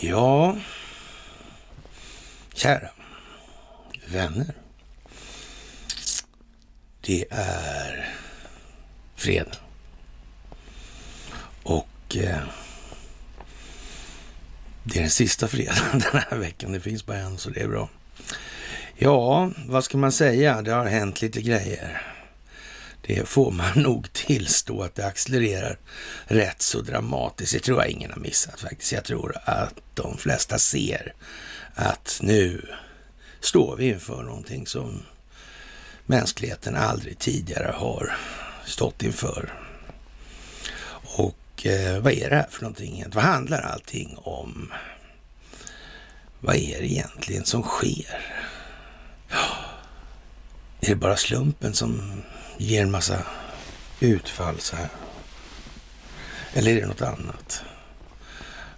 Ja, kära vänner, det är fredag och det är den sista fredagen den här veckan. Det finns bara en, så det är bra. Ja, vad ska man säga? Det har hänt lite grejer. Det får man nog tillstå att det accelererar rätt så dramatiskt. Det tror jag ingen har missat faktiskt. Jag tror att de flesta ser att nu står vi inför någonting som mänskligheten aldrig tidigare har stått inför. Och vad är det här för någonting? Vad handlar allting om? Vad är det egentligen som sker? Är det bara slumpen som ger en massa utfall så här? Eller är det något annat?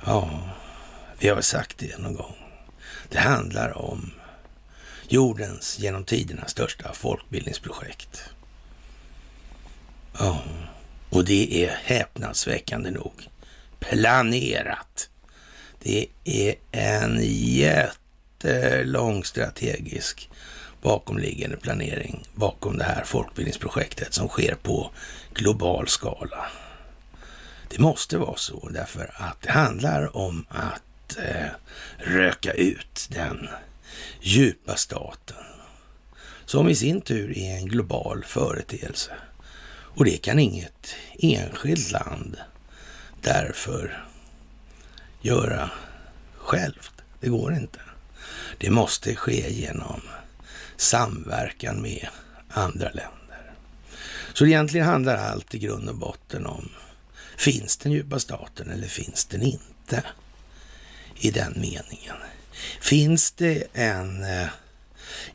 Ja, vi har väl sagt det någon gång. Det handlar om jordens genom tiderna största folkbildningsprojekt. Ja, och det är häpnadsväckande nog planerat. Det är en jättelång strategisk bakomliggande planering bakom det här folkbildningsprojektet som sker på global skala. Det måste vara så därför att det handlar om att röka ut den djupa staten som i sin tur är en global företeelse. Och det kan inget enskilt land därför göra självt. Det går inte. Det måste ske genom samverkan med andra länder. Så egentligen handlar allt i grund och botten om: finns den djupa staten eller finns den inte? I den meningen. Finns det en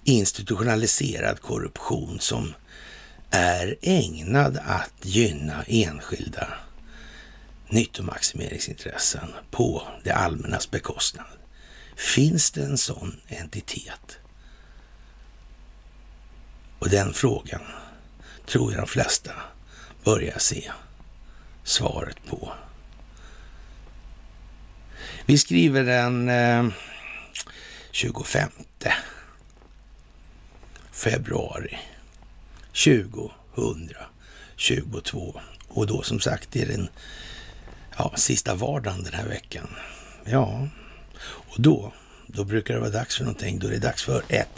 institutionaliserad korruption som är ägnad att gynna enskilda nyttomaximeringsintressen på det allmännas bekostnad? Finns det en sån entitet? Och den frågan tror jag de flesta börjar se svaret på. Vi skriver den 25 februari 2022. Och då som sagt, det är den sista vardagen den här veckan. Ja, och då brukar det vara dags för någonting. Då är det dags för ett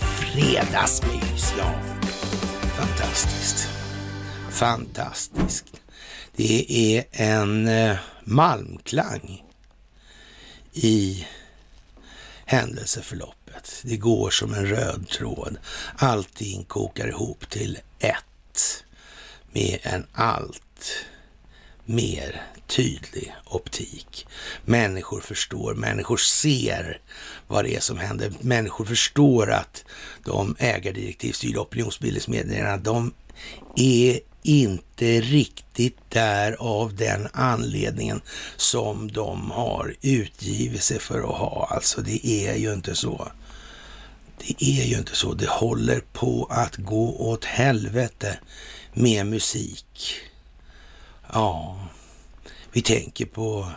fredagsmys, ja. Fantastiskt. Fantastiskt. Det är en malmklang i händelseförloppet. Det går som en röd tråd. Allting kokar ihop till ett med en allt mer tydlig optik. Människor förstår, människor ser vad det är som händer. Människor förstår att de ägardirektivstyrda opinionsbildningsmedierna, de är inte riktigt där av den anledningen som de har utgivit sig för att ha. Alltså det är ju inte så. Det är ju inte så. Det håller på att gå åt helvete med musik. Ja, vi tänker på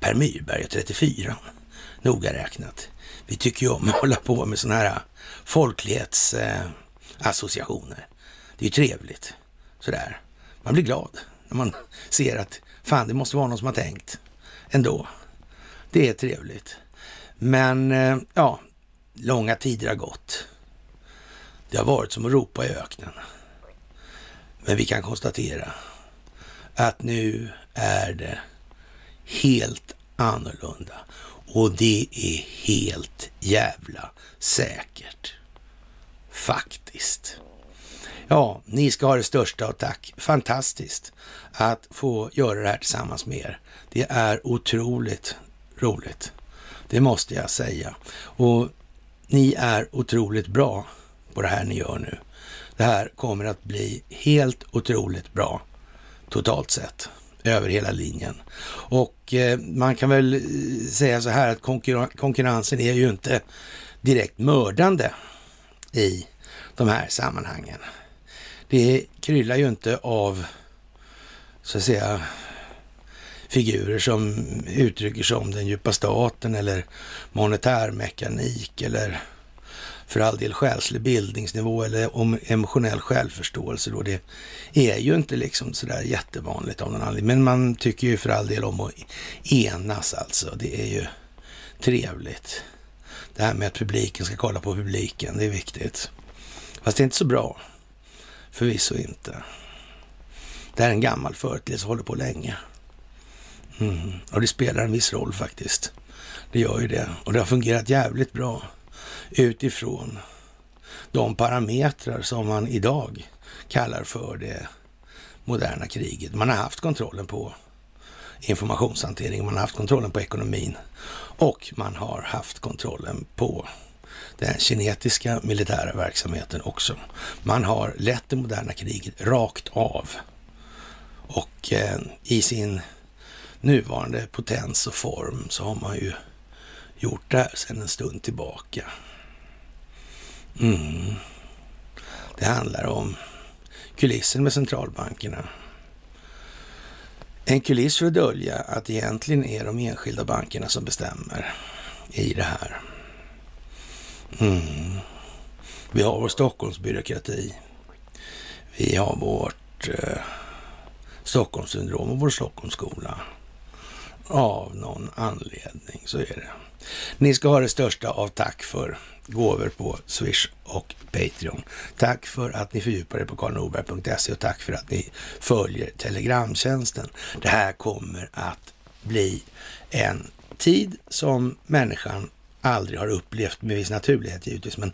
Per Myrberg 34, noga räknat. Vi tycker ju om att hålla på med sådana här folklighetsassociationer. Det är ju trevligt, sådär. Man blir glad när man ser att fan, det måste vara någon som har tänkt ändå. Det är trevligt. Men ja, långa tider har gått. Det har varit som att ropa i öknen. Men vi kan konstatera att nu är det helt annorlunda. Och det är helt jävla säkert. Faktiskt. Ja, ni ska ha det största och tack. Fantastiskt att få göra det här tillsammans med er. Det är otroligt roligt. Det måste jag säga. Och ni är otroligt bra på det här ni gör nu. Det här kommer att bli helt otroligt bra. Totalt sett, över hela linjen. Och man kan väl säga så här att konkurrensen är ju inte direkt mördande i de här sammanhangen. det kryllar ju inte av, så att säga, figurer som uttrycker sig om den djupa staten eller monetärmekanik eller för all del själslig bildningsnivå eller om emotionell självförståelse då. Det är ju inte liksom sådär jättevanligt av någon anledning. Men man tycker ju för all del om att enas alltså. Det är ju trevligt. Det här med att publiken ska kolla på publiken, det är viktigt. Fast det är inte så bra. Förvisso inte. Det här är en gammal företeelse som håller på länge. Mm. Och det spelar en viss roll faktiskt. Det gör ju det. Och det har fungerat jävligt bra utifrån de parametrar som man idag kallar för det moderna kriget. Man har haft kontrollen på informationshanteringen, man har haft kontrollen på ekonomin och man har haft kontrollen på den kinetiska militära verksamheten också. Man har lett det moderna kriget rakt av och i sin nuvarande potens och form så har man ju gjort det här sedan en stund tillbaka. Mm. Det handlar om kulissen med centralbankerna. En kuliss för att dölja att egentligen är de enskilda bankerna som bestämmer i det här. Mm. Vi har vår Stockholmsbyråkrati. Vi har vårt Stockholmssyndrom och vår Stockholmsskola. Av någon anledning så är det. Ni ska ha det största av tack för gåvor på Swish och Patreon. Tack för att ni fördjupar er på karlnorberg.se och tack för att ni följer Telegramtjänsten. Det här kommer att bli en tid som människan aldrig har upplevt med viss naturlighet givetvis, men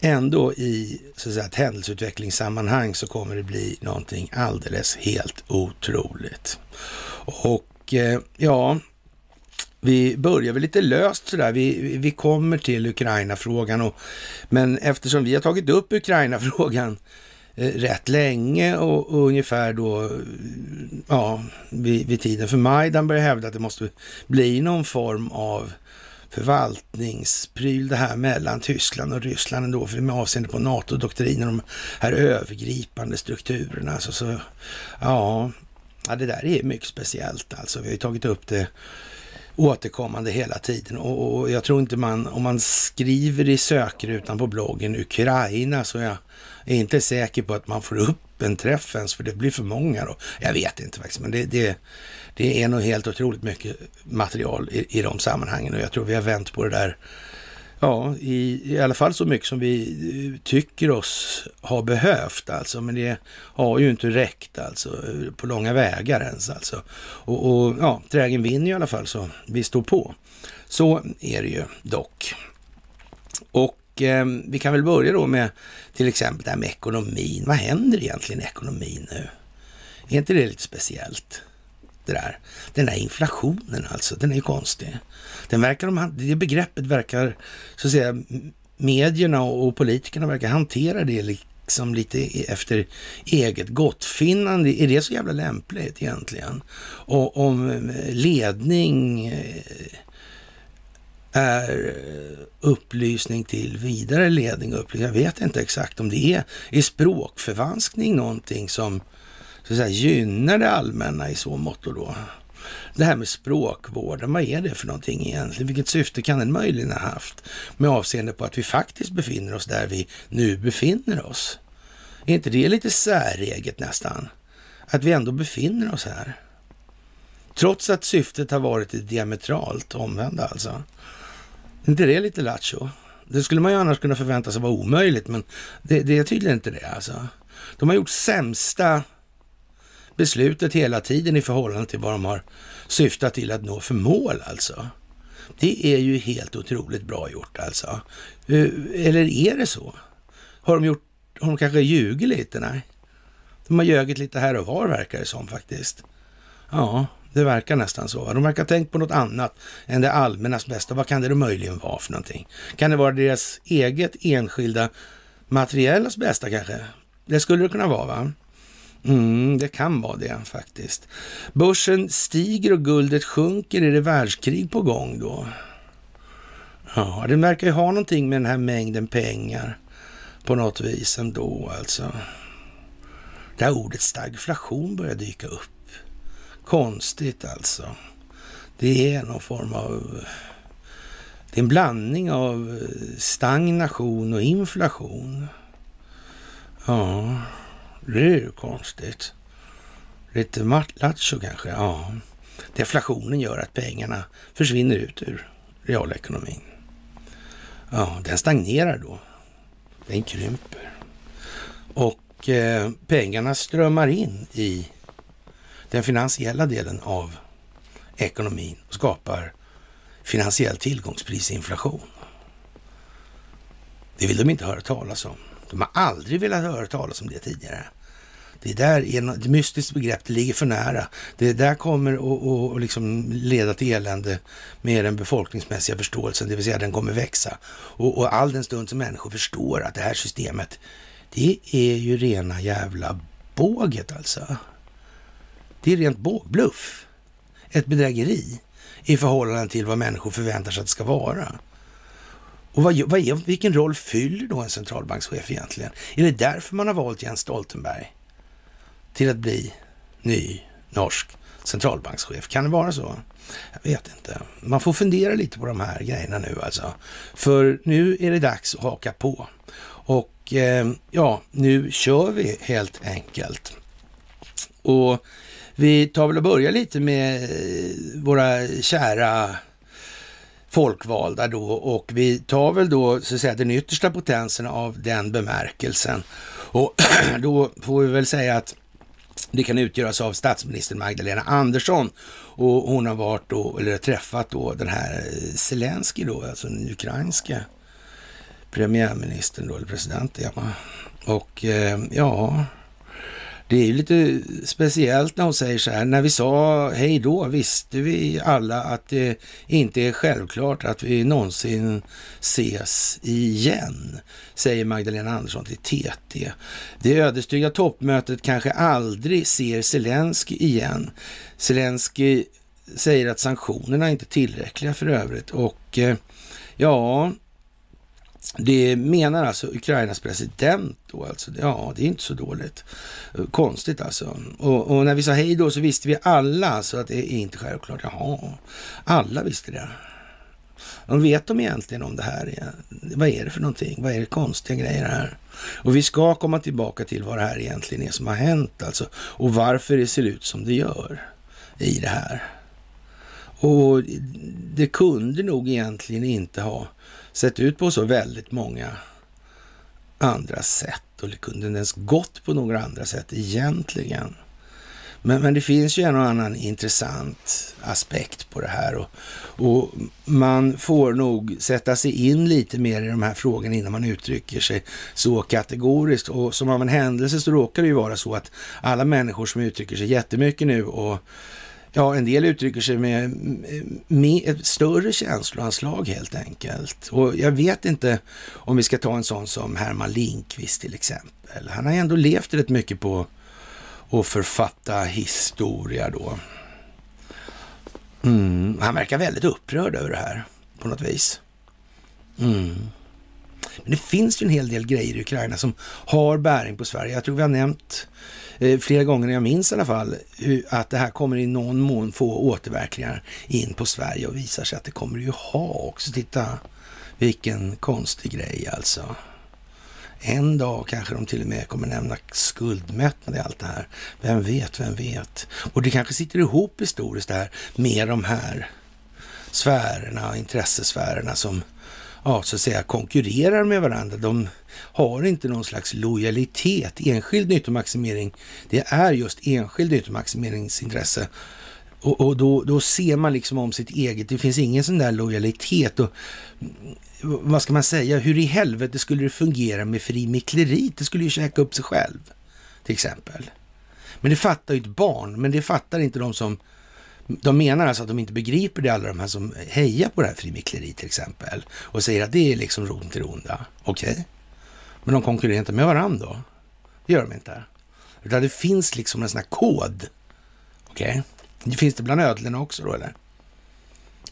ändå i så att säga, ett händelseutvecklingssammanhang så kommer det bli någonting alldeles helt otroligt. Och ja, vi börjar väl lite löst sådär. Vi kommer till Ukraina-frågan. Men eftersom vi har tagit upp Ukraina-frågan rätt länge och ungefär då, ja, vid tiden för Majdan börjar hävda att det måste bli någon form av förvaltningspryl det här mellan Tyskland och Ryssland ändå, för med avseende på NATO-doktriner, de här övergripande strukturerna. Så ja, det där är mycket speciellt alltså. Vi har ju tagit upp det återkommande hela tiden och jag tror inte man, om man skriver i sökrutan på bloggen Ukraina, så jag är inte säker på att man får upp en träff ens, för det blir för många då. Jag vet inte faktiskt, men det är nog helt otroligt mycket material i de sammanhangen, och jag tror vi har vänt på det där, ja, i alla fall så mycket som vi tycker oss ha behövt alltså, men det har ju inte räckt alltså på långa vägar ens alltså, och ja, trägen vinner i alla fall, så vi står på, så är det ju dock. Och vi kan väl börja då med till exempel det här med ekonomin. Vad händer egentligen i ekonomin nu? Är inte det lite speciellt? Den där inflationen alltså, den är ju konstig. Det begreppet verkar, så att säga, medierna och politikerna verkar hantera det liksom lite efter eget gottfinnande. Är det så jävla lämpligt egentligen? Och om ledning är upplysning till vidare ledning och upplysning, jag vet inte exakt om det är språkförvanskning någonting som så att säga gynnar det allmänna i så motto då. Det här med språkvården, vad är det för någonting egentligen? Vilket syfte kan den möjligen ha haft med avseende på att vi faktiskt befinner oss där vi nu befinner oss? Är inte det lite säreget nästan? Att vi ändå befinner oss här. Trots att syftet har varit diametralt omvända alltså. Är inte det lite lattjo? Det skulle man ju annars kunna förvänta sig vara omöjligt, men det är tydligen inte det alltså. De har gjort sämsta beslutet hela tiden i förhållande till vad de har syftat till att nå för mål alltså. Det är ju helt otroligt bra gjort alltså. Eller är det så? Har de kanske ljugit lite? Nej. De har ljugit lite här och var, verkar det som faktiskt. Ja, det verkar nästan så. De verkar tänkt på något annat än det allmännas bästa. Vad kan det möjligen vara för någonting? Kan det vara deras eget enskilda materiellas bästa kanske? Det skulle det kunna vara, va? Det kan vara det faktiskt. Börsen stiger och guldet sjunker. Är det världskrig på gång då? Ja, det verkar ju ha någonting med den här mängden pengar på något vis ändå alltså. där ordet stagflation börjar dyka upp. Konstigt alltså. Det är någon form av... Det är en blandning av stagnation och inflation. Ja, det är ju konstigt. Lite mattlatcho kanske, ja. Deflationen gör att pengarna försvinner ut ur realekonomin. Ja, den stagnerar då. Den krymper. Och pengarna strömmar in i den finansiella delen av ekonomin och skapar finansiell tillgångsprisinflation. Det vill de inte höra talas om. De har aldrig velat höra talas om det tidigare. Det där är ett mystiskt begrepp, det ligger för nära. Det där kommer att liksom leda till elände med den befolkningsmässiga förståelsen, det vill säga den kommer växa. Och all den stund som människor förstår att det här systemet, det är ju rena jävla båget alltså. Det är rent bågbluff. Ett bedrägeri i förhållande till vad människor förväntar sig att det ska vara. Och vilken roll fyller då en centralbankschef egentligen? Är det därför man har valt Jens Stoltenberg till att bli ny norsk centralbankschef? Kan det vara så? Jag vet inte. Man får fundera lite på de här grejerna nu alltså. För nu är det dags att haka på. Och ja, nu kör vi helt enkelt. Och vi tar väl och börjar lite med våra kära folkvalda då, och vi tar väl då så att säga den yttersta potensen av den bemärkelsen, och då får vi väl säga att det kan utgöras av statsminister Magdalena Andersson, och hon har varit då, eller träffat då den här Zelensky då, alltså den ukrainska premiärministern då, eller presidenten, ja. Och ja, det är ju lite speciellt när hon säger så här: när vi sa hej då visste vi alla att det inte är självklart att vi någonsin ses igen, säger Magdalena Andersson till TT. Det ödesdigra toppmötet kanske aldrig ser Zelensky igen. Zelensky säger att sanktionerna inte är tillräckliga för övrigt, och ja... Det menar alltså Ukrainas president då, alltså, ja, det är inte så dåligt. Konstigt alltså. Och när vi sa hej då så visste vi alla, så att det är inte självklart. Jaha, alla visste det. De vet de egentligen om det här? Ja. Vad är det för någonting? Vad är det konstiga grejer här? Och vi ska komma tillbaka till vad det här egentligen är som har hänt alltså. Och varför det ser ut som det gör i det här. Och det kunde nog egentligen inte ha sett ut på så väldigt många andra sätt, och det kunde inte ens gått på några andra sätt egentligen. Men det finns ju en och annan intressant aspekt på det här, och man får nog sätta sig in lite mer i de här frågorna innan man uttrycker sig så kategoriskt. Och som av en händelse så råkar det ju vara så att alla människor som uttrycker sig jättemycket nu, och ja, en del uttrycker sig med ett större känsloanslag helt enkelt. Och jag vet inte om vi ska ta en sån som Herman Lindqvist till exempel. Han har ändå levt rätt mycket på att författa historia då. Han verkar väldigt upprörd över det här på något vis. Men det finns ju en hel del grejer i Ukraina som har bäring på Sverige. Jag tror vi har nämnt flera gånger, jag minns i alla fall, att det här kommer i någon mån få återverkningar in på Sverige, och visar sig att det kommer ju ha också. Titta, vilken konstig grej alltså. En dag kanske de till och med kommer nämna skuldmättnad i allt det här. Vem vet, vem vet. Och det kanske sitter ihop historiskt det här med de här sfärerna, intressesfärerna som, ja, så att säga, konkurrerar med varandra. De har inte någon slags lojalitet. Enskild nyttomaximering, det är just enskild nyttomaximeringsintresse. Och då ser man liksom om sitt eget. Det finns ingen sån där lojalitet. Och vad ska man säga? Hur i helvete skulle det fungera med frimickleri? Det skulle ju käka upp sig själv, till exempel. Men det fattar ju ett barn. Men det fattar inte de som... De menar alltså att de inte begriper det, alla de här som hejar på det här frimickleri till exempel, och säger att det är liksom ron till onda. Okej. Men de konkurrerar inte med varandra då. Det gör de inte. Utan det finns liksom en sån här kod. Okej. Det finns det bland ödlorna också då, eller?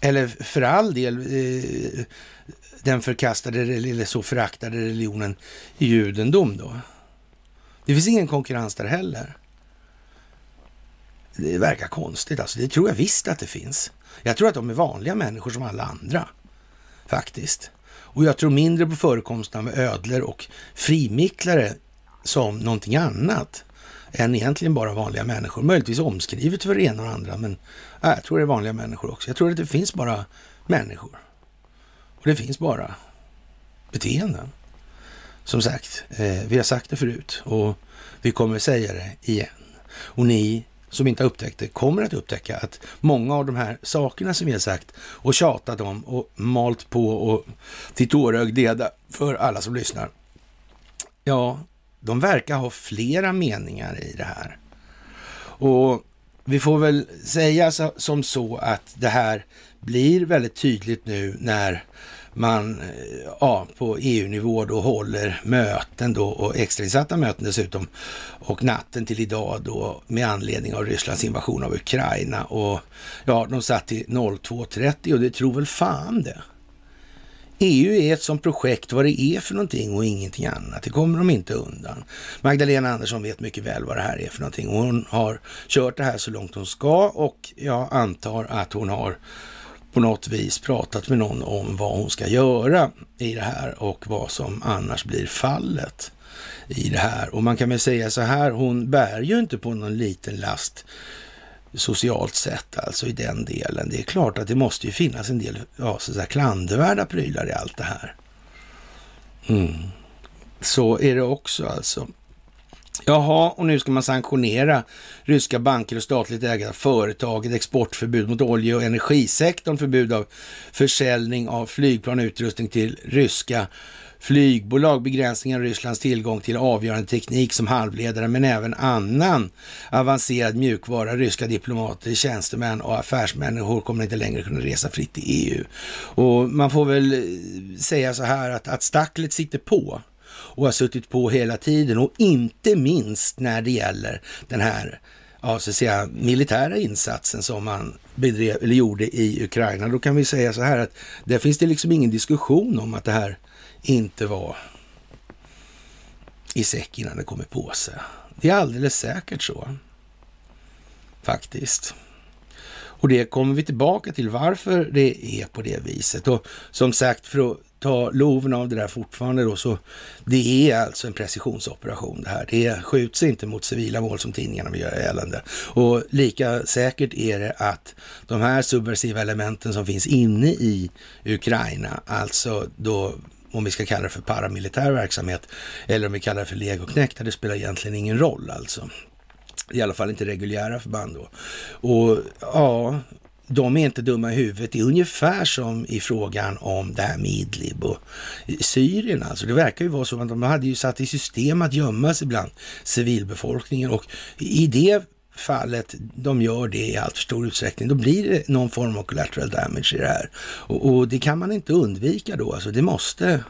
Eller för all del den förkastade eller så föraktade religionen judendom då. Det finns ingen konkurrens där heller. Det verkar konstigt alltså. Det tror jag visst att det finns. Jag tror att de är vanliga människor som alla andra. Faktiskt. Och jag tror mindre på förekomsten av ödlor och frimicklare som någonting annat än egentligen bara vanliga människor. Möjligtvis omskrivet för en och andra, men jag tror det är vanliga människor också. Jag tror att det finns bara människor. Och det finns bara beteenden. Som sagt, vi har sagt det förut och vi kommer säga det igen. Och ni som inte har upptäckt det kommer att upptäcka att många av de här sakerna som vi har sagt och tjatat om och malt på och till tårögdeda för alla som lyssnar. Ja, de verkar ha flera meningar i det här. Och vi får väl säga som så att det här blir väldigt tydligt nu när man på EU-nivå då håller möten då och extrainsatta möten dessutom och natten till idag då med anledning av Rysslands invasion av Ukraina och de satt till 02.30 och det tror väl fan det. EU är ett sånt projekt vad det är för någonting och ingenting annat. Det kommer de inte undan. Magdalena Andersson vet mycket väl vad det här är för någonting och hon har kört det här så långt hon ska och jag antar att hon har på något vis pratat med någon om vad hon ska göra i det här och vad som annars blir fallet i det här. Och man kan väl säga så här, hon bär ju inte på någon liten last socialt sett, alltså i den delen. Det är klart att det måste ju finnas en del så klandervärda prylar i allt det här. Så är det också alltså. Jaha, och nu ska man sanktionera ryska banker och statligt ägda företag, ett exportförbud mot olje- och energisektorn, förbud av försäljning av flygplan och utrustning till ryska flygbolag, begränsningar av Rysslands tillgång till avgörande teknik som halvledare men även annan avancerad mjukvara. Ryska diplomater, tjänstemän och affärsmänniskor kommer inte längre kunna resa fritt i EU. Och man får väl säga så här att stacklet sitter på och har suttit på hela tiden och inte minst när det gäller den här militära insatsen som man bedrev eller gjorde i Ukraina. Då kan vi säga så här att där finns det liksom ingen diskussion om att det här inte var i säck innan det kommer på sig. Det är alldeles säkert så. Faktiskt. Och det kommer vi tillbaka till varför det är på det viset. Och som sagt, för att ta loven av det där fortfarande då, så det är alltså en precisionsoperation det här. Det skjuts inte mot civila mål som tidningarna vill göra gällande. Och lika säkert är det att de här subversiva elementen som finns inne i Ukraina, alltså då om vi ska kalla det för paramilitär verksamhet eller om vi kallar det för legoknektar, det spelar egentligen ingen roll alltså. I alla fall inte reguljära förband då. Och de är inte dumma i huvudet. Det är ungefär som i frågan om det här med Idlib och Syrien. Alltså. Det verkar ju vara så att de hade ju satt i system att gömma sig bland civilbefolkningen. Och i det fallet, de gör det i allt för stor utsträckning. Då blir det någon form av collateral damage i det här. Och det kan man inte undvika då. Alltså, det måste...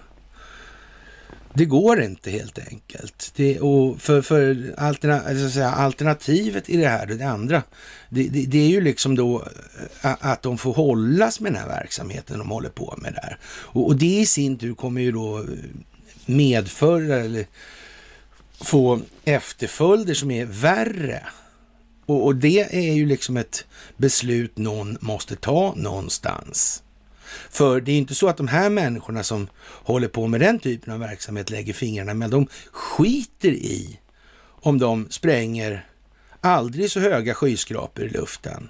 Det går inte helt enkelt. Alternativet i det här och det andra, det är ju liksom då att de får hållas med den här verksamheten de håller på med där. Och det i sin tur kommer ju då medföra eller få efterföljder som är värre. Och det är ju liksom ett beslut någon måste ta någonstans. För det är inte så att de här människorna som håller på med den typen av verksamhet lägger fingrarna, men de skiter i om de spränger aldrig så höga skyskrapor i luften,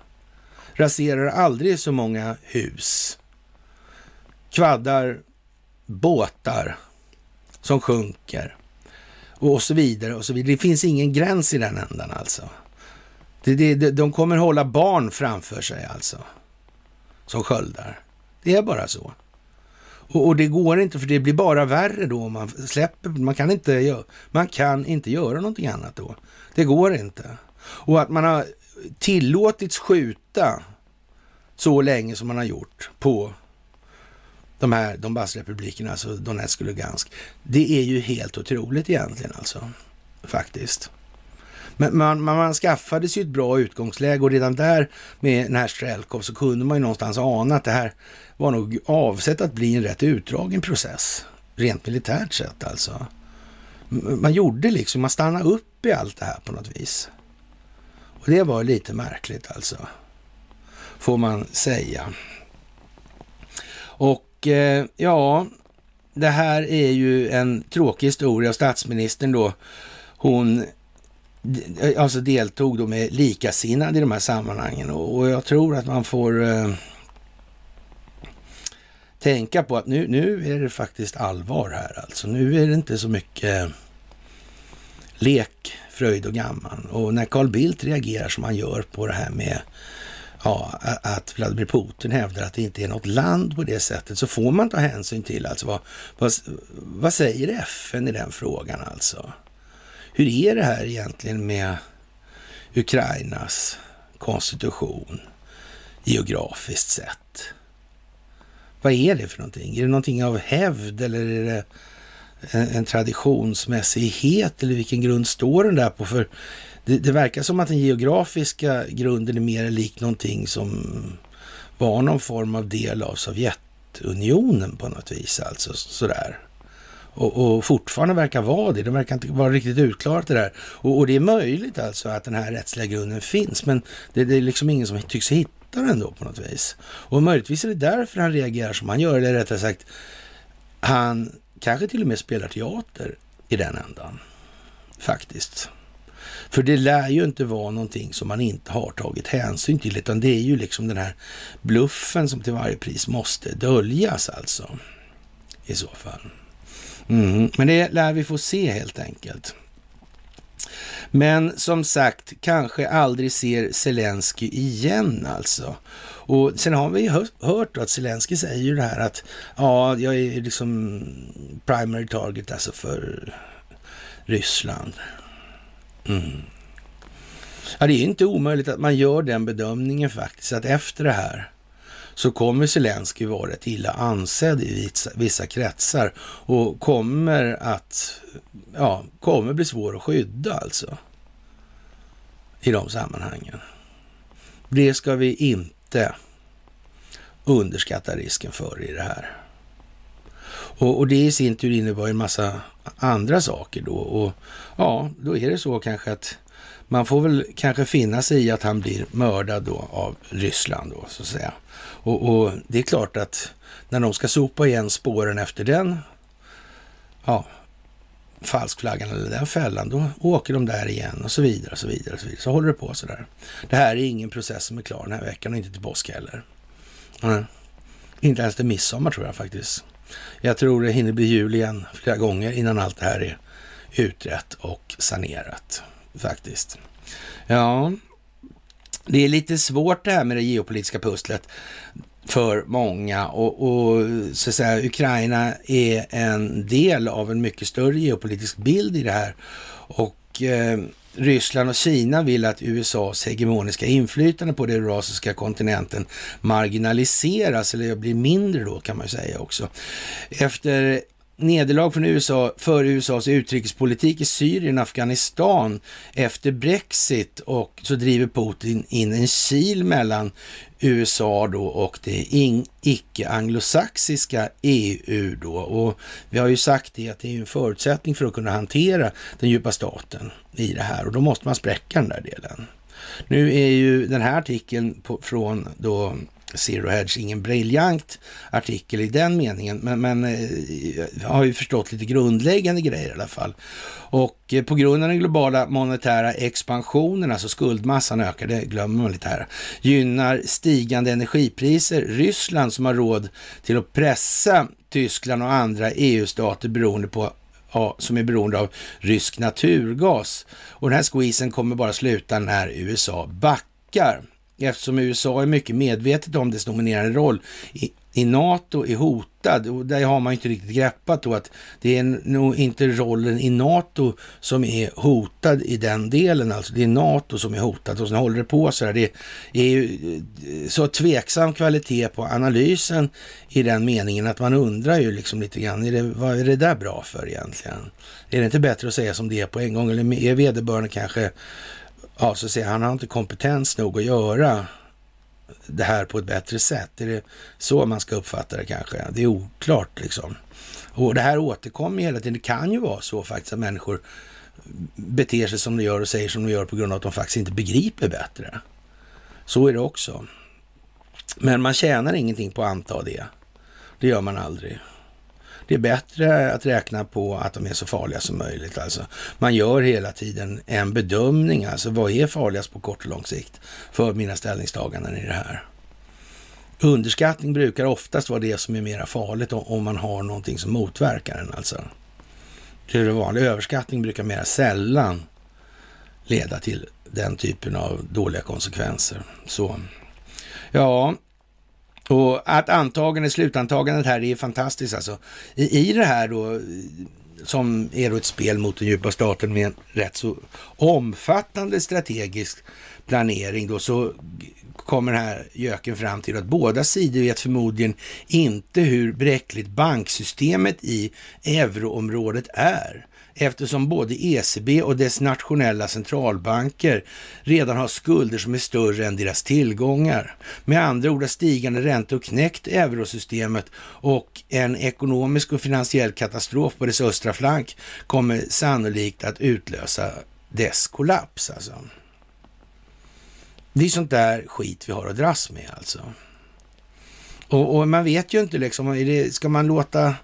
raserar aldrig så många hus, kvaddar båtar som sjunker och så vidare och så vidare. Det finns ingen gräns i den ändan alltså. De kommer hålla barn framför sig alltså som sköldar. Det är bara så. Och det går inte, för det blir bara värre då om man släpper. Man kan inte göra någonting annat då. Det går inte. Och att man har tillåtits skjuta så länge som man har gjort på de här Donbassrepublikerna, alltså Donetsk och Lugansk. Det är ju helt otroligt egentligen alltså. Faktiskt. Men man skaffade sig ett bra utgångsläge och redan där med den här Strelkov så kunde man ju någonstans ana att det här var nog avsett att bli en rätt utdragen process. Rent militärt sett alltså. man gjorde liksom, man stannade upp i allt det här på något vis. Och det var lite märkligt alltså, får man säga. Och ja, det här är ju en tråkig historia. Statsministern då, hon alltså deltog då med likasinnade i de här sammanhangen. Och jag tror att man får tänka på att nu är det faktiskt allvar här alltså. Nu är det inte så mycket lek, fröjd och gammal. Och när Carl Bildt reagerar som han gör på det här med ja, att Vladimir Putin hävdar att det inte är något land på det sättet, så får man ta hänsyn till alltså vad säger FN i den frågan alltså. Hur är det här egentligen med Ukrainas konstitution geografiskt sett? Vad är det för någonting? Är det någonting av hävd eller är det en traditionsmässighet, eller vilken grund står den där på? För det verkar som att den geografiska grunden är mer lik någonting som var någon form av del av Sovjetunionen på något vis alltså, sådär. Och fortfarande verkar vara det. De verkar inte vara riktigt utklarat det där. Och det är möjligt alltså att den här rättsliga grunden finns, men det är liksom ingen som tycks hitta den då på något vis. Och möjligtvis är det därför han reagerar som han gör, eller rättare sagt, han kanske till och med spelar teater i den ändan, faktiskt. För det lär ju inte vara någonting som man inte har tagit hänsyn till, utan det är ju liksom den här bluffen som till varje pris måste döljas alltså, i så fall. Men det lär vi få se helt enkelt. Men som sagt, kanske aldrig ser Zelensky igen alltså. Och sen har vi hört att Zelensky säger ju det här att ja, jag är liksom primary target alltså för Ryssland. Ja, det är ju inte omöjligt att man gör den bedömningen faktiskt, att efter det här så kommer Zelensky vara ett illa ansedd i vissa kretsar och kommer att kommer bli svår att skydda alltså i de sammanhangen. Det ska vi inte underskatta risken för i det här. Och det i sin tur innebär en massa andra saker då, och ja, då är det så kanske att man får väl kanske finna sig i att han blir mördad då av Ryssland då, så att säga. Och det är klart att när de ska sopa igen spåren efter den falskflaggan eller den fällan, då åker de där igen och så vidare och så vidare och så vidare. Så håller det på så där. Det här är ingen process som är klar den här veckan, och inte till påsk heller. Inte ens till midsommar tror jag faktiskt. Jag tror det hinner bli jul igen flera gånger innan allt det här är utrett och sanerat. Faktiskt. Ja, det är lite svårt det här med det geopolitiska pusslet för många, och så att säga, Ukraina är en del av en mycket större geopolitisk bild i det här, och Ryssland och Kina vill att USAs hegemoniska inflytande på den eurasiska kontinenten marginaliseras, eller blir mindre då kan man ju säga också. Efter nederlag från USA för USAs utrikespolitik i Syrien och Afghanistan efter Brexit, och så driver Putin in en kil mellan USA då och det icke-anglosaxiska EU då, och vi har ju sagt det att det är en förutsättning för att kunna hantera den djupa staten i det här, och då måste man spräcka den där delen. Nu är ju den här artikeln från då Zero Hedge ingen briljant artikel i den meningen, men jag har ju förstått lite grundläggande grejer i alla fall. Och på grund av den globala monetära expansionen, alltså skuldmassan ökar, det glömmer man lite här, gynnar stigande energipriser Ryssland, som har råd till att pressa Tyskland och andra EU-stater som är beroende av rysk naturgas. Och den här squeezen kommer bara sluta när USA backar, eftersom USA är mycket medvetet om dess dominerande roll i NATO är hotad, och där har man inte riktigt greppat då att det är nog inte rollen i NATO som är hotad i den delen, alltså det är NATO som är hotad, och sen håller det på så här. Det är ju så tveksam kvalitet på analysen i den meningen att man undrar ju liksom lite grann, vad är det där bra för egentligen? Är det inte bättre att säga som det är på en gång, eller är vederbörande kanske så säger han har inte kompetens nog att göra det här på ett bättre sätt. Är det så man ska uppfatta det kanske? Det är oklart liksom. Och det här återkommer hela tiden. Det kan ju vara så faktiskt att människor beter sig som de gör och säger som de gör på grund av att de faktiskt inte begriper bättre. Så är det också. Men man tjänar ingenting på att anta det. Det gör man aldrig. Det är bättre att räkna på att de är så farliga som möjligt. Alltså. Man gör hela tiden en bedömning. Alltså, vad är farligast på kort och lång sikt för mina ställningstaganden i det här? Underskattning brukar oftast vara det som är mera farligt om man har någonting som motverkar den. Alltså. Det är det vanliga. Överskattning brukar mera sällan leda till den typen av dåliga konsekvenser. Så, ja. Och att slutantagandet här är fantastiskt alltså. I det här då, som är då ett spel mot den djupa staten med en rätt så omfattande strategisk planering då, så kommer den här göken fram till att båda sidor vet förmodligen inte hur bräckligt banksystemet i euroområdet är. Eftersom både ECB och dess nationella centralbanker redan har skulder som är större än deras tillgångar. Med andra ord har stigande räntor och knäckt eurosystemet, och en ekonomisk och finansiell katastrof på dess östra flank kommer sannolikt att utlösa dess kollaps. Alltså. Det är sånt där skit vi har att dras med alltså. Och man vet ju inte liksom, ska man låta...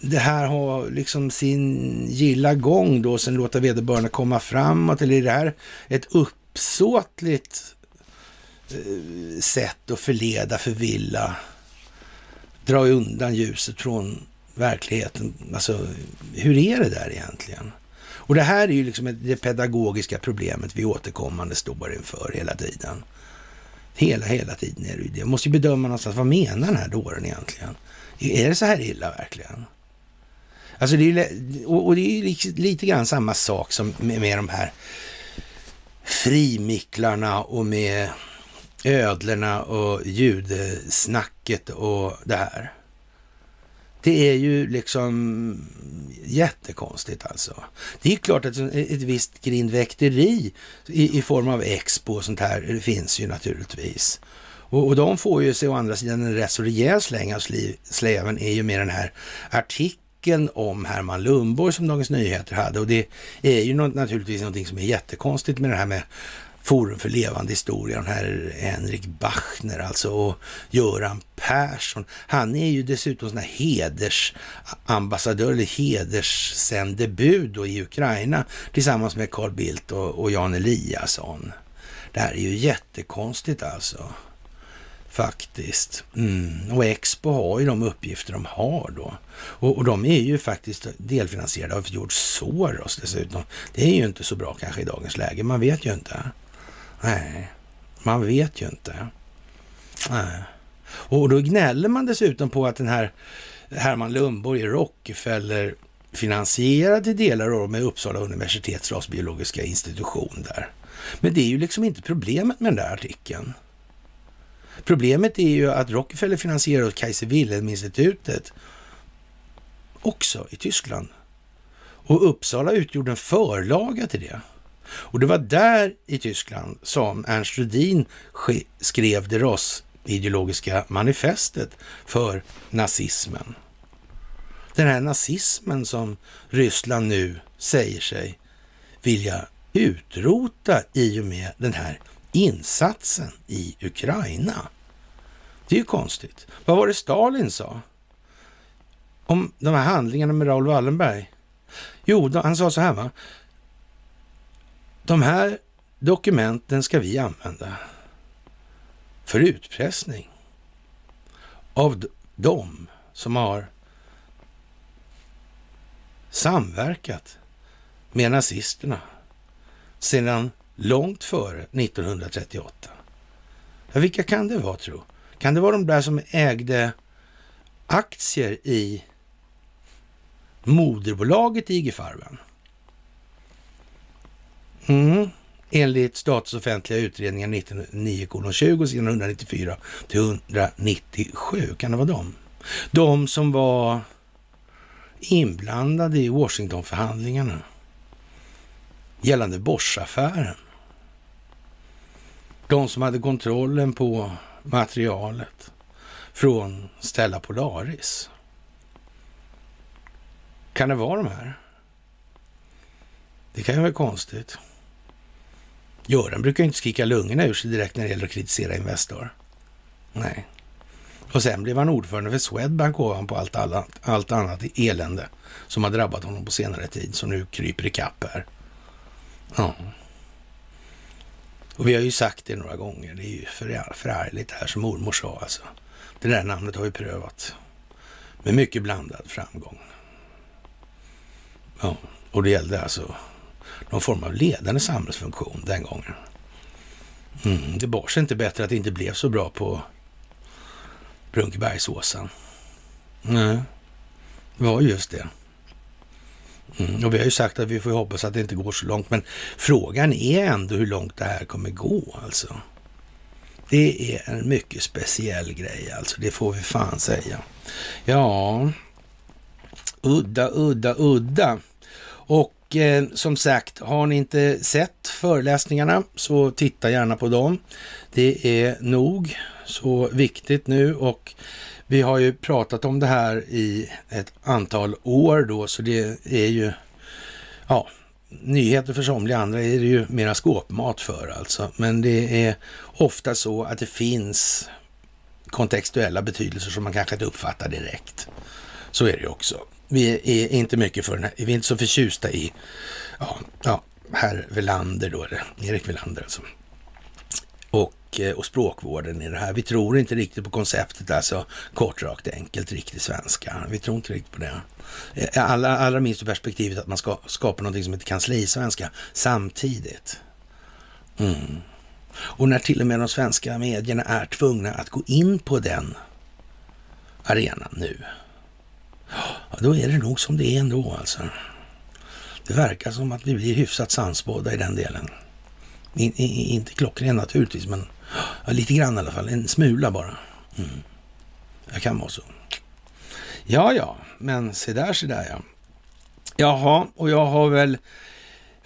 Det här har liksom sin gilla gång då, sen låta vederbörarna komma framåt, eller är det här ett uppsåtligt sätt att förleda, förvilla, dra undan ljuset från verkligheten? Alltså, hur är det där egentligen? Och det här är ju liksom det pedagogiska problemet vi återkommande står inför hela tiden. Hela tiden är det ju det. Man måste ju bedöma någonstans, vad menar den här dåren egentligen? Är det så här illa verkligen? Alltså det är, och det är lite grann samma sak som med de här frimicklarna och med ödlerna och judesnacket och det här. Det är ju liksom jättekonstigt alltså. Det är klart att ett visst grindväkteri i form av expo och sånt här, det finns ju naturligtvis. Och de får ju sig å andra sidan en rätt så rejäl släng av släven är ju med den här artikeln om Herman Lundborg som Dagens Nyheter hade. Och det är ju naturligtvis någonting som är jättekonstigt med det här med Forum för levande historia, den här Henrik Bachner alltså, och Göran Persson. Han är ju dessutom sån här hedersambassadör eller hederssändebud då i Ukraina tillsammans med Carl Bildt och Jan Eliasson. Det här är ju jättekonstigt alltså. Faktiskt. Och Expo har ju de uppgifter de har då. Och de är ju faktiskt delfinansierade av George Soros dessutom. Det är ju inte så bra kanske i dagens läge. Man vet ju inte. Nej. Man vet ju inte. Nej. Och då gnäller man dessutom på att den här Herman Lundborg i Rockefeller finansierad till delar med Uppsala universitets rasbiologiska institution där. Men det är ju liksom inte problemet med den där artikeln. Problemet är ju att Rockefeller finansierar Kaiser Wilhelm-institutet också i Tyskland. Och Uppsala utgjorde en förlaga till det. Och det var där i Tyskland som Ernst Rödin skrev det rasideologiska manifestet för nazismen. Den här nazismen som Ryssland nu säger sig vilja utrota i och med den här insatsen i Ukraina. Det är ju konstigt. Vad var det Stalin sa om de här handlingarna med Raoul Wallenberg? Jo, han sa så här va. De här dokumenten ska vi använda för utpressning av de som har samverkat med nazisterna sedan långt före 1938. Ja, vilka kan det vara tro? Kan det vara de där som ägde aktier i moderbolaget i IG Farben? Enligt statsoffentliga utredningar 1909:20 sedan 194-197. Kan det vara dem? De som var inblandade i Washingtonförhandlingarna gällande Bosch-affären. De som hade kontrollen på materialet från Stella Polaris. Kan det vara de här? Det kan ju vara konstigt. Göran brukar inte skrika lungorna ur sig direkt när det gäller att kritisera Investor. Nej. Och sen blev han ordförande för Swedbank ovanpå allt annat elände som har drabbat honom på senare tid, som nu kryper i kapp här. Ja. Och vi har ju sagt det några gånger, det är ju förärligt här som mormor sa alltså. Det där namnet har vi prövat med mycket blandad framgång. Ja, och det gällde alltså någon form av ledande samhällsfunktion den gången. Det bar sig inte bättre att det inte blev så bra på Brunkebergsåsen. Nej, det var just det. Och vi har ju sagt att vi får hoppas att det inte går så långt, men frågan är ändå hur långt det här kommer gå alltså. Det är en mycket speciell grej alltså, det får vi fan säga. Ja, udda. Och som sagt, har ni inte sett föreläsningarna så titta gärna på dem. Det är nog så viktigt nu, och vi har ju pratat om det här i ett antal år då, så det är ju, ja, nyheter för somliga, andra är det ju mera skåpmat för alltså. Men det är ofta så att det finns kontextuella betydelser som man kanske inte uppfattar direkt. Så är det ju också. Vi är inte mycket för den här, vi är inte så förtjusta i herr Velander då, eller Erik Velander alltså. Och språkvården i det här. Vi tror inte riktigt på konceptet, alltså kort, rakt, enkelt, riktigt svenska. Vi tror inte riktigt på det. Allra minst perspektivet att man ska skapa någonting som heter kanslisvenska samtidigt. Och när till och med de svenska medierna är tvungna att gå in på den arenan nu, då är det nog som det är ändå alltså. Det verkar som att vi blir hyfsat sansbåda i den delen. Inte klockren naturligtvis, men lite grann i alla fall, en smula bara. Jag kan vara så. Ja, men se där. Jaha, och jag har väl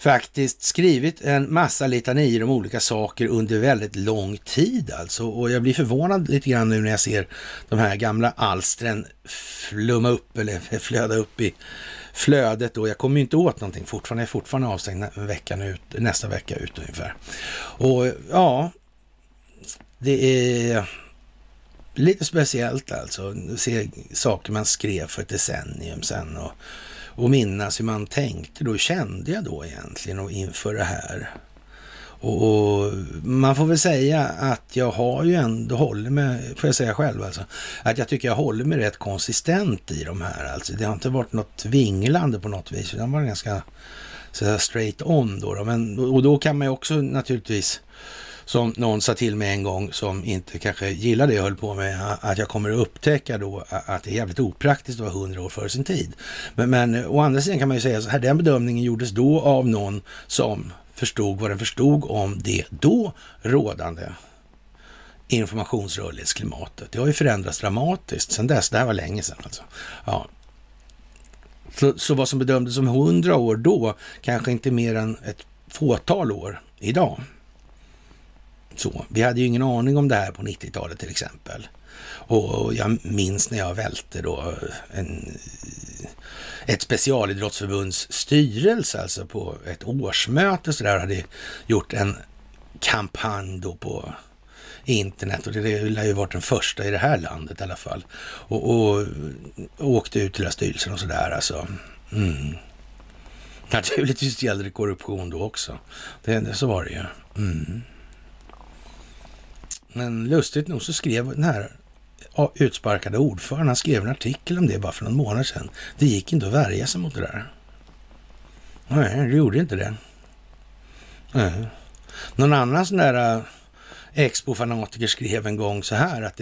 faktiskt skrivit en massa litanier om olika saker under väldigt lång tid alltså, och jag blir förvånad lite grann nu när jag ser de här gamla alstren flumma upp eller flöda upp i flödet då. Jag kommer ju inte åt någonting fortfarande, jag är fortfarande avstängd veckan ut, nästa vecka ut ungefär. Och ja, det är lite speciellt alltså, se saker man skrev för ett decennium sedan och minnas hur man tänkte då, kände jag då egentligen och inför det här. Och man får väl säga att jag har ju ändå håller med, får jag säga själv alltså, att jag tycker jag håller mig rätt konsistent i de här alltså. Det har inte varit något vinglande på något vis, utan var ganska så straight on då. Men, och då kan man ju också naturligtvis, som någon sa till mig en gång som inte kanske gillade det jag höll på med, att jag kommer att upptäcka då att det är jävligt opraktiskt att vara 100 år före sin tid. Men å andra sidan kan man ju säga så här, den bedömningen gjordes då av någon som förstod vad den förstod om det då rådande informationsrörlighetsklimatet. Det har ju förändrats dramatiskt sedan dess, det här var länge sedan alltså. Ja. Så vad som bedömdes som 100 år då kanske inte mer än ett fåtal år idag. Så, vi hade ju ingen aning om det här på 90-talet till exempel. Och jag minns när jag välte då ett specialidrottsförbunds styrelse alltså på ett årsmöte, så där hade gjort en kampanj då på internet, och det har ju varit den första i det här landet i alla fall, och åkte ut till styrelsen och sådär alltså. Naturligtvis gällde det korruption då också, det så var det ju. Men lustigt nog så skrev den här utsparkade ordföranden, han skrev en artikel om det bara för någon månad sedan. Det gick inte att värja sig mot det där. Nej, det gjorde inte det. Nej. Någon annan sån där expo-fanatiker skrev en gång så här, att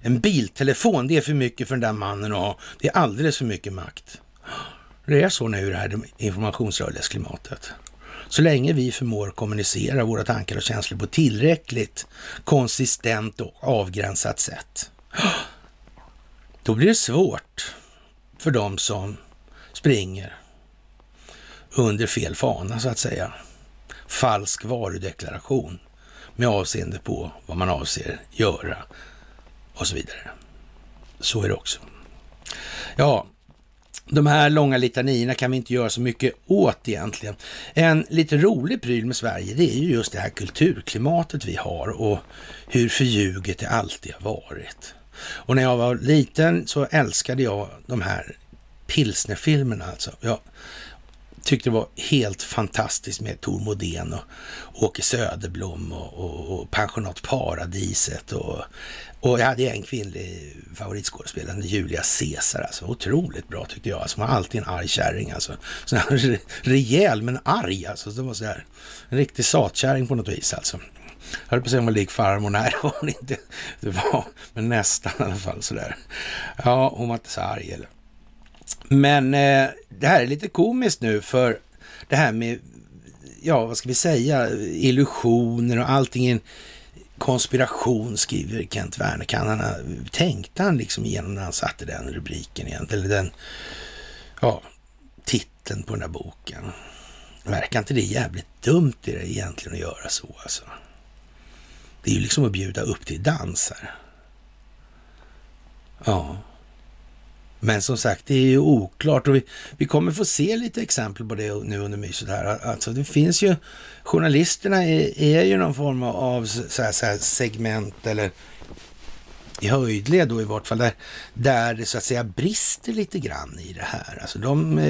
en biltelefon, det är för mycket för den där mannen att ha. Det är alldeles för mycket makt. Det är så nu det här informationsrörlighetsklimatet. Så länge vi förmår kommunicera våra tankar och känslor på tillräckligt konsistent och avgränsat sätt, då blir det svårt för dem som springer under fel fana så att säga. Falsk varudeklaration med avseende på vad man avser göra och så vidare. Så är det också. Ja, De här långa litanierna kan vi inte göra så mycket åt egentligen. En lite rolig pryl med Sverige, det är ju just det här kulturklimatet vi har och hur förljuget det alltid har varit. Och när jag var liten så älskade jag de här pilsnerfilmerna alltså. Jag tyckte det var helt fantastiskt med Tor Modén och Åke Söderblom och Pensionat Paradiset och jag hade en kvinnlig favoritskådespelare, Julia Caesar, alltså otroligt bra tyckte jag, alltså, man var alltid en arg kärring alltså, sån här rejäl men arg alltså, det var så här en riktig satkärring på något vis alltså. Jag höll på att säga om man lik farmor, nej det var hon inte, det var, men nästan i alla fall sådär. Ja, hon var inte så arg eller. Men det här är lite komiskt nu, för det här med, ja vad ska vi säga, illusioner och allting, en konspiration, skriver Kent Werner. Tänkte han liksom igenom när han satte den rubriken egentligen, eller den, ja, titeln på den här boken? Verkar inte det jävligt dumt i det egentligen att göra så alltså? Det är ju liksom att bjuda upp till dansar. Ja. Men som sagt, det är ju oklart och vi kommer få se lite exempel på det nu under myset här. Alltså det finns ju, journalisterna är ju någon form av så här segment eller i höjdled då i vart fall där det så att säga brister lite grann i det här. Alltså de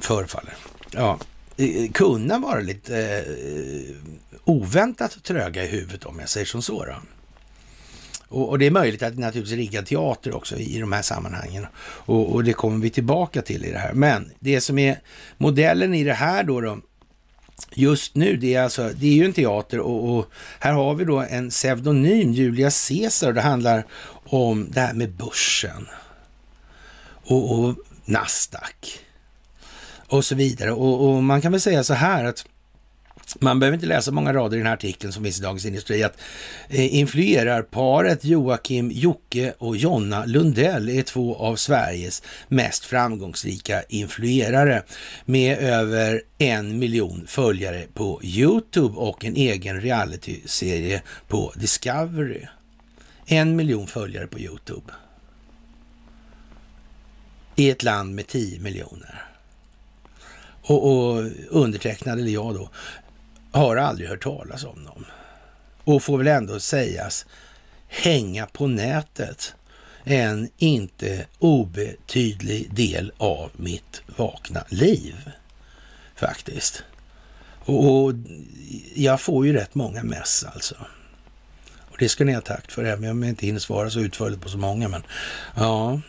förefaller ja, kunna vara lite oväntat tröga i huvudet om jag säger som så då. Och det är möjligt att det naturligtvis riggar teater också i de här sammanhangen och det kommer vi tillbaka till i det här. Men det som är modellen i det här då just nu, det är ju en teater och här har vi då en pseudonym, Julia Caesar, och det handlar om det här med börsen och Nasdaq och så vidare. Och man kan väl säga så här att man behöver inte läsa många rader i den här artikeln som finns i Dagens Industri att influerar paret Joakim, Jocke och Jonna Lundell är två av Sveriges mest framgångsrika influerare med över 1 miljon följare på YouTube och en egen realityserie på Discovery. 1 miljon följare på YouTube. I ett land med 10 miljoner. Och undertecknad, eller jag då, har aldrig hört talas om dem. Och får väl ändå sägas hänga på nätet, en inte obetydlig del av mitt vakna liv faktiskt. Och jag får ju rätt många mess alltså. Och det ska ni ha tack för, även om jag inte hinner svara så utförligt på så många. Men ja,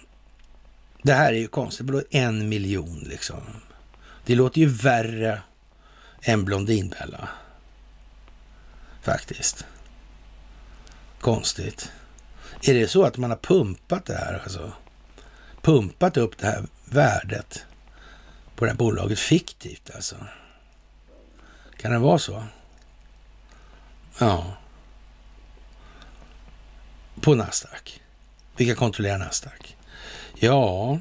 det här är ju konstigt, på 1 miljon liksom. Det låter ju värre än Blondinbella. Faktiskt. Konstigt. Är det så att man har pumpat det här? Alltså? Pumpat upp det här värdet på det här bolaget fiktivt alltså? Kan det vara så? Ja. På Nasdaq. Vilka kontrollerar Nasdaq? Ja.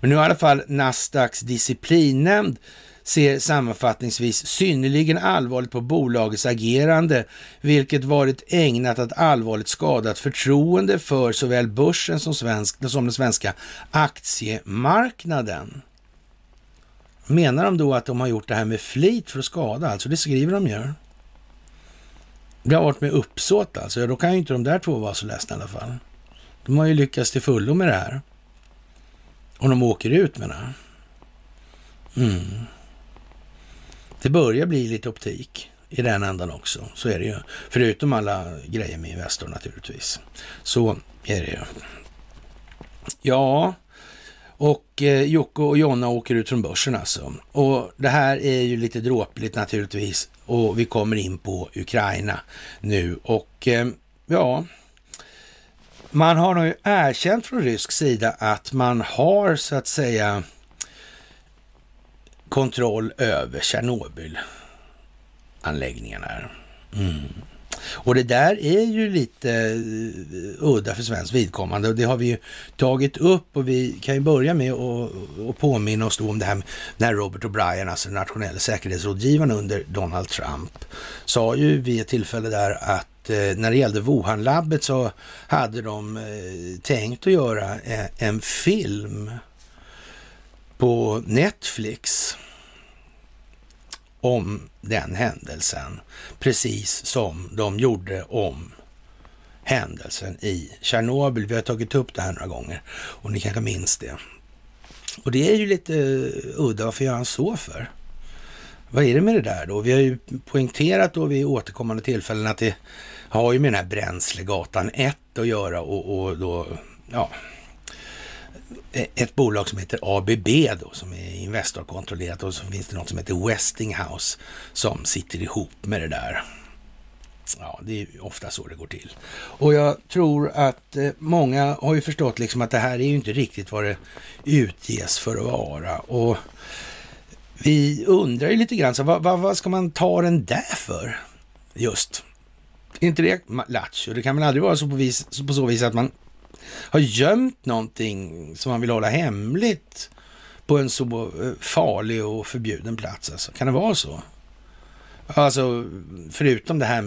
Men nu i alla fall Nasdaqs disciplinnämnd ser sammanfattningsvis synnerligen allvarligt på bolagets agerande, vilket varit ägnat att allvarligt skadat förtroende för såväl börsen som den svenska aktiemarknaden. Menar de då att de har gjort det här med flit för att skada? Alltså det skriver de ju. Det har varit med uppsåt alltså. Då kan ju inte de där två vara så ledsna i alla fall. De har ju lyckats till fullo med det här. Och de åker ut med det. Det börjar bli lite optik i den ändan också. Så är det ju. Förutom alla grejer med Investor naturligtvis. Så är det ju. Ja. Och Jocke och Jonna åker ut från börsen alltså. Och det här är ju lite dråpligt naturligtvis. Och vi kommer in på Ukraina nu. Och ja. Man har nog erkänt från rysk sida att man har så att säga kontroll över Tjernobyl-anläggningarna. Och det där är ju lite udda för svensk vidkommande, och det har vi ju tagit upp, och vi kan ju börja med att påminna oss då om det här när Robert O'Brien, alltså den nationella säkerhetsrådgivaren under Donald Trump, sa ju vid ett tillfälle där att när det gällde Wuhan-labbet så hade de tänkt att göra en film på Netflix om den händelsen, precis som de gjorde om händelsen i Tjernobyl. Vi har tagit upp det här några gånger och ni kanske minns det. Och det är ju lite udda, varför gör han så för? Vad är det med det där då? Vi har ju poängterat då vid återkommande tillfällen att det har ju med den här Bränslegatan 1 att göra, och då, ja, ett bolag som heter ABB då, som är Investor-kontrollerat, och så finns det något som heter Westinghouse som sitter ihop med det där. Ja, det är ju ofta så det går till. Och jag tror att många har ju förstått liksom att det här är ju inte riktigt vad det utges för att vara, och vi undrar ju lite grann, så vad ska man ta den där för? Just. Inte det latch, och det kan väl aldrig vara så på så vis att man har gömt någonting som man vill hålla hemligt på en så farlig och förbjuden plats. Alltså. Kan det vara så? Alltså, förutom det här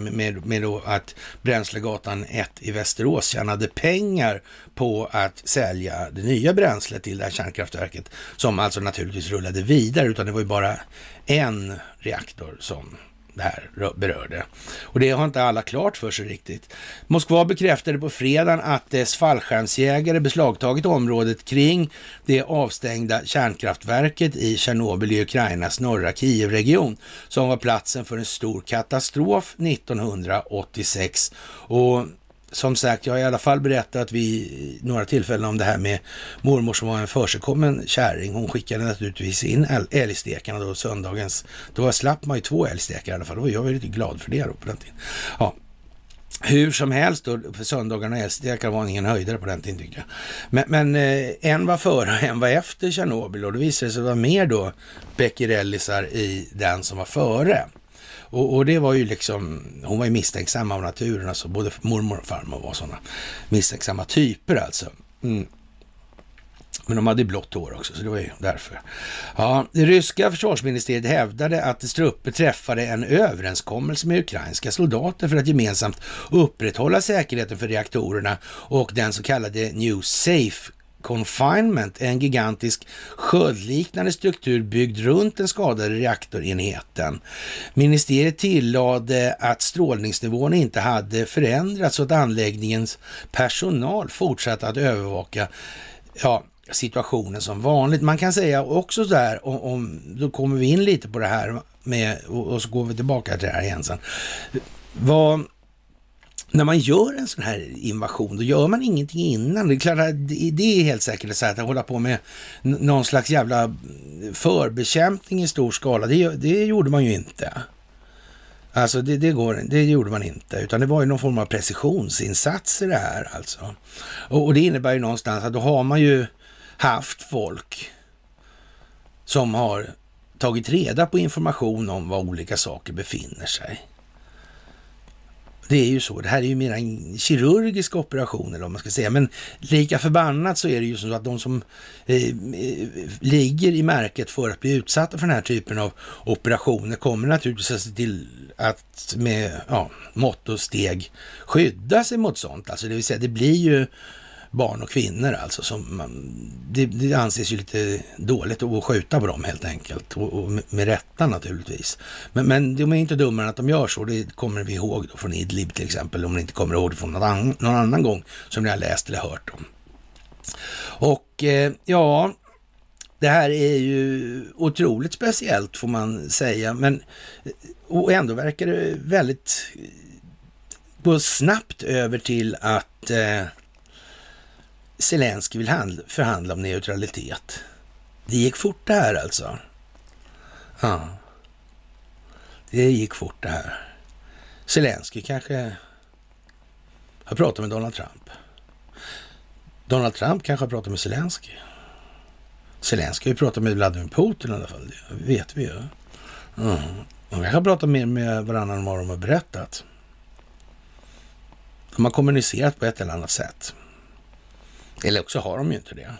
med då att Bränslegatan 1 i Västerås tjänade pengar på att sälja det nya bränslet till det här kärnkraftverket, som alltså naturligtvis rullade vidare, utan det var ju bara en reaktor som det här berörde. Och det har inte alla klart för sig riktigt. Moskva bekräftade på fredagen att dess fallskärmsjägare beslagtagit området kring det avstängda kärnkraftverket i Tjernobyl i Ukrainas norra Kievregion, som var platsen för en stor katastrof 1986. Och som sagt, jag har i alla fall berättat vid några tillfällen om det här med mormor som var en försekommen kärring. Hon skickade naturligtvis in älgstekarna då söndagens. Då slapp man ju 2 älgstekar i alla fall. Och jag var lite glad för det då på den tiden. Ja. Hur som helst då, för söndagarna och älgstekar var ingen höjdare på den tiden tycker jag. Men en var före och en var efter Tjernobyl. Och då visade det sig att det var mer då becquerellisar i den som var före. Och det var ju liksom, hon var ju misstänksam av naturen, alltså både mormor och farmor var sådana misstänksamma typer alltså. Mm. Men de hade blått hår också, så det var ju därför. Ja, det ryska försvarsministeriet hävdade att trupper träffade en överenskommelse med ukrainska soldater för att gemensamt upprätthålla säkerheten för reaktorerna och den så kallade New Safe Confinement, en gigantisk sköldliknande struktur byggd runt den skadade reaktorenheten. Ministeriet tillade att strålningsnivån inte hade förändrats så att anläggningens personal fortsatte att övervaka situationen som vanligt. Man kan säga också så här, om då kommer vi in lite på det här med, och så går vi tillbaka till det här igen sen. När man gör en sån här invasion, då gör man ingenting innan. Det är klart att det är helt säkert så att hålla på med någon slags jävla förbekämpning i stor skala. Det gjorde man ju inte. Alltså det gjorde man inte, utan det var ju någon form av precisionsinsatser det här alltså. Och det innebär ju någonstans att då har man ju haft folk som har tagit reda på information om var olika saker befinner sig. Det är ju så, det här är ju mer en kirurgisk operation eller om man ska säga, men lika förbannat så är det ju så att de som ligger i märket för att bli utsatta för den här typen av operationer kommer naturligtvis att se till att med mått och steg skydda sig mot sånt. Alltså det vill säga, det blir ju barn och kvinnor alltså, som det anses ju lite dåligt att skjuta på dem helt enkelt, och med rätta naturligtvis, men de är inte dummare att de gör så. Det kommer vi ihåg då från Idlib till exempel, om ni inte kommer ihåg det från någon annan gång som ni har läst eller hört om. Och det här är ju otroligt speciellt får man säga, men och ändå verkar det väldigt gå snabbt över till att Zelensky vill förhandla om neutralitet. Det gick fort det här alltså. Ja. Det gick fort det här. Zelensky kanske har pratat med Donald Trump. Donald Trump kanske har pratat med Zelensky. Zelensky har pratat med Vladimir Putin i alla fall. Det vet vi ju. De kanske har pratat mer med varandra än vad de har berättat. De har kommunicerat på ett eller annat sätt. Eller också har de ju inte det.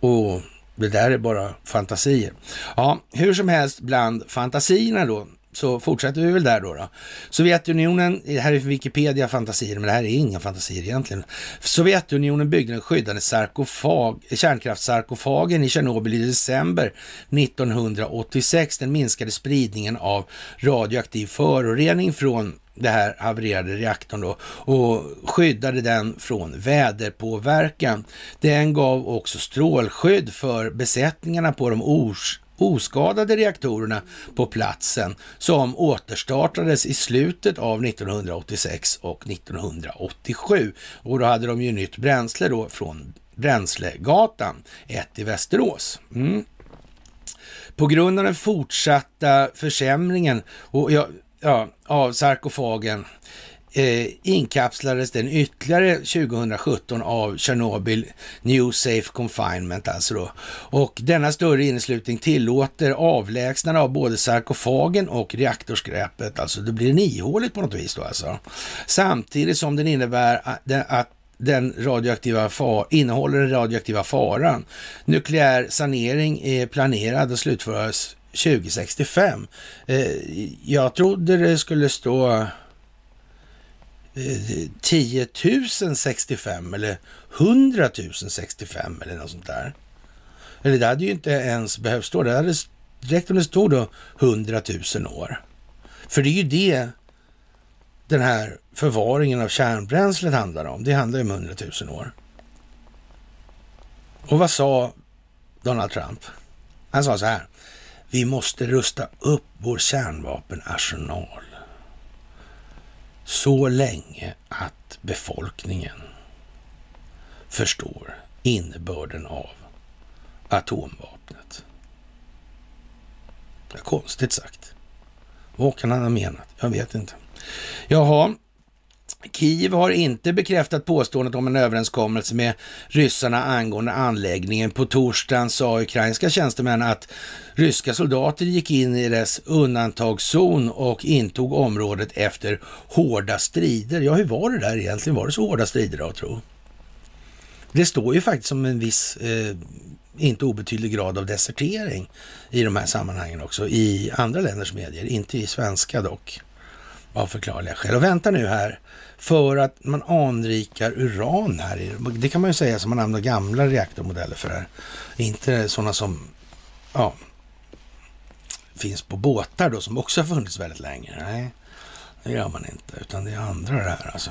Och det där är bara fantasier. Ja, hur som helst bland fantasierna då. Så fortsätter vi väl där då. Sovjetunionen, här är Wikipedia fantasier, men det här är inga fantasier egentligen. Sovjetunionen byggde en skyddande kärnkraftsarkofagen i Tjernobyl i december 1986. Den minskade spridningen av radioaktiv förorening från det här havererade reaktorn då, och skyddade den från väderpåverkan. Den gav också strålskydd för besättningarna på de oskadade reaktorerna på platsen, som återstartades i slutet av 1986 och 1987. Och då hade de ju nytt bränsle då från Bränslegatan 1 i Västerås. Mm. På grund av den fortsatta försämringen och av sarkofagen inkapslades den ytterligare 2017 av Chernobyl New Safe Confinement alltså då. Och denna större inneslutning tillåter avlägsnande av både sarkofagen och reaktorskräpet, alltså det blir ihåligt på något vis då alltså. Samtidigt som den innebär att den radioaktiva innehåller den radioaktiva faran. Nukleär sanering är planerad att slutföras 2065. Jag trodde det skulle stå 10 065 eller 100 065 eller något sånt där. Eller det hade ju inte ens behövt stå. Det hade direkt om det stod då 100 000 år. För det är ju det den här förvaringen av kärnbränslet handlar om. Det handlar ju om 100 000 år. Och vad sa Donald Trump? Han sa så här: vi måste rusta upp vår kärnvapenarsenal så länge att befolkningen förstår innebörden av atomvapnet. Det är konstigt sagt. Vad kan han ha menat? Jag vet inte. Jaha. Kiev har inte bekräftat påståendet om en överenskommelse med ryssarna angående anläggningen. På torsdagen sa ukrainska tjänstemän att ryska soldater gick in i dess undantagszon och intog området efter hårda strider. Ja, hur var det där egentligen? Var det så hårda strider då, tror? Det står ju faktiskt som en viss, inte obetydlig grad av desertering i de här sammanhangen också, i andra länders medier, inte i svenska dock. Av förklarliga skäl. Och vänta nu här, för att man anrikar uran här. Det kan man ju säga som man använder gamla reaktormodeller för det här. Inte sådana som finns på båtar då, som också har funnits väldigt länge. Nej, det gör man inte. Utan det är andra det här alltså.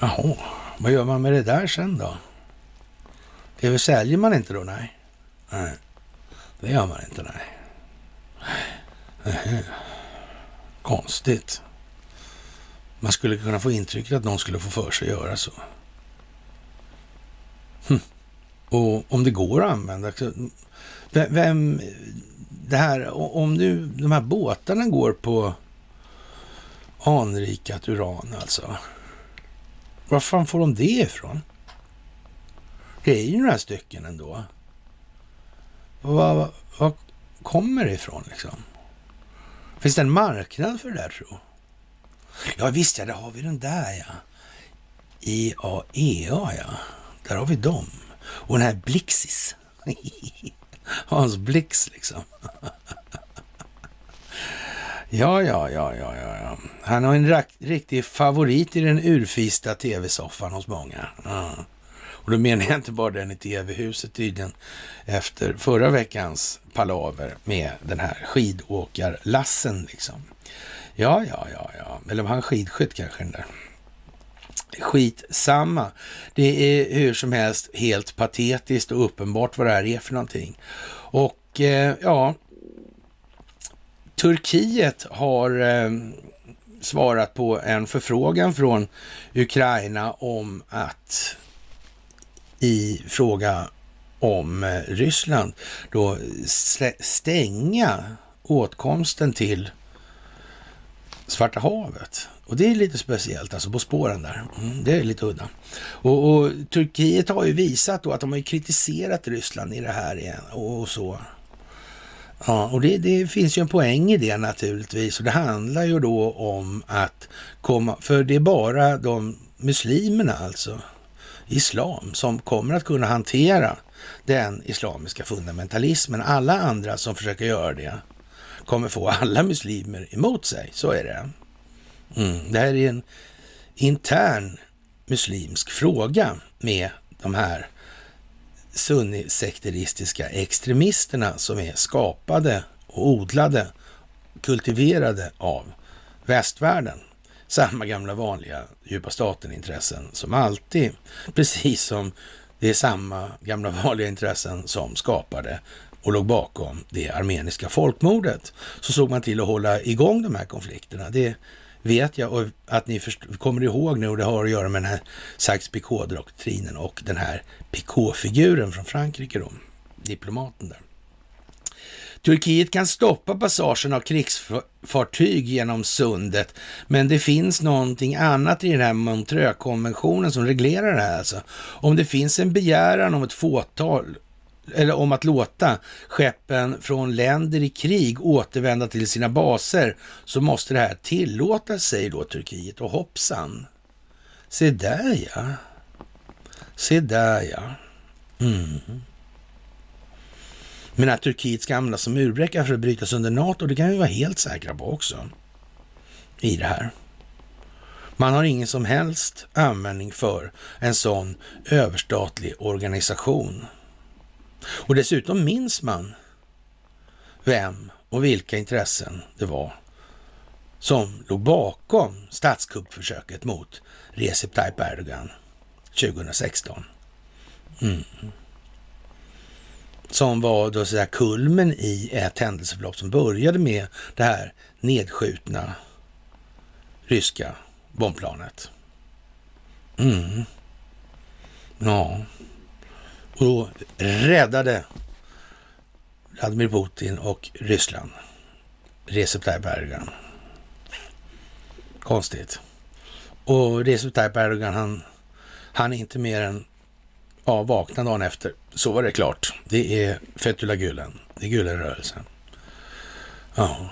Jaha, vad gör man med det där sen då? Det väl säljer man inte då, nej. Nej, det gör man inte, nej. Nej. Konstigt. Man skulle kunna få intrycket att någon skulle få för sig att göra så. Och om det går att använda... Vem... Det här... Om nu de här båtarna går på anrikat uran alltså. Var fan får de det ifrån? Det är ju några stycken ändå. Vad kommer det ifrån liksom? Finns det en marknad för det där, tror? Ja visst, ja, där har vi den där, ja. IAEA, ja. Där har vi dem. Och den här Blixis. Hans Blix, liksom. Ja. Han har en riktig favorit i den urfista tv-soffan hos många. Ja. Och då menar jag inte bara den i tv-huset tydligen efter förra veckans palaver med den här skidåkarlassen liksom. Ja. Eller var han skidskytt kanske den där. Skitsamma. Det är hur som helst helt patetiskt och uppenbart vad det här är för någonting. Och Turkiet har... svarat på en förfrågan från Ukraina om att... i fråga om Ryssland då stänga åtkomsten till Svarta havet. Och det är lite speciellt, alltså på spåren där. Det är lite udda. Och Turkiet har ju visat då att de har kritiserat Ryssland i det här igen och så. Ja, och det finns ju en poäng i det naturligtvis, och det handlar ju då om att komma, för det är bara de muslimerna, alltså islam, som kommer att kunna hantera den islamiska fundamentalismen. Alla andra som försöker göra det kommer få alla muslimer emot sig, så är det. Det här är en intern muslimsk fråga med de här sunnisekteristiska extremisterna som är skapade och odlade, kultiverade av västvärlden. Samma gamla vanliga djupa staten-intressen som alltid, precis som det är samma gamla vanliga intressen som skapade och låg bakom det armeniska folkmordet. Så såg man till att hålla igång de här konflikterna. Det vet jag, och att ni kommer ihåg nu, och det har att göra med den här Sykes-Picot-doktrinen och den här Picot-figuren från Frankrike då, diplomaten där. Turkiet kan stoppa passagen av krigsfartyg genom sundet, men det finns någonting annat i den här Montreux-konventionen som reglerar det här alltså. Om det finns en begäran om ett fåtal, eller om att låta skeppen från länder i krig återvända till sina baser, så måste det här tillåta sig då Turkiet, och hoppsan. Se där ja. Men att Turkiet ska användas som murbräcka för att brytas under NATO, det kan vi vara helt säkra på också i det här. Man har ingen som helst användning för en sån överstatlig organisation. Och dessutom minns man vem och vilka intressen det var som låg bakom statskuppförsöket mot Recep Tayyip Erdogan 2016. Som var då så här kulmen i ett händelseförlopp som började med det här nedskjutna ryska bombplanet. Ja. Och då räddade Vladimir Putin och Ryssland Recep Tayyip Erdogan. Konstigt. Och Recep Tayyip Erdogan, han är inte mer än vakna dagen efter. Så var det klart. Det är Fethullah Gülen. Det är Gülen-rörelsen. Ja.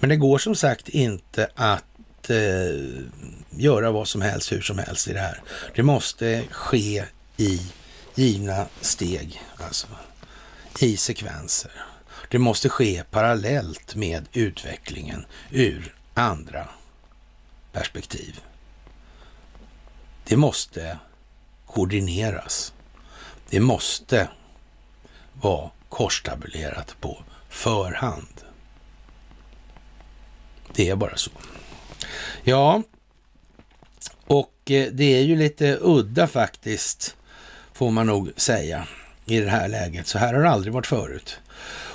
Men det går som sagt inte att göra vad som helst hur som helst i det här. Det måste ske i givna steg. Alltså i sekvenser. Det måste ske parallellt med utvecklingen ur andra perspektiv. Det måste koordineras. Det måste vara korstabulerat på förhand. Det är bara så. Ja, och det är ju lite udda faktiskt, får man nog säga, i det här läget. Så här har det aldrig varit förut.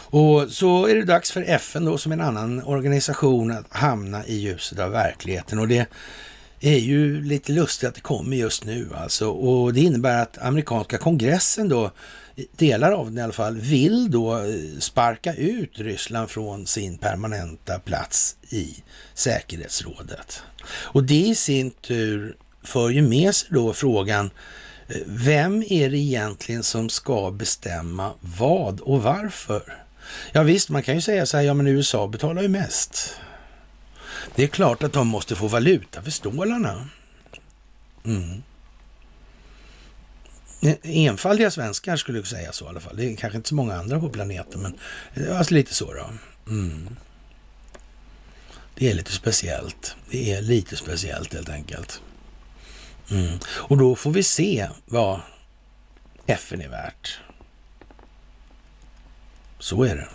Och så är det dags för FN då, som en annan organisation, att hamna i ljuset av verkligheten. Och det är ju lite lustigt att det kommer just nu alltså, och det innebär att amerikanska kongressen då, delar av den i alla fall, vill då sparka ut Ryssland från sin permanenta plats i säkerhetsrådet. Och det i sin tur för ju med sig då frågan, vem är det egentligen som ska bestämma vad och varför? Ja visst, man kan ju säga så här, ja men USA betalar ju mest. Det är klart att de måste få valuta för stålarna. Enfaldiga svenskar skulle jag säga så i alla fall. Det är kanske inte så många andra på planeten, men alltså lite så då. Det är lite speciellt. Det är lite speciellt helt enkelt. Och då får vi se vad FN är värt. Så är det.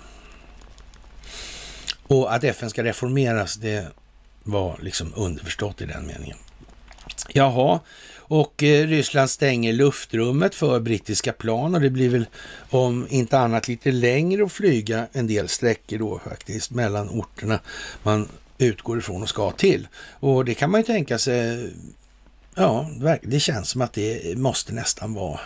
Och att FN ska reformeras, det var liksom underförstått i den meningen. Jaha, och Ryssland stänger luftrummet för brittiska plan, och det blir väl om inte annat lite längre att flyga en del sträckor då faktiskt mellan orterna man utgår ifrån och ska till. Och det kan man ju tänka sig, ja det känns som att det måste nästan vara...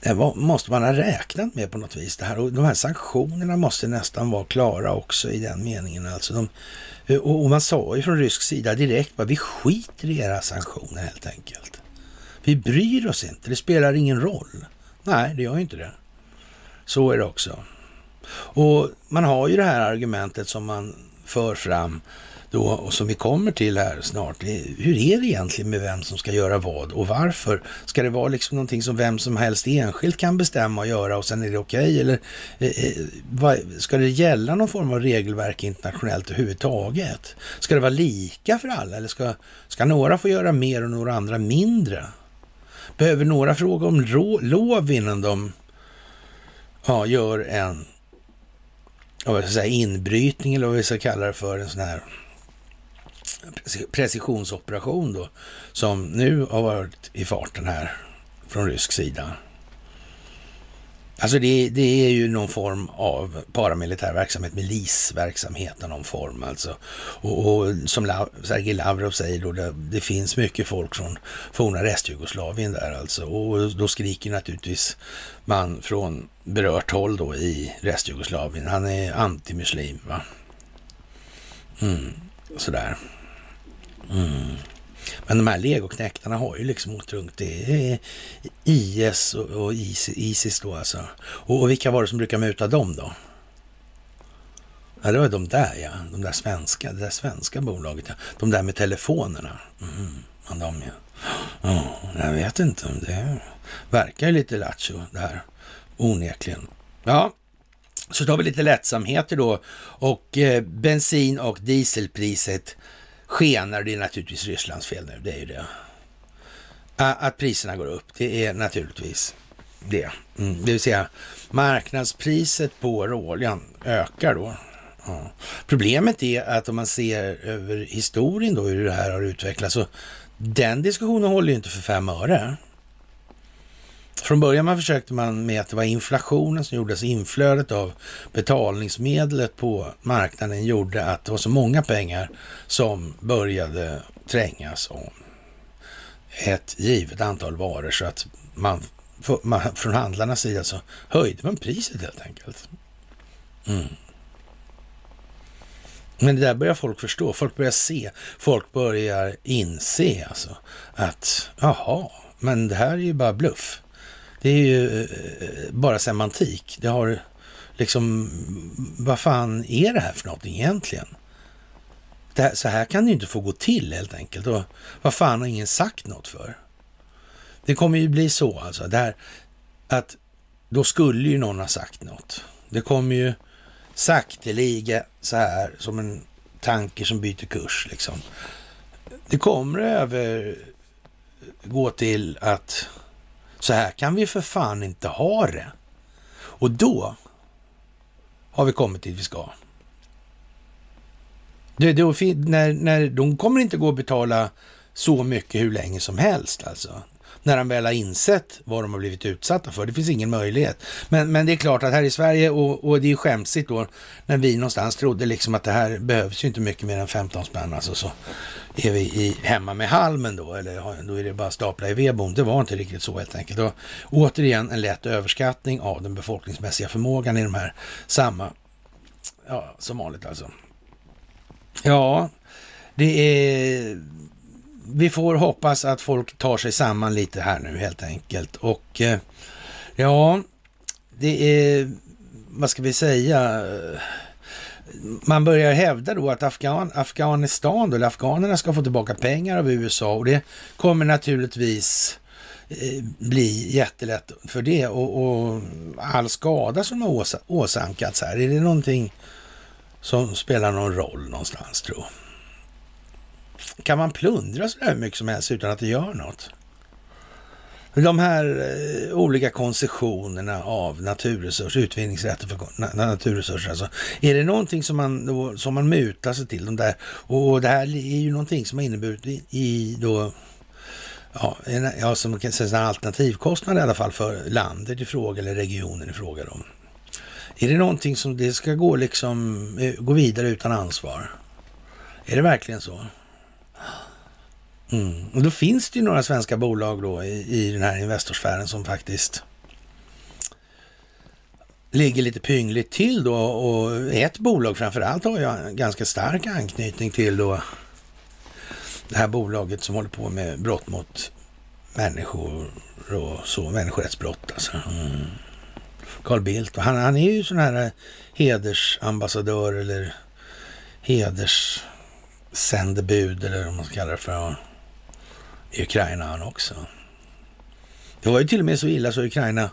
Det måste man ha räknat med på något vis det här, och de här sanktionerna måste nästan vara klara också i den meningen alltså. Och man sa ju från rysk sida direkt bara, vi skiter i era sanktioner helt enkelt. Vi bryr oss inte, det spelar ingen roll. Nej, det gör ju inte det. Så är det också. Och man har ju det här argumentet som man för fram då, och som vi kommer till här snart. Hur är det egentligen med vem som ska göra vad och varför? Ska det vara liksom någonting som vem som helst enskilt kan bestämma och göra och sen är det okej? Eller ska det gälla någon form av regelverk internationellt överhuvudtaget? Ska det vara lika för alla? Eller ska några få göra mer och några andra mindre? Behöver några fråga om lov innan de gör en inbrytning eller vad vi ska kalla det för, en sån här precisionsoperation då, som nu har varit i farten här från rysk sida. Alltså det är ju någon form av paramilitär verksamhet, milisverksamhet av någon form alltså. Och som Sergej Lavrov säger då, det finns mycket folk från forna restjugoslavien där alltså. Och då skriker naturligtvis man från berört håll då i restjugoslavien. Han är antimuslim, va? Sådär. Men de här legoknäktarna har ju liksom otrungt, det är IS och ISIS då alltså. Och vilka var det som brukar muta dem då? Ja, det var de där svenska, det där svenska bolaget, ja. De där med telefonerna. Jag vet inte om det verkar ju lite lattjo det här, onekligen. Ja. Så tar vi lite lättsamheter då, och bensin- och dieselpriset skenar, det är naturligtvis Rysslands fel nu, det är ju det. Att priserna går upp, det är naturligtvis det. Det vill säga, marknadspriset på råoljan ökar då. Ja. Problemet är att om man ser över historien då, hur det här har utvecklats, så den diskussionen håller ju inte för 5 öre. Från början försökte man med att det var inflationen som gjorde, så inflödet av betalningsmedlet på marknaden gjorde att det var så många pengar som började trängas om ett givet antal varor, så att man från handlarnas sida så höjde man priset helt enkelt. Men det där börjar folk förstå, folk börjar se, folk börjar inse alltså att jaha, men det här är ju bara bluff. Det är ju bara semantik. Det har liksom, vad fan är det här för någonting egentligen? Så här kan det ju inte få gå till helt enkelt. Och vad fan har ingen sagt något för? Det kommer ju bli så alltså. Det här, att då skulle ju någon ha sagt något. Det kommer ju sakteliga så här, som en tanker som byter kurs liksom. Det kommer övergå till att så här kan vi för fan inte ha det. Och då har vi kommit dit vi ska. När de kommer inte gå att betala så mycket hur länge som helst alltså. När de väl har insett vad de har blivit utsatta för. Det finns ingen möjlighet. Men det är klart att här i Sverige, och det är skämsigt då, när vi någonstans trodde liksom att det här behövs ju inte mycket mer än 15 spänn. Alltså, så är vi hemma med halmen då, eller då är det bara stapla i vedbon. Det var inte riktigt så helt enkelt. Och återigen en lätt överskattning av den befolkningsmässiga förmågan i de här samma, ja, som vanligt alltså. Ja, det är... Vi får hoppas att folk tar sig samman lite här nu helt enkelt. Och ja, det är, vad ska vi säga, man börjar hävda då att Afghanistan då, eller afghanerna ska få tillbaka pengar av USA, och det kommer naturligtvis bli jättelätt för det, och all skada som har åsamkats här, är det någonting som spelar någon roll någonstans tror jag? Kan man plundra så där mycket som helst utan att det gör något? De här olika koncessionerna av naturresurser, utvinningsrätter för naturresurser alltså. Är det någonting som man mutar sig till de där? Och det här är ju någonting som har inneburit i då, ja, som man kan säga en alternativkostnad i alla fall för landet i fråga eller regionen i fråga om. Är det någonting som det ska gå liksom gå vidare utan ansvar? Är det verkligen så? Och då finns det ju några svenska bolag då i den här investorsfären som faktiskt ligger lite pyngligt till då, och ett bolag framförallt har ju en ganska stark anknytning till då det här bolaget som håller på med brott mot människor och så, människorättsbrott alltså. Carl Bildt. Han är ju sån här hedersambassadör eller hederssändebud eller vad man ska kalla det för i Ukraina han också. Det var ju till och med så illa så Ukraina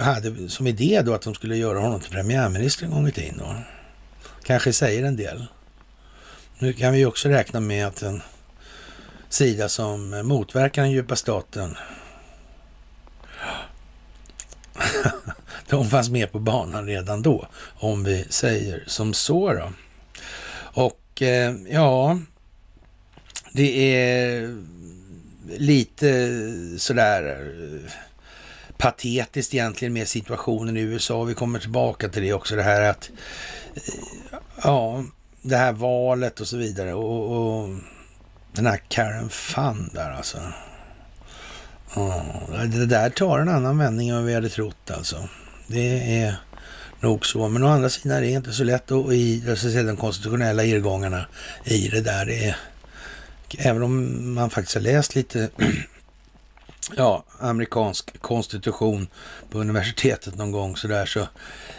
hade som idé då att de skulle göra honom till premiärminister en gång i tiden då. Kanske säger en del. Nu kan vi ju också räkna med att en sida som motverkar den djupa staten de fanns med på banan redan då, om vi säger som så då. Och ja, det är lite sådär patetiskt egentligen med situationen i USA. Vi kommer tillbaka till det också, det här att ja, det här valet och så vidare och den här Karen Fann där alltså. Det där tar en annan vändning än vad vi hade trott alltså. Det är nog så. Men å andra sidan är det inte så lätt att i de konstitutionella irrgångarna i det där. Det är, även om man faktiskt har läst lite ja, amerikansk konstitution på universitetet någon gång så där så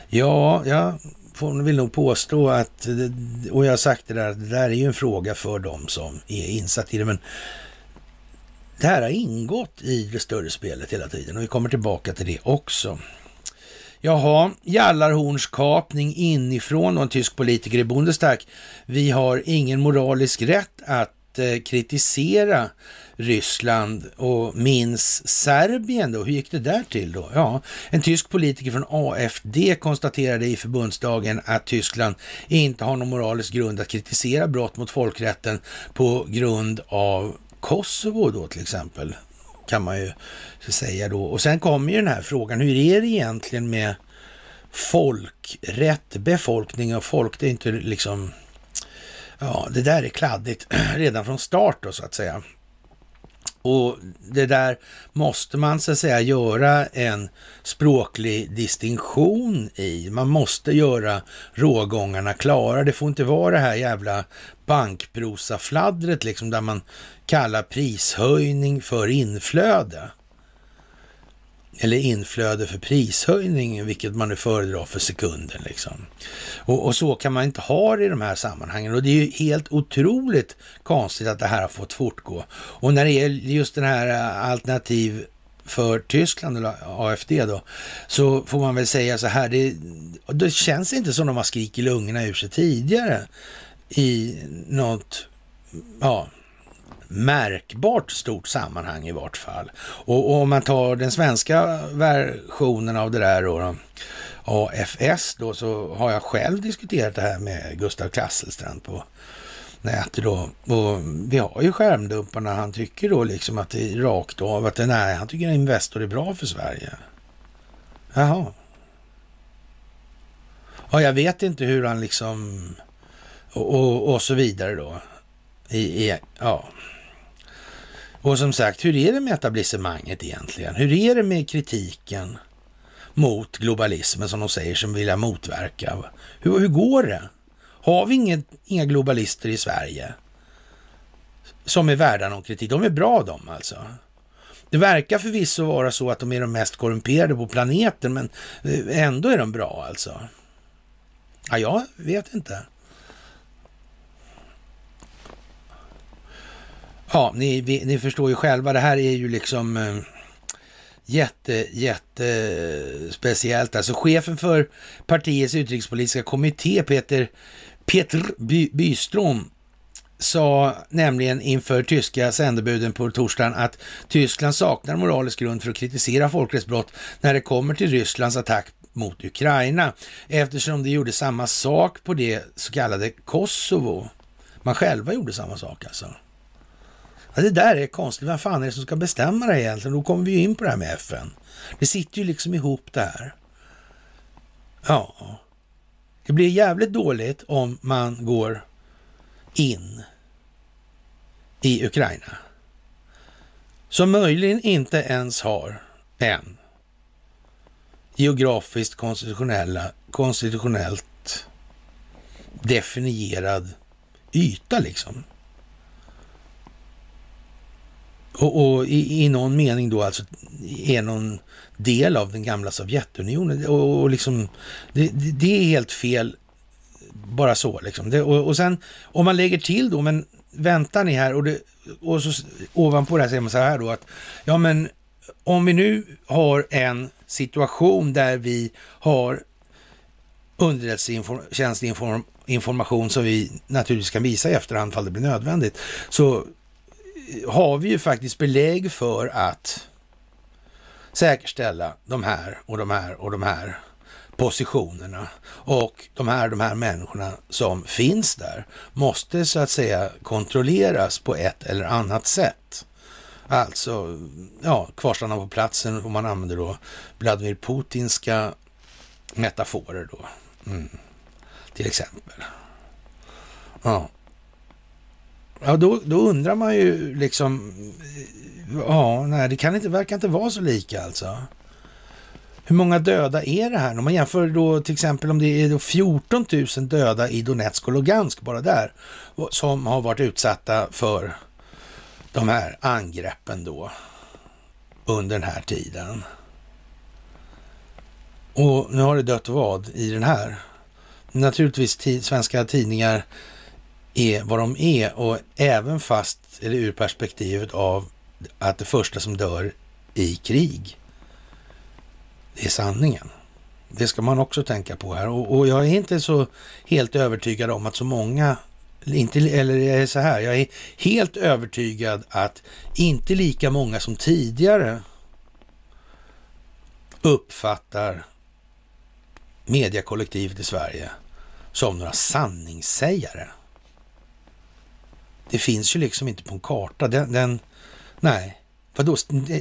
ja, jag vill nog påstå att, och jag har sagt det där, det där är ju en fråga för dem som är insatt i det, men det här har ingått i det större spelet hela tiden och vi kommer tillbaka till det också. Jaha, jallarhornskapning inifrån och en tysk politiker i Bundestag. Vi har ingen moralisk rätt att kritisera Ryssland och minns Serbien då. Hur gick det där till då? Ja, en tysk politiker från AFD konstaterade i förbundsdagen att Tyskland inte har någon moralisk grund att kritisera brott mot folkrätten på grund av Kosovo då till exempel, kan man ju säga då. Och sen kommer ju den här frågan, hur är det egentligen med folkrätt, befolkning och folk? Det är inte liksom, ja det där är kladdigt redan från start då så att säga. Och det där måste man så att säga göra en språklig distinktion i. Man måste göra rågångarna klara. Det får inte vara det här jävla bankbrosafladdret liksom, där man kallar prishöjning för inflöde. Eller inflöde för prishöjning, vilket man nu föredrar för sekunden liksom. Och så kan man inte ha det i de här sammanhangen. Och det är ju helt otroligt konstigt att det här har fått fortgå. Och när det gäller just den här alternativ för Tyskland eller AFD då, så får man väl säga så här, det känns inte som de har skrikit i lungorna ur sig tidigare i något, ja, märkbart stort sammanhang i vart fall. Och om man tar den svenska versionen av det där då, AFS då, så har jag själv diskuterat det här med Gustav Kasselstrand på nätet då. Och vi har ju skärmdumparna, han tycker då liksom att det är rakt av att nej, han tycker att Investor är bra för Sverige. Jaha. Ja, jag vet inte hur han liksom och så vidare då. Ja. Och som sagt, hur är det med etablissemanget egentligen? Hur är det med kritiken mot globalismen som de säger som vill motverka? Hur går det? Har vi inga globalister i Sverige som är värda någon kritik? De är bra de alltså. Det verkar förvisso vara så att de är de mest korrumperade på planeten, men ändå är de bra alltså. Ja, jag vet inte. Ja, ni förstår ju själva, det här är ju liksom jättespeciellt. Alltså chefen för partiets utrikespolitiska kommitté, Peter Byström, sa nämligen inför tyska sändebuden på torsdagen att Tyskland saknar moralisk grund för att kritisera folkrättsbrott när det kommer till Rysslands attack mot Ukraina, eftersom det gjorde samma sak på det så kallade Kosovo. Man själva gjorde samma sak alltså. Ja, det där är konstigt. Vad fan är det som ska bestämma det egentligen? Då kommer vi ju in på det här med FN. Det sitter ju liksom ihop det här. Ja. Det blir jävligt dåligt om man går in i Ukraina. Som möjligen inte ens har en geografiskt konstitutionellt definierad yta liksom. Och i någon mening då alltså är någon del av den gamla Sovjetunionen och liksom det är helt fel bara så liksom. Och sen om man lägger till då, men väntar ni här och så ovanpå det här säger man så här då att ja men om vi nu har en situation där vi har underrättelsetjänstinformation som vi naturligtvis kan visa i efterhand om det blir nödvändigt, så har vi ju faktiskt belägg för att säkerställa de här och de här och de här positionerna och de här människorna som finns där måste så att säga kontrolleras på ett eller annat sätt. Alltså, ja, kvarstanna på platsen, om man använder då Vladimir Putinska metaforer då. Till exempel. Ja, då undrar man ju liksom, ja, nej, det kan inte, verkar inte vara så lika alltså. Hur många döda är det här? Om man jämför då till exempel om det är då 14 000 döda i Donetsk och Lugansk bara där, som har varit utsatta för de här angreppen då under den här tiden. Och nu har det dött vad i den här? Naturligtvis svenska tidningar är vad de är, och även fast, eller ur perspektivet av att det första som dör i krig, det är sanningen. Det ska man också tänka på här. Och jag är inte så helt övertygad om att så många, inte, eller är så här, jag är helt övertygad att inte lika många som tidigare uppfattar mediekollektivet i Sverige som några sanningssägare. Det finns ju liksom inte på en karta. Nej. Vadå?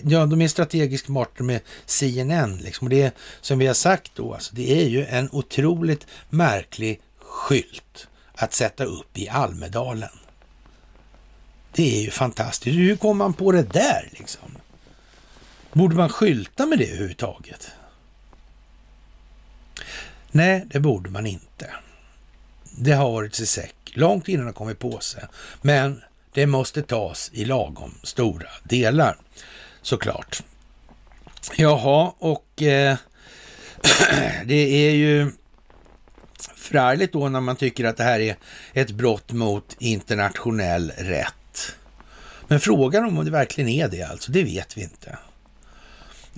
Ja, de är strategiskt smarta med CNN liksom. Och det som vi har sagt då, alltså, det är ju en otroligt märklig skylt att sätta upp i Almedalen. Det är ju fantastiskt. Hur kom man på det där liksom? Borde man skylta med det överhuvudtaget? Nej, det borde man inte. Det har varit sig säkert långt innan de kommer på sig. Men det måste tas i lagom stora delar, såklart. Jaha, och det är ju förargligt då när man tycker att det här är ett brott mot internationell rätt. Men frågan om det verkligen är det, alltså, det vet vi inte.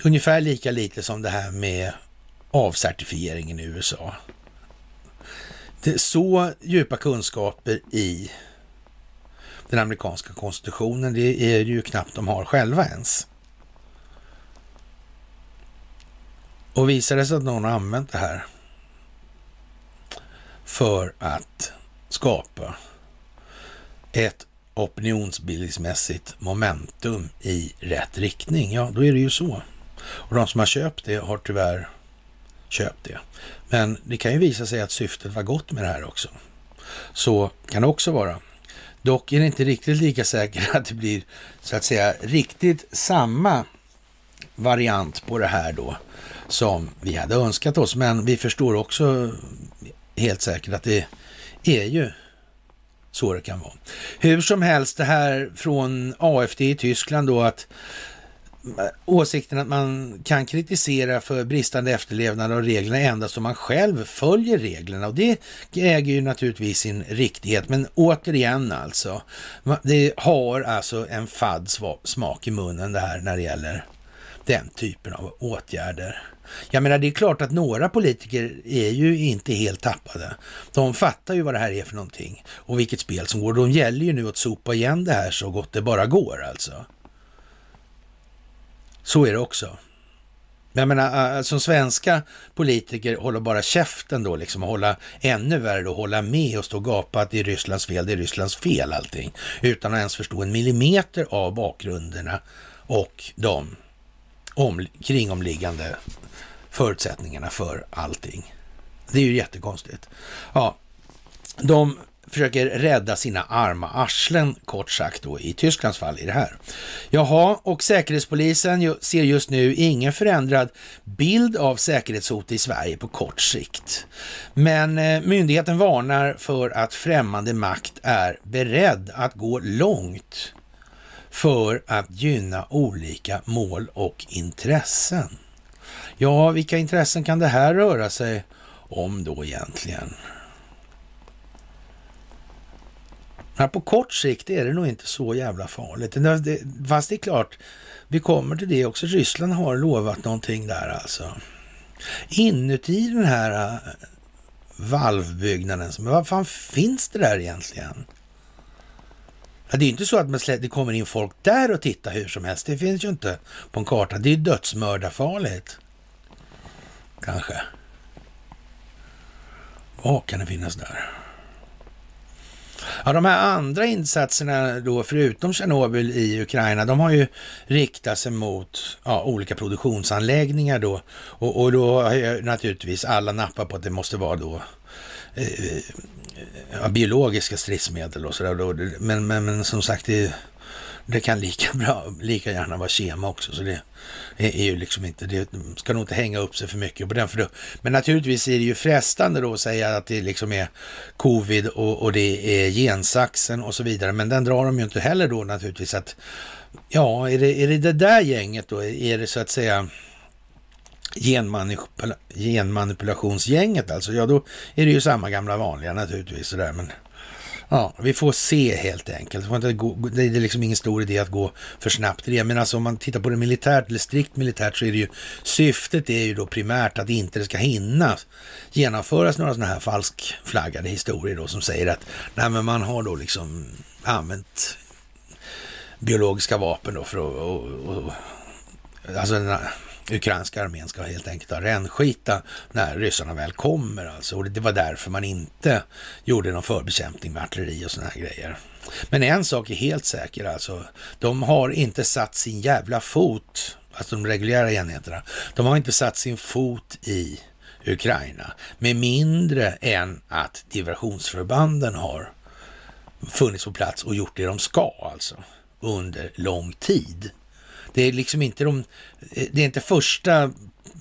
Ungefär lika lite som det här med avcertifieringen i USA. Det är så djupa kunskaper i den amerikanska konstitutionen, det är ju knappt de har själva ens. Och visar det sig att någon har använt det här för att skapa ett opinionsbildningsmässigt momentum i rätt riktning, ja då är det ju så. Och de som har köpt det har tyvärr köpt det. Men det kan ju visa sig att syftet var gott med det här också. Så kan det också vara. Dock är det inte riktigt lika säkert att det blir så att säga riktigt samma variant på det här då som vi hade önskat oss. Men vi förstår också helt säkert att det är ju så det kan vara. Hur som helst, det här från AFD i Tyskland då, att åsikten att man kan kritisera för bristande efterlevnad av reglerna endast om man själv följer reglerna, och det äger ju naturligtvis sin riktighet, men återigen alltså, det har alltså en fadd smak i munnen det här när det gäller den typen av åtgärder. Jag menar, det är klart att några politiker är ju inte helt tappade. De fattar ju vad det här är för någonting och vilket spel som går. De gäller ju nu att sopa igen det här så gott det bara går alltså. Så är det också. Jag menar, som svenska politiker håller bara käften då liksom, och hålla ännu värre och hålla med och stå och gapa att det är Rysslands fel allting, utan att ens förstå en millimeter av bakgrunderna och de kringomliggande förutsättningarna för allting. Det är ju jättekonstigt. Ja, de försöker rädda sina arma arslen kort sagt då i Tysklands fall i det här. Jaha, och säkerhetspolisen ser just nu ingen förändrad bild av säkerhetshot i Sverige på kort sikt. Men myndigheten varnar för att främmande makt är beredd att gå långt för att gynna olika mål och intressen. Ja, vilka intressen kan det här röra sig om då egentligen? Ja, på kort sikt är det nog inte så jävla farligt. Fast det är klart, vi kommer till det också. Ryssland har lovat någonting där alltså. Inuti den här valvbyggnaden. Men vad fan finns det där egentligen? Ja, det är ju inte så att det kommer in folk där och tittar hur som helst. Det finns ju inte på en karta. Det är ju dödsmördarfarligt. Kanske. Vad kan det finnas där? Ja, de här andra insatserna då förutom Tjernobyl i Ukraina, de har ju riktat sig mot olika produktionsanläggningar då, och då har ju naturligtvis alla nappat på att det måste vara då biologiska stridsmedel och sådär, men som sagt det kan lika gärna vara kema också, så det är ju liksom inte, det ska nog inte hänga upp sig för mycket på den, för då, men naturligtvis är det ju frestande då att säga att det liksom är covid och det är gensaxen och så vidare, men den drar de ju inte heller då naturligtvis, att ja, är det där gänget då, är det så att säga genmanipulationsgänget alltså, ja då är det ju samma gamla vanliga naturligtvis sådär, men ja, vi får se helt enkelt. Det är liksom ingen stor idé att gå för snabbt i det. Men alltså om man tittar på det militärt eller strikt militärt, så är det ju, syftet är ju då primärt att inte det ska hinna genomföras några sådana här falskflaggade historier då, som säger att nej, men man har då liksom använt biologiska vapen då för att alltså den här ukrainska armén ska helt enkelt ha renskita när ryssarna väl kommer alltså. Och det var därför man inte gjorde någon förbekämpning med artilleri och såna här grejer. Men en sak är helt säker alltså, de har inte satt sin jävla fot, alltså de reguljära enheterna, de har inte satt sin fot i Ukraina med mindre än att diversionsförbanden har funnits på plats och gjort det de ska alltså under lång tid. Det är liksom inte det är inte första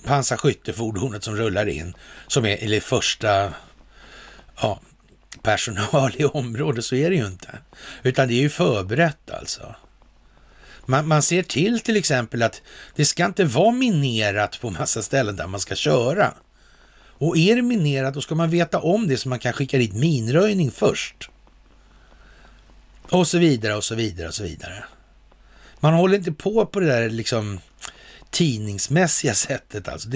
pansarskyttefordonet som rullar in som är, eller första personal i området, så är det ju inte. Utan det är ju förberett alltså. Man ser till exempel att det ska inte vara minerat på massa ställen där man ska köra. Och är det minerat, då ska man veta om det, så man kan skicka dit minröjning först. Och så vidare och så vidare och så vidare. Man håller inte på det där liksom tidningsmässiga sättet. Alltså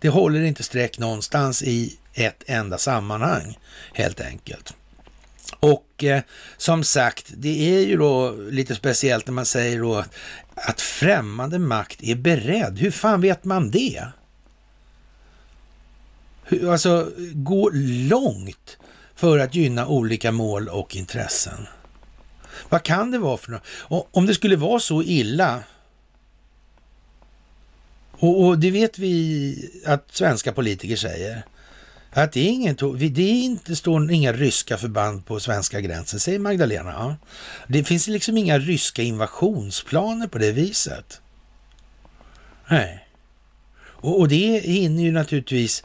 det håller inte streck någonstans i ett enda sammanhang helt enkelt. Och som sagt, det är ju då lite speciellt när man säger då att främmande makt är beredd. Hur fan vet man det? Alltså gå långt för att gynna olika mål och intressen. Vad kan det vara för något? Om det skulle vara så illa, och det vet vi att svenska politiker säger, att det står inga ryska förband på svenska gränsen, säger Magdalena. Ja. Det finns liksom inga ryska invasionsplaner på det viset. Nej. Och det hinner ju naturligtvis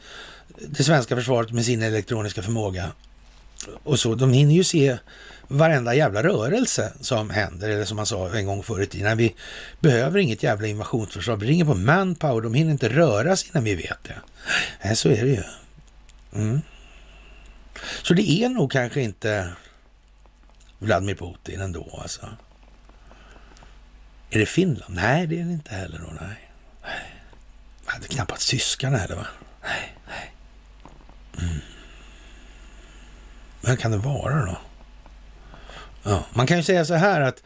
det svenska försvaret med sin elektroniska förmåga. Och så, de hinner ju se varenda jävla rörelse som händer, eller som man sa en gång förut, innan vi behöver inget jävla invasionsförsvar, vi ringer på manpower, de hinner inte röras innan vi vet det. Nej, så är det ju. Mm. Så det är nog kanske inte Vladimir Putin ändå alltså. Är det Finland? Nej, det är det inte heller då, nej. Det är knappast tyskarna heller va? Nej. Mm. Vad kan det vara då? Ja, man kan ju säga så här att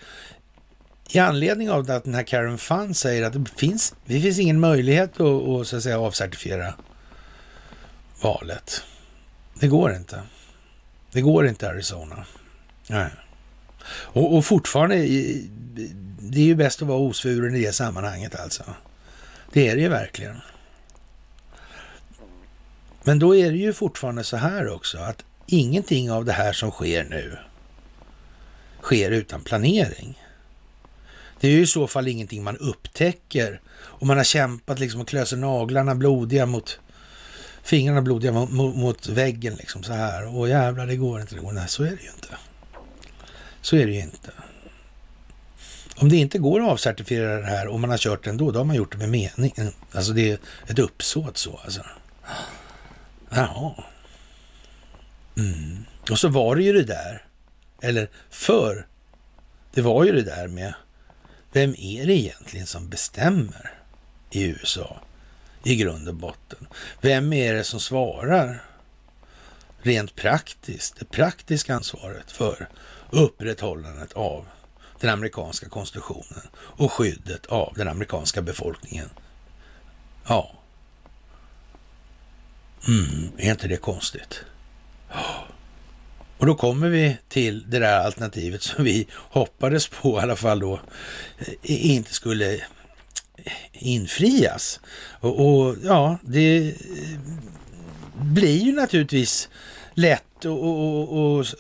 i anledning av att den här Karen Fann säger att det finns ingen möjlighet att så att säga avcertifiera valet. Det går inte. Det går inte Arizona. Nej. Och fortfarande, det är ju bäst att vara osvuren i det sammanhanget alltså. Det är det ju verkligen. Men då är det ju fortfarande så här också att ingenting av det här som sker nu sker utan planering. Det är ju i så fall ingenting man upptäcker, och man har kämpat liksom och klöser naglarna blodiga mot fingrarna, blodiga mot väggen liksom så här. Åh jävlar, det går inte. Nej, så är det ju inte. Om det inte går att avcertifiera det här och man har kört det ändå, då har man gjort det med meningen. Alltså det är ett uppsåt så alltså. Jaha. Mm. Och så var det ju det där. Eller för det var ju det där med vem är det egentligen som bestämmer i USA i grund och botten? Vem är det som svarar rent praktiskt, det praktiska ansvaret för upprätthållandet av den amerikanska konstitutionen och skyddet av den amerikanska befolkningen? Ja. Är inte det konstigt? Och då kommer vi till det där alternativet som vi hoppades på i alla fall då inte skulle infrias. Och ja, det blir ju naturligtvis lätt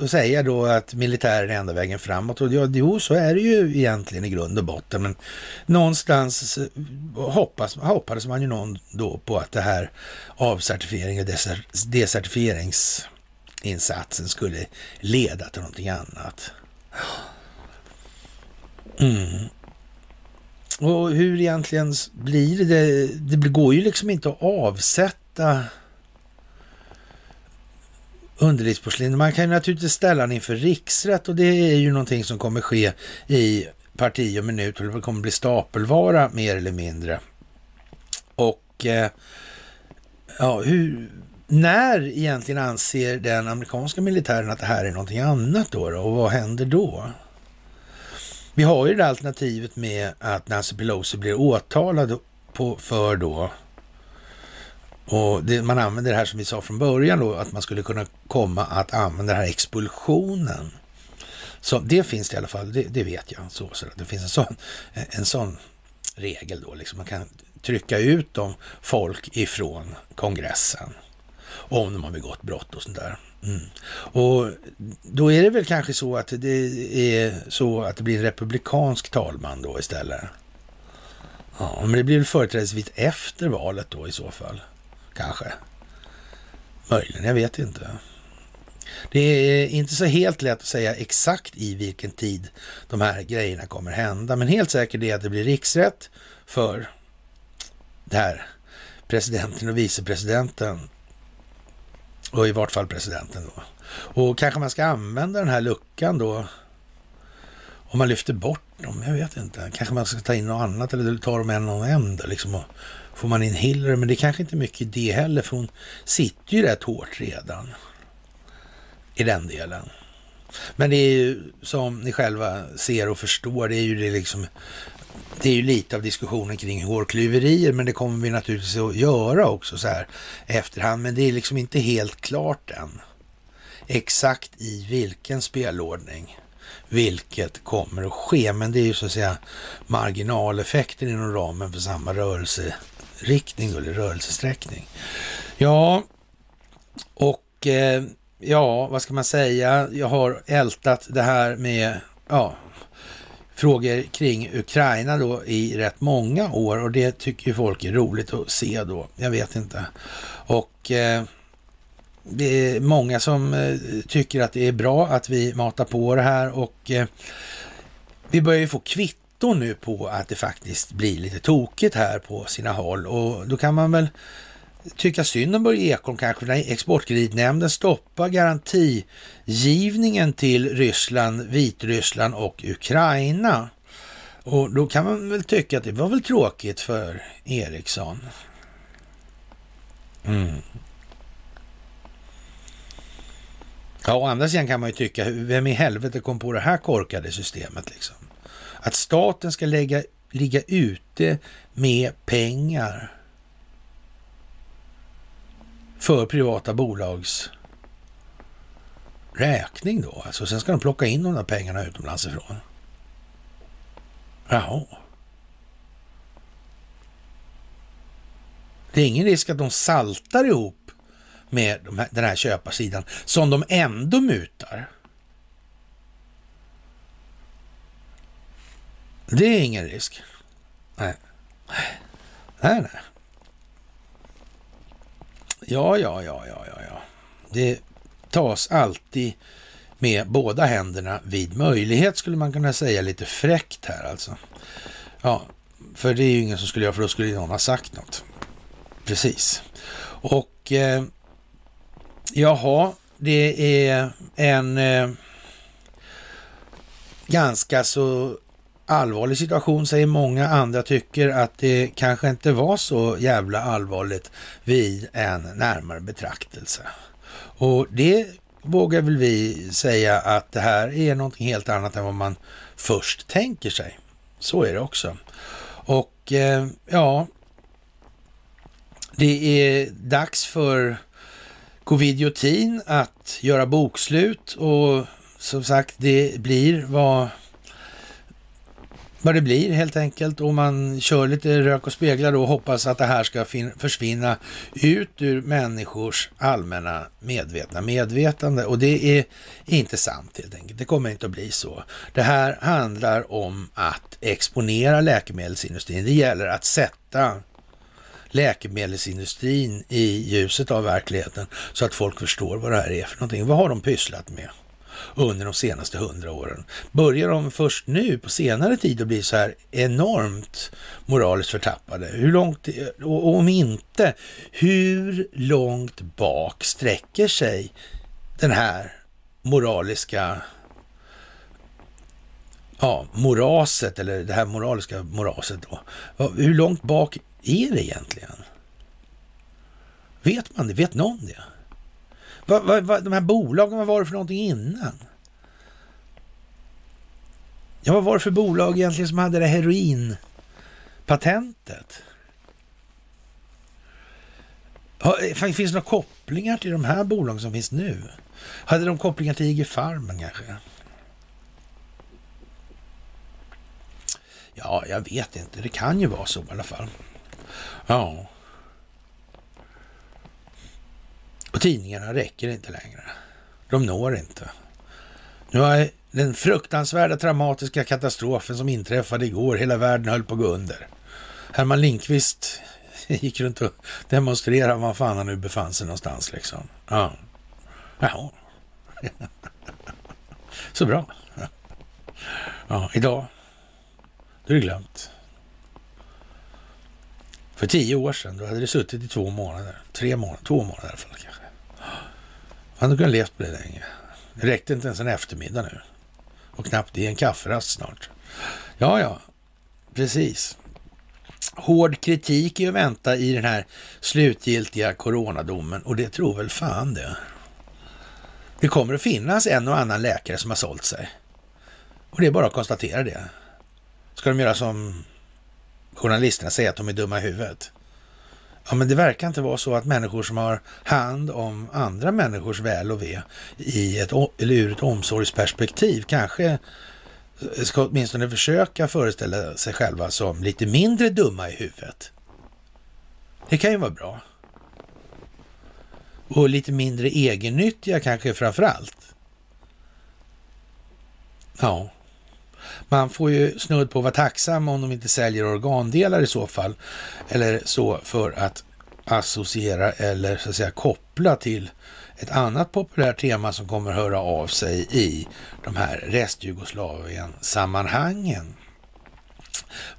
att säga då att militären är enda vägen framåt. Och ja, jo, så är det ju egentligen i grund och botten. Men någonstans hoppades man ju någon då på att det här avcertifiering och desertifieringsinsatsen skulle leda till någonting annat. Mm. Och hur egentligen blir det? Det går ju liksom inte att avsätta underlivsporslin. Man kan ju naturligtvis ställa den inför riksrätt och det är ju någonting som kommer ske i parti och minut och det kommer bli stapelvara mer eller mindre. Och ja, när egentligen anser den amerikanska militären att det här är någonting annat då och vad händer då? Vi har ju det alternativet med att Nancy Pelosi blir åtalad för då. Och man använder det här som vi sa från början då, att man skulle kunna komma att använda den här expulsionen. Så det finns det i alla fall, det vet jag. Så det finns en sån regel då, liksom. Man kan trycka ut de folk ifrån kongressen om de har begått brott och sånt där. Mm. Och då är det väl kanske så att det blir en republikansk talman då istället. Ja, men det blir väl företrädesvis efter valet då i så fall. Kanske. Möjligen, jag vet inte. Det är inte så helt lätt att säga exakt i vilken tid de här grejerna kommer hända. Men helt säkert är att det blir riksrätt för det här presidenten och vicepresidenten. Och i vart fall presidenten då. Och kanske man ska använda den här luckan då. Om man lyfter bort dem, jag vet inte. Kanske man ska ta in något annat eller ta dem en och en då liksom. Får man in Hillary, men det är kanske inte mycket i det heller för hon sitter ju rätt hårt redan i den delen. Men det är ju som ni själva ser och förstår, det är ju lite av diskussionen kring hårklyverier, men det kommer vi naturligtvis att göra också så här efterhand, men det är liksom inte helt klart än exakt i vilken spelordning vilket kommer att ske, men det är ju så att säga marginaleffekten inom ramen för samma rörelseriktning eller rörelsesträckning. Ja, och ja, vad ska man säga? Jag har ältat det här med frågor kring Ukraina då i rätt många år och det tycker ju folk är roligt att se då. Jag vet inte. Och det är många som tycker att det är bra att vi matar på det här och vi börjar ju få kvitton nu på att det faktiskt blir lite tokigt här på sina håll och då kan man väl tycka synd om Börje Ekholm kanske när Exportkreditnämnden stoppar garantigivningen till Ryssland, Vitryssland och Ukraina. Och då kan man väl tycka att det var väl tråkigt för Eriksson. Mm. Ja, å andra sidan kan man ju tycka, vem i helvete kom på det här korkade systemet liksom? Att staten ska ligga ute med pengar för privata bolags räkning då. Alltså, sen ska de plocka in de där pengarna utomlands ifrån. Jaha. Det är ingen risk att de saltar ihop med den här köparsidan som de ändå mutar. Det är ingen risk. Nej. Ja. Det tas alltid med båda händerna vid möjlighet, skulle man kunna säga lite fräckt här alltså. Ja, för det är ju ingen som skulle göra, för då skulle någon ha sagt något. Precis. Och jaha, det är en ganska så allvarlig situation, säger många. Andra tycker att det kanske inte var så jävla allvarligt vid en närmare betraktelse. Och det vågar väl vi säga att det här är någonting helt annat än vad man först tänker sig. Så är det också. Och ja, det är dags för covidiotin att göra bokslut, och som sagt, det blir vad det blir helt enkelt, och man kör lite rök och speglar då och hoppas att det här ska försvinna ut ur människors allmänna medvetande, och det är inte sant helt enkelt. Det kommer inte att bli så. Det här handlar om att exponera läkemedelsindustrin. Det gäller att sätta läkemedelsindustrin i ljuset av verkligheten så att folk förstår vad det här är för någonting. Vad har de pysslat med under de senaste 100 åren? Börjar de först nu på senare tid att bli så här enormt moraliskt förtappade? Hur långt, och om inte, hur långt bak sträcker sig den här moraliska moraset, eller det här moraliska moraset då? Hur långt bak är det egentligen? Vet man det? Vet någon det? De här bolagen, vad var det för någonting innan? Ja, vad var det för bolag egentligen som hade det heroinpatentet? Finns det några kopplingar till de här bolagen som finns nu? Hade de kopplingar till IG Farmen kanske? Ja, jag vet inte. Det kan ju vara så i alla fall. Ja. Och tidningarna räcker inte längre. De når inte. Nu har den fruktansvärda traumatiska katastrofen som inträffade igår, hela världen höll på att gå under. Herman Lindqvist gick runt och demonstrerade var fan han nu befann sig någonstans liksom. Ja. Jaha. Så bra. Ja, idag. Då är det glömt. För 10 år sedan, då hade det suttit i 2 månader. 3 månader, 2 månader i alla fall kanske. Man hade kunnat levt på det länge. Det räckte inte ens en eftermiddag nu. Och knappt det, är en kafferast snart. Ja, precis. Hård kritik är ju att vänta i den här slutgiltiga coronadomen. Och det tror väl fan det. Det kommer att finnas en och annan läkare som har sålt sig. Och det är bara att konstatera det. Ska de göra som journalisterna säger, att de är dumma i huvudet? Ja, men det verkar inte vara så att människor som har hand om andra människors väl och ve i ett, eller ur ett omsorgsperspektiv, kanske ska åtminstone försöka föreställa sig själva som lite mindre dumma i huvudet. Det kan ju vara bra. Och lite mindre egennyttiga kanske framförallt. Ja. Man får ju snudd på att vara tacksam om de inte säljer organdelar i så fall, eller så, för att associera eller så att säga koppla till ett annat populärt tema som kommer höra av sig i de här restjugoslavien-sammanhangen.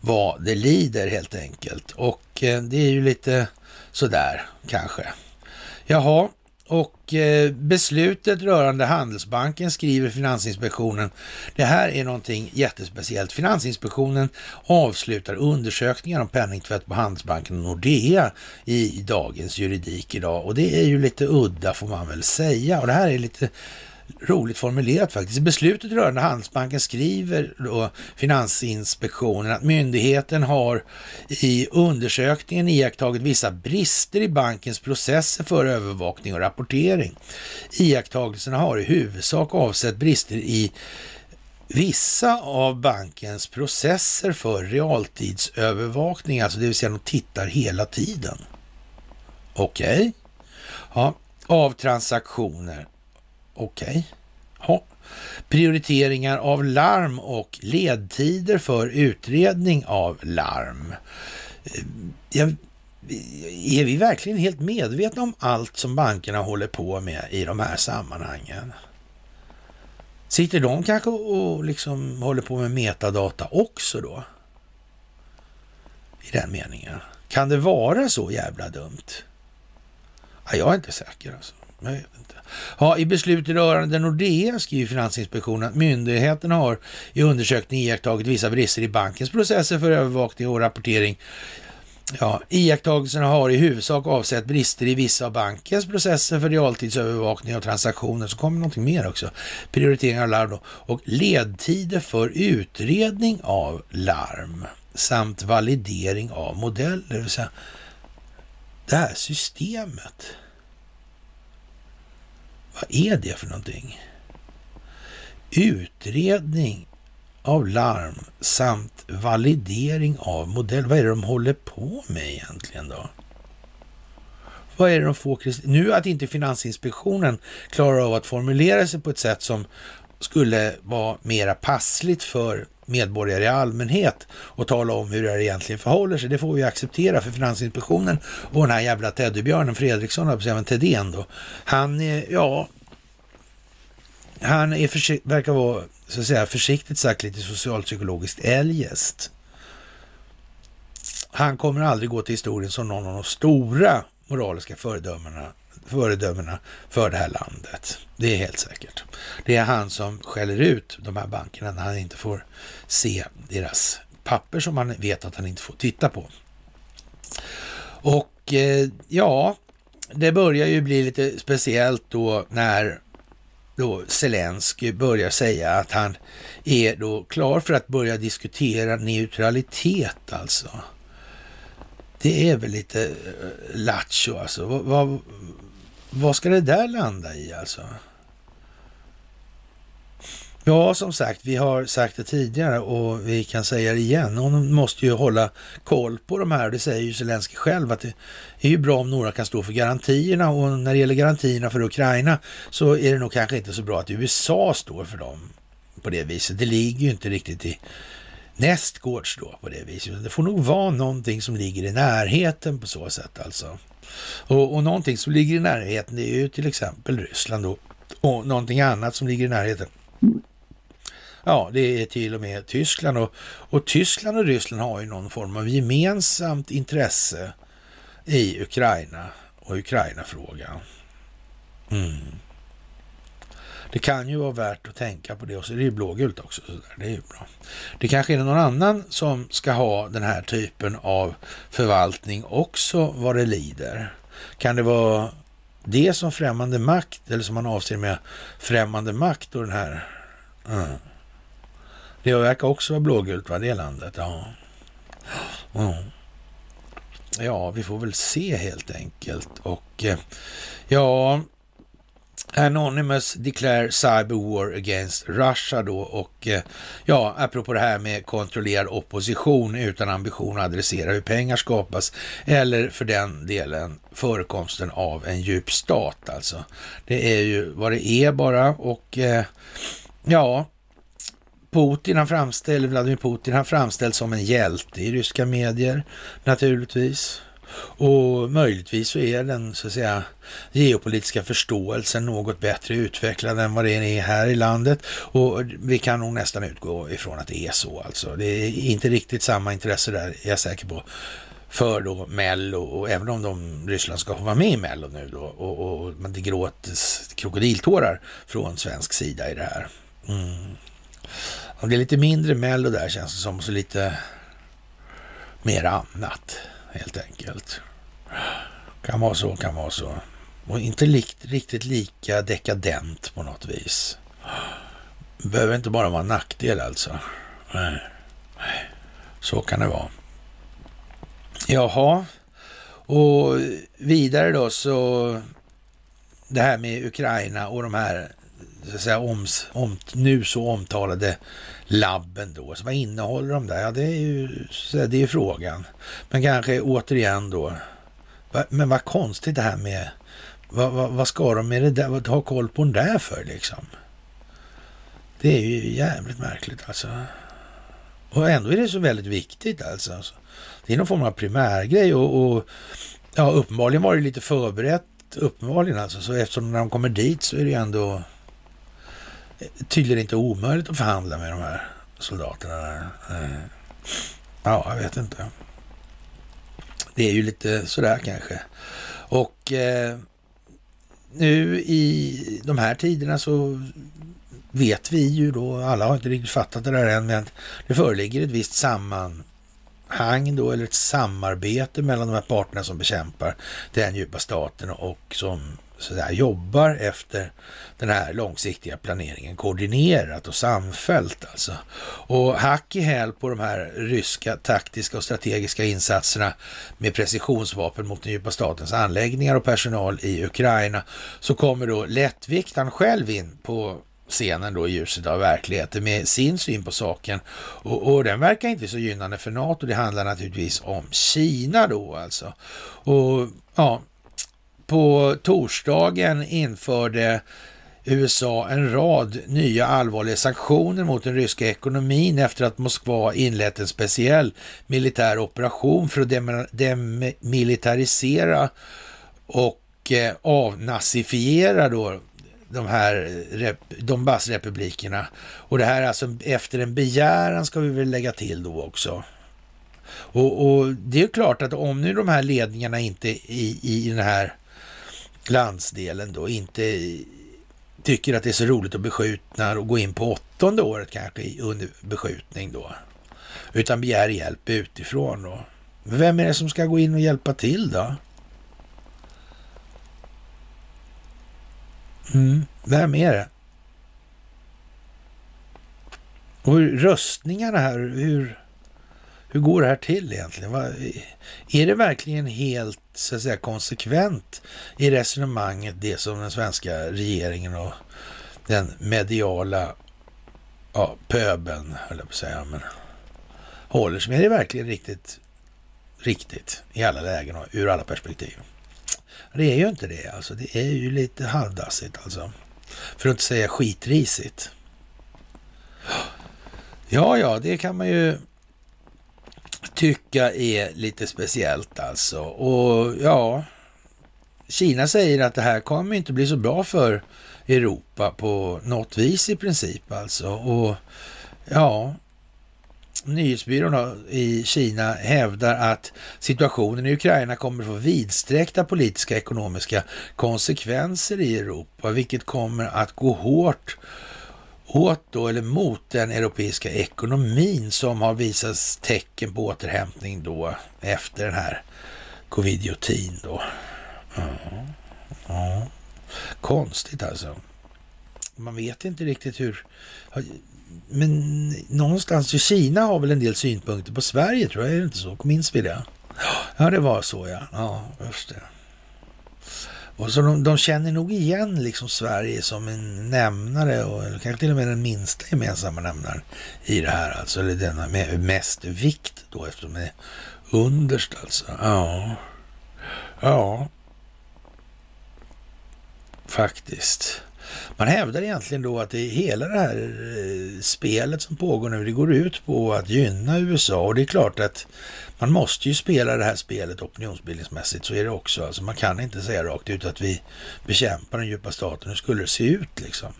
Vad det lider helt enkelt, och det är ju lite sådär kanske. Jaha. Och beslutet rörande Handelsbanken, skriver Finansinspektionen. Det här är någonting jättespeciellt. Finansinspektionen avslutar undersökningar om penningtvätt på Handelsbanken och Nordea i dagens juridik idag. Och det är ju lite udda, får man väl säga. Och det här är lite roligt formulerat faktiskt. Beslutet rörande Handelsbanken, skriver då Finansinspektionen, att myndigheten har i undersökningen iakttagit vissa brister i bankens processer för övervakning och rapportering. Iakttagelserna har i huvudsak avsett brister i vissa av bankens processer för realtidsövervakning, alltså det vill säga de tittar hela tiden. Okej. Ja, av transaktioner. Okej. Ja. Prioriteringar av larm och ledtider för utredning av larm. Är vi verkligen helt medvetna om allt som bankerna håller på med i de här sammanhangen? Sitter de kanske och liksom håller på med metadata också då? I den meningen. Kan det vara så jävla dumt? Ja, jag är inte säker alltså. Jag vet inte. Ja, i beslut rörande Nordea skriver Finansinspektionen att myndigheten har i undersökningen iakttagit vissa brister i bankens processer för övervakning och rapportering. Ja, iakttagelserna har i huvudsak avsett brister i vissa av bankens processer för realtidsövervakning och transaktioner. Så kommer någonting mer också. Prioritering av larm och ledtider för utredning av larm samt validering av modeller. Så det här systemet, vad är det för någonting? Utredning av larm samt validering av modell. Vad är det de håller på med egentligen då? Vad är det de får? Nu att inte Finansinspektionen klarar av att formulera sig på ett sätt som skulle vara mera passligt för medborgare i allmänhet och tala om hur det egentligen förhåller sig. Det får vi acceptera, för Finansinspektionen och den här jävla teddybjörnen Fredriksson, även Teddén då. Han verkar vara, så att säga, försiktigt sagt lite socialpsykologiskt eljest. Han kommer aldrig gå till historien som någon av de stora moraliska föredömerna för det här landet. Det är helt säkert. Det är han som skäller ut de här bankerna när han inte får se deras papper som han vet att han inte får titta på. Och ja, det börjar ju bli lite speciellt då när då Zelensky börjar säga att han är då klar för att börja diskutera neutralitet alltså. Det är väl lite lattjo alltså. Vad ska det där landa i alltså? Ja, som sagt, vi har sagt det tidigare och vi kan säga det igen. Hon måste ju hålla koll på de här. Det säger ju Zelensky själv att det är ju bra om några kan stå för garantierna. Och när det gäller garantierna för Ukraina så är det nog kanske inte så bra att USA står för dem på det viset. Det ligger ju inte riktigt i nästgårds då på det viset. Det får nog vara någonting som ligger i närheten på så sätt alltså. Och någonting som ligger i närheten är ju till exempel Ryssland då. Och någonting annat som ligger i närheten, ja, det är till och med Tyskland. Och Tyskland och Ryssland har ju någon form av gemensamt intresse i Ukraina och Ukraina-frågan. Det kan ju vara värt att tänka på det. Och så är det ju blågult också. Så där. Det är ju bra. Det kanske är någon annan som ska ha den här typen av förvaltning också vad det lider. Kan det vara det som främmande makt, eller som man avser med främmande makt och den här... Det verkar också vara blågult, vad det landet. Ja, vi får väl se helt enkelt. Och ja, Anonymous declare cyber war against Russia då. Och ja, apropå det här med kontrollerad opposition utan ambition att adressera hur pengar skapas eller för den delen förekomsten av en djup stat alltså. Det är ju vad det är bara. Och ja, Vladimir Putin, han framställs som en hjälte i ryska medier naturligtvis. Och möjligtvis så är den, så att säga, geopolitiska förståelsen något bättre utvecklad än vad det är här i landet, och vi kan nog nästan utgå ifrån att det är så alltså. Det är inte riktigt samma intresse där, jag är säker på, för då Mello, och även om Ryssland ska vara med i Mello nu då, och men det gråts krokodiltårar från svensk sida i det här. Det är lite mindre Mello där känns det som, så lite mer annat helt enkelt. Kan vara så. Och inte riktigt lika dekadent på något vis. Behöver inte bara vara en nackdel alltså. Nej. Så kan det vara. Jaha. Och vidare då, så det här med Ukraina och de här, så att säga, nu så omtalade labben då. Så vad innehåller de där? Ja, det är ju frågan. Men kanske återigen då. Men vad konstigt det här med... Vad ska de med det där? Vad har koll på den där för liksom? Det är ju jävligt märkligt alltså. Och ändå är det så väldigt viktigt alltså. Det är någon form av primärgrej och ja, uppenbarligen var det lite förberett. Uppenbarligen alltså. Så eftersom när de kommer dit så är det ju ändå... tydligen inte omöjligt att förhandla med de här soldaterna. Ja, jag vet inte. Det är ju lite sådär kanske. Och nu i de här tiderna så vet vi ju då, alla har inte riktigt fattat det där än, men det föreligger ett visst sammanhang då, eller ett samarbete mellan de här parterna som bekämpar den djupa staten och som så där jobbar efter den här långsiktiga planeringen koordinerat och samfällt alltså. Och hack i häl på de här ryska taktiska och strategiska insatserna med precisionsvapen mot den djupa statens anläggningar och personal i Ukraina, så kommer då lättviktaren själv in på scenen då i ljuset av verkligheten med sin syn på saken, och den verkar inte så gynnande för NATO. Det handlar naturligtvis om Kina då alltså. Och ja, på torsdagen införde USA en rad nya allvarliga sanktioner mot den ryska ekonomin efter att Moskva inlett en speciell militär operation för att demilitarisera och avnazifiera då de här Donbassrepublikerna. Och det här alltså efter en begäran, ska vi väl lägga till då också. Och det är ju klart att om nu de här ledningarna inte i den här landsdelen då inte tycker att det är så roligt att beskjutna och gå in på 8:e året kanske under beskjutning då, utan begär hjälp utifrån då. Vem är det som ska gå in och hjälpa till då? Vem är det? Och röstningarna här, hur går det här till egentligen? Är det verkligen helt så att säga konsekvent i resonemanget det som den svenska regeringen och den mediala pöbeln, höll jag på att säga, men håller sig med? Är det verkligen riktigt i alla lägen och ur alla perspektiv? Det är ju inte det alltså. Det är ju lite halvdassigt alltså. För att inte säga skitrisigt. Ja, det kan man ju tycka är lite speciellt alltså. Och ja, Kina säger att det här kommer inte bli så bra för Europa på något vis i princip alltså. Och ja, nyhetsbyrån i Kina hävdar att situationen i Ukraina kommer att få vidsträckta politiska och ekonomiska konsekvenser i Europa, vilket kommer att gå hårt åt då, eller mot den europeiska ekonomin som har visats tecken på återhämtning då efter den här covidiotin då. Ja. Konstigt alltså. Man vet inte riktigt hur... Men någonstans i Kina har väl en del synpunkter på Sverige, tror jag, är det inte så? Minns vi det? Ja, det var så, ja. Ja, just det. Och så de känner nog igen liksom Sverige som en nämnare, och kanske till och med den minsta gemensamma nämnaren i det här alltså, eller denna med mest vikt då, eftersom det är underst alltså. Ja. Faktiskt. Man hävdar egentligen då att det hela det här spelet som pågår nu, det går ut på att gynna USA, och det är klart att man måste ju spela det här spelet opinionsbildningsmässigt, så är det också. Alltså man kan inte säga rakt ut att vi bekämpar den djupa staten. Hur skulle det se ut liksom?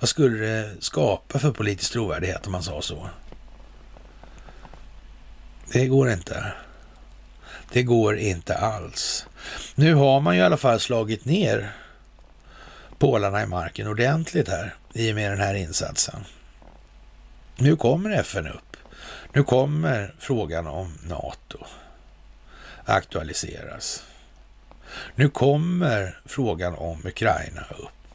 Vad skulle det skapa för politisk trovärdighet om man sa så? Det går inte. Det går inte alls. Nu har man ju i alla fall slagit ner pålarna i marken ordentligt här i och med den här insatsen. Nu kommer FN upp. Nu kommer frågan om NATO aktualiseras. Nu kommer frågan om Ukraina upp.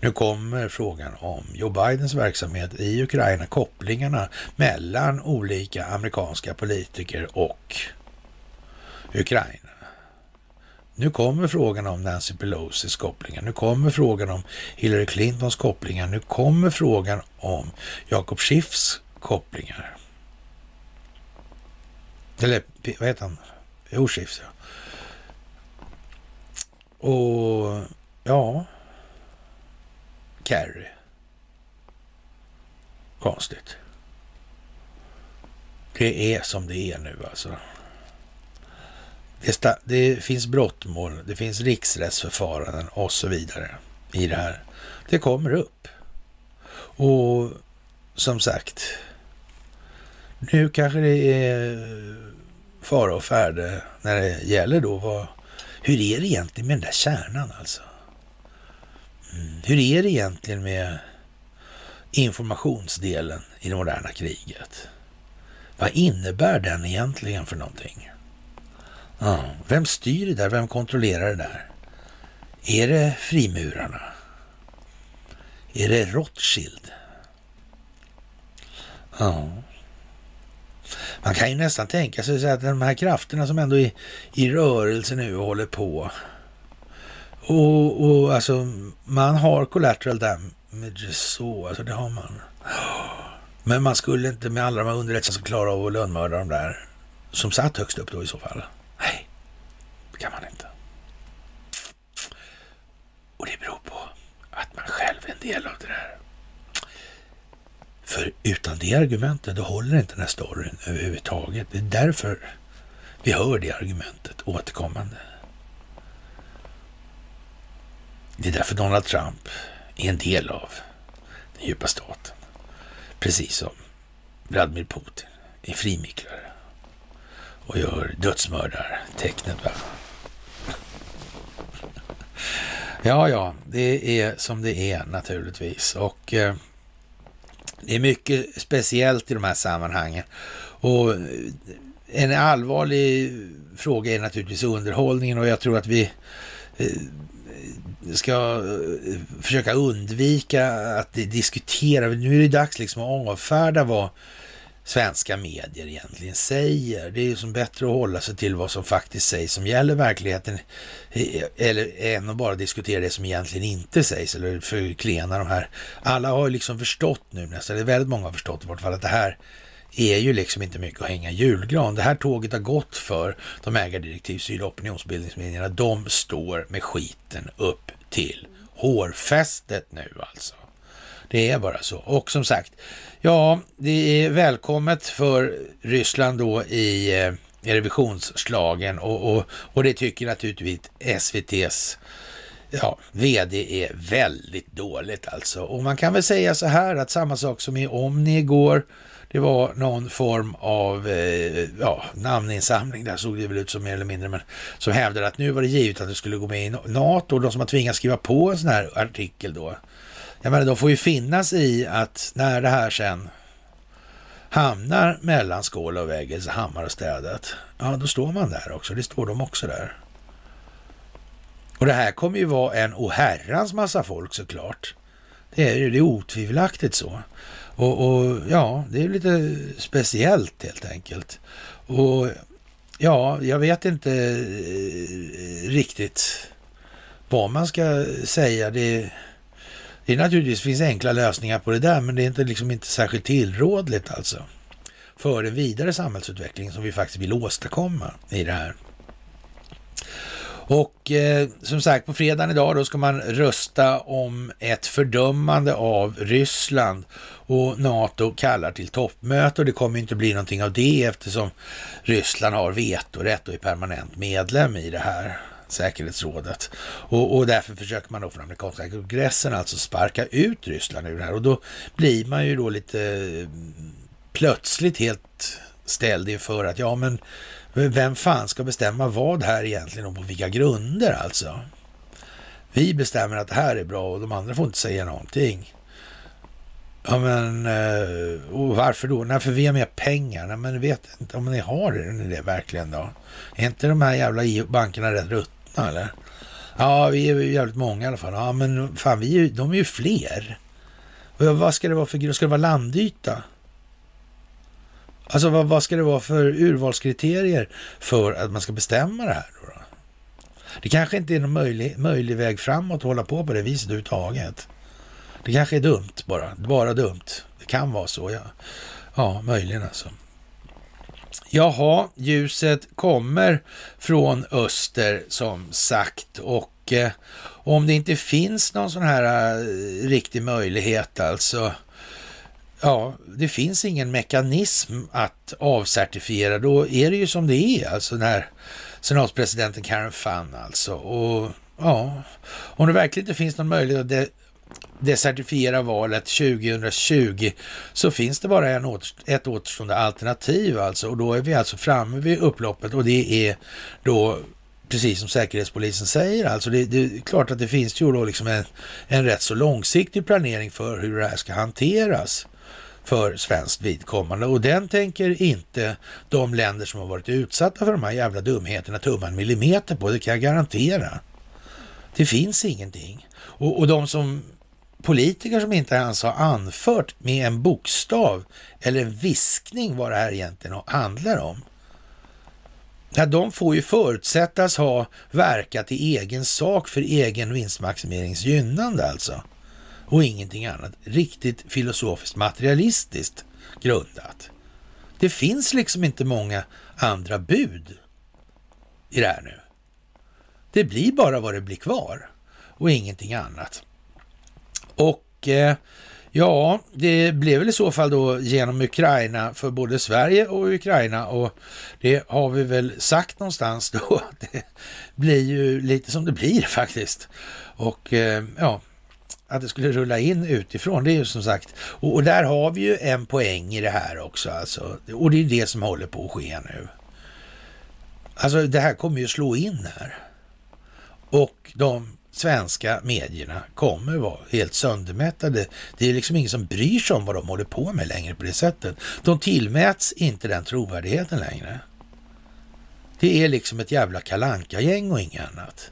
Nu kommer frågan om Joe Bidens verksamhet i Ukraina, kopplingarna mellan olika amerikanska politiker och Ukraina. Nu kommer frågan om Nancy Pelosis kopplingar. Nu kommer frågan om Hillary Clintons kopplingar. Nu kommer frågan om Jacob Schiffs kopplingar. Eller, vad heter han? Jo, Schiffs, ja. Och, ja. Kerry. Konstigt. Det är som det är nu, alltså. Det finns brottmål, det finns riksrättsförfaranden och så vidare i det här. Det kommer upp. Och som sagt, nu kanske det är fara och färde när det gäller då hur är det egentligen med den där kärnan alltså? Hur är det egentligen med informationsdelen i det moderna kriget? Vad innebär den egentligen för någonting? Ja. Vem styr det där? Vem kontrollerar det där? Är det frimurarna? Är det Rothschild? Ja. Man kan ju nästan tänka sig att de här krafterna som ändå är i rörelse nu och håller på. Och alltså man har collateral damage så, alltså det har man. Men man skulle inte med alla de här underrättelserna klara av att lönnmörda de där som satt högst upp då i så fall. Nej, det kan man inte. Och det beror på att man själv är en del av det där. För utan det argumentet, då håller inte den här storyn överhuvudtaget. Det är därför vi hör det argumentet återkommande. Det är därför Donald Trump är en del av den djupa staten. Precis som Vladimir Putin är frimicklare och gör dödsmördartecknet. Ja, det är som det är naturligtvis. Och det är mycket speciellt i de här sammanhangen. Och en allvarlig fråga är naturligtvis underhållningen, och jag tror att vi ska försöka undvika att diskutera. Nu är det dags liksom att avfärda vad svenska medier egentligen säger. Det är ju som bättre att hålla sig till vad som faktiskt sägs som gäller verkligheten, eller än att bara diskutera det som egentligen inte sägs eller förklena de här. Alla har ju liksom förstått nu nästan, det är väldigt många har förstått i vart fall att det här är ju liksom inte mycket att hänga julgran. Det här tåget har gått för de ägardirektiv, syd- och opinionsbildningsmedierna. De står med skiten upp till hårfästet nu alltså. Det är bara så. Och som sagt, ja, det är välkommet för Ryssland då i revisionsslagen och det tycker naturligtvis SVT:s vd är väldigt dåligt alltså. Och man kan väl säga så här att samma sak som i Omni igår, det var någon form av namninsamling, där såg det väl ut som mer eller mindre, men som hävdade att nu var det givet att det skulle gå med i NATO, och de som har tvingats skriva på en sån här artikel då. Jag menar, de får ju finnas i att när det här sen hamnar mellan skål och vägg, så hammar och städat, ja då står man där också, det står de också där. Och det här kommer ju vara en oherrans massa folk såklart. Det är otvivelaktigt så. Och ja, det är lite speciellt helt enkelt. Och ja, jag vet inte riktigt vad man ska säga. Det naturligtvis finns enkla lösningar på det där, men det är inte särskilt tillrådligt alltså för den vidare samhällsutvecklingen som vi faktiskt vill åstadkomma i det här. Och som sagt, på fredagen idag då ska man rösta om ett fördömande av Ryssland, och NATO kallar till toppmöte, och det kommer inte bli någonting av det eftersom Ryssland har vetorätt och är permanent medlem i det här säkerhetsrådet. Och därför försöker man då från amerikanska kongressen alltså sparka ut Ryssland ur det här, och då blir man ju då lite plötsligt helt ställd inför att ja, men vem fan ska bestämma vad här egentligen och på vilka grunder alltså? Vi bestämmer att det här är bra och de andra får inte säga någonting. Ja men, och varför då? Nej, för vi har mer pengar. Nej, men vet inte om ni har det verkligen då. Är inte de här jävla bankerna rätt ruttna eller? Ja, vi är ju jävligt många i alla fall. Ja men fan, de är ju fler. Och vad ska det vara för grund? Ska det vara landyta? Alltså vad ska det vara för urvalskriterier för att man ska bestämma det här då? Det kanske inte är någon möjlig väg framåt att hålla på det viset uttaget. Det kanske är dumt bara dumt. Det kan vara så, ja. Ja, möjligen alltså. Jaha, ljuset kommer från öster som sagt, och om det inte finns någon sån här riktig möjlighet alltså. Ja, det finns ingen mekanism att avcertifiera. Då är det ju som det är, alltså den här senatspresidenten Karen Fann alltså. Och ja, om det verkligen inte finns någon möjlighet att desertifiera valet 2020 så finns det bara ett återstående alternativ alltså, och då är vi alltså framme vid upploppet, och det är då precis som Säkerhetspolisen säger alltså, det är klart att det finns ju då liksom en rätt så långsiktig planering för hur det här ska hanteras för svenskt vidkommande, och den tänker inte de länder som har varit utsatta för de här jävla dumheterna tumma en millimeter på, det kan jag garantera. Det finns ingenting, och de som politiker som inte ens har anfört med en bokstav eller en viskning vad det här egentligen handlar om, de får ju förutsättas ha verkat i egen sak för egen vinstmaximeringsgynnande alltså, och ingenting annat, riktigt filosofiskt materialistiskt grundat. Det finns liksom inte många andra bud i det här nu. Det blir bara vad det blir kvar och ingenting annat. Och ja, det blev väl i så fall då genom Ukraina för både Sverige och Ukraina, och det har vi väl sagt någonstans då att det blir ju lite som det blir faktiskt. Och ja, att det skulle rulla in utifrån, det är ju som sagt, och där har vi ju en poäng i det här också alltså, och det är det som håller på att ske nu. Alltså det här kommer ju slå in här, och de svenska medierna kommer vara helt söndermättade. Det är liksom ingen som bryr sig om vad de håller på med längre på det sättet. De tillmäts inte den trovärdigheten längre. Det är liksom ett jävla Kalanka-gäng och inget annat.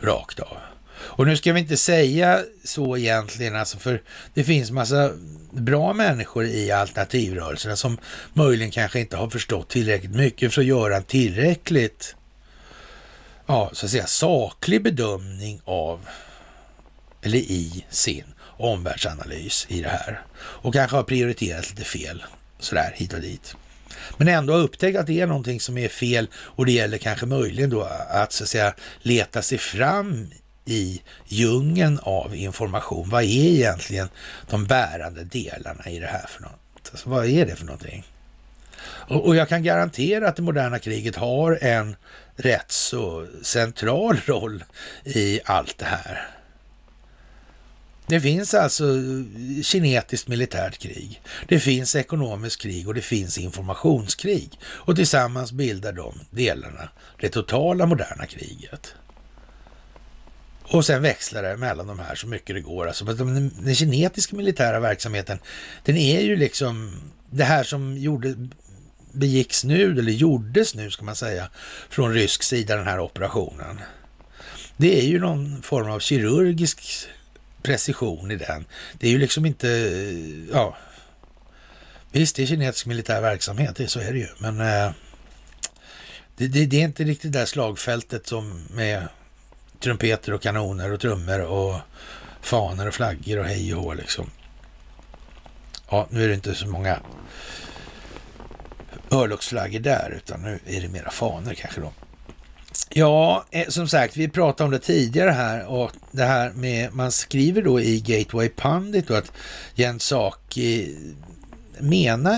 Rakt av. Och nu ska vi inte säga så egentligen alltså, för det finns massa bra människor i alternativrörelserna som möjligen kanske inte har förstått tillräckligt mycket för att göra en tillräckligt så att säga saklig bedömning av eller i sin omvärldsanalys i det här, och kanske har prioriterat lite fel sådär hit och dit, men ändå har upptäckt att det är någonting som är fel, och det gäller kanske möjligen då att så att säga leta sig fram i djungeln av information. Vad är egentligen de bärande delarna i det här för något? Alltså, vad är det för någonting? Och jag kan garantera att det moderna kriget har en rätt så central roll i allt det här. Det finns alltså kinetiskt militärt krig, det finns ekonomiskt krig och det finns informationskrig, och tillsammans bildar de delarna det totala moderna kriget. Och sen växlar det mellan de här så mycket det går. Alltså, den kinesiska militära verksamheten, den är ju liksom det här som gjordes nu ska man säga från rysk sida, den här operationen. Det är ju någon form av kirurgisk precision i den. Det är ju liksom inte, visst det är kinesisk militär verksamhet, så är det ju. Men det är inte riktigt det där slagfältet som med trumpeter och kanoner och trummor och fanor och flaggor och hej och hå liksom. Ja, nu är det inte så många örlogsflaggor där, utan nu är det mera fanor kanske då. Ja, som sagt, vi pratade om det tidigare här, och det här med, man skriver då i Gateway Pundit att Jens Saki hon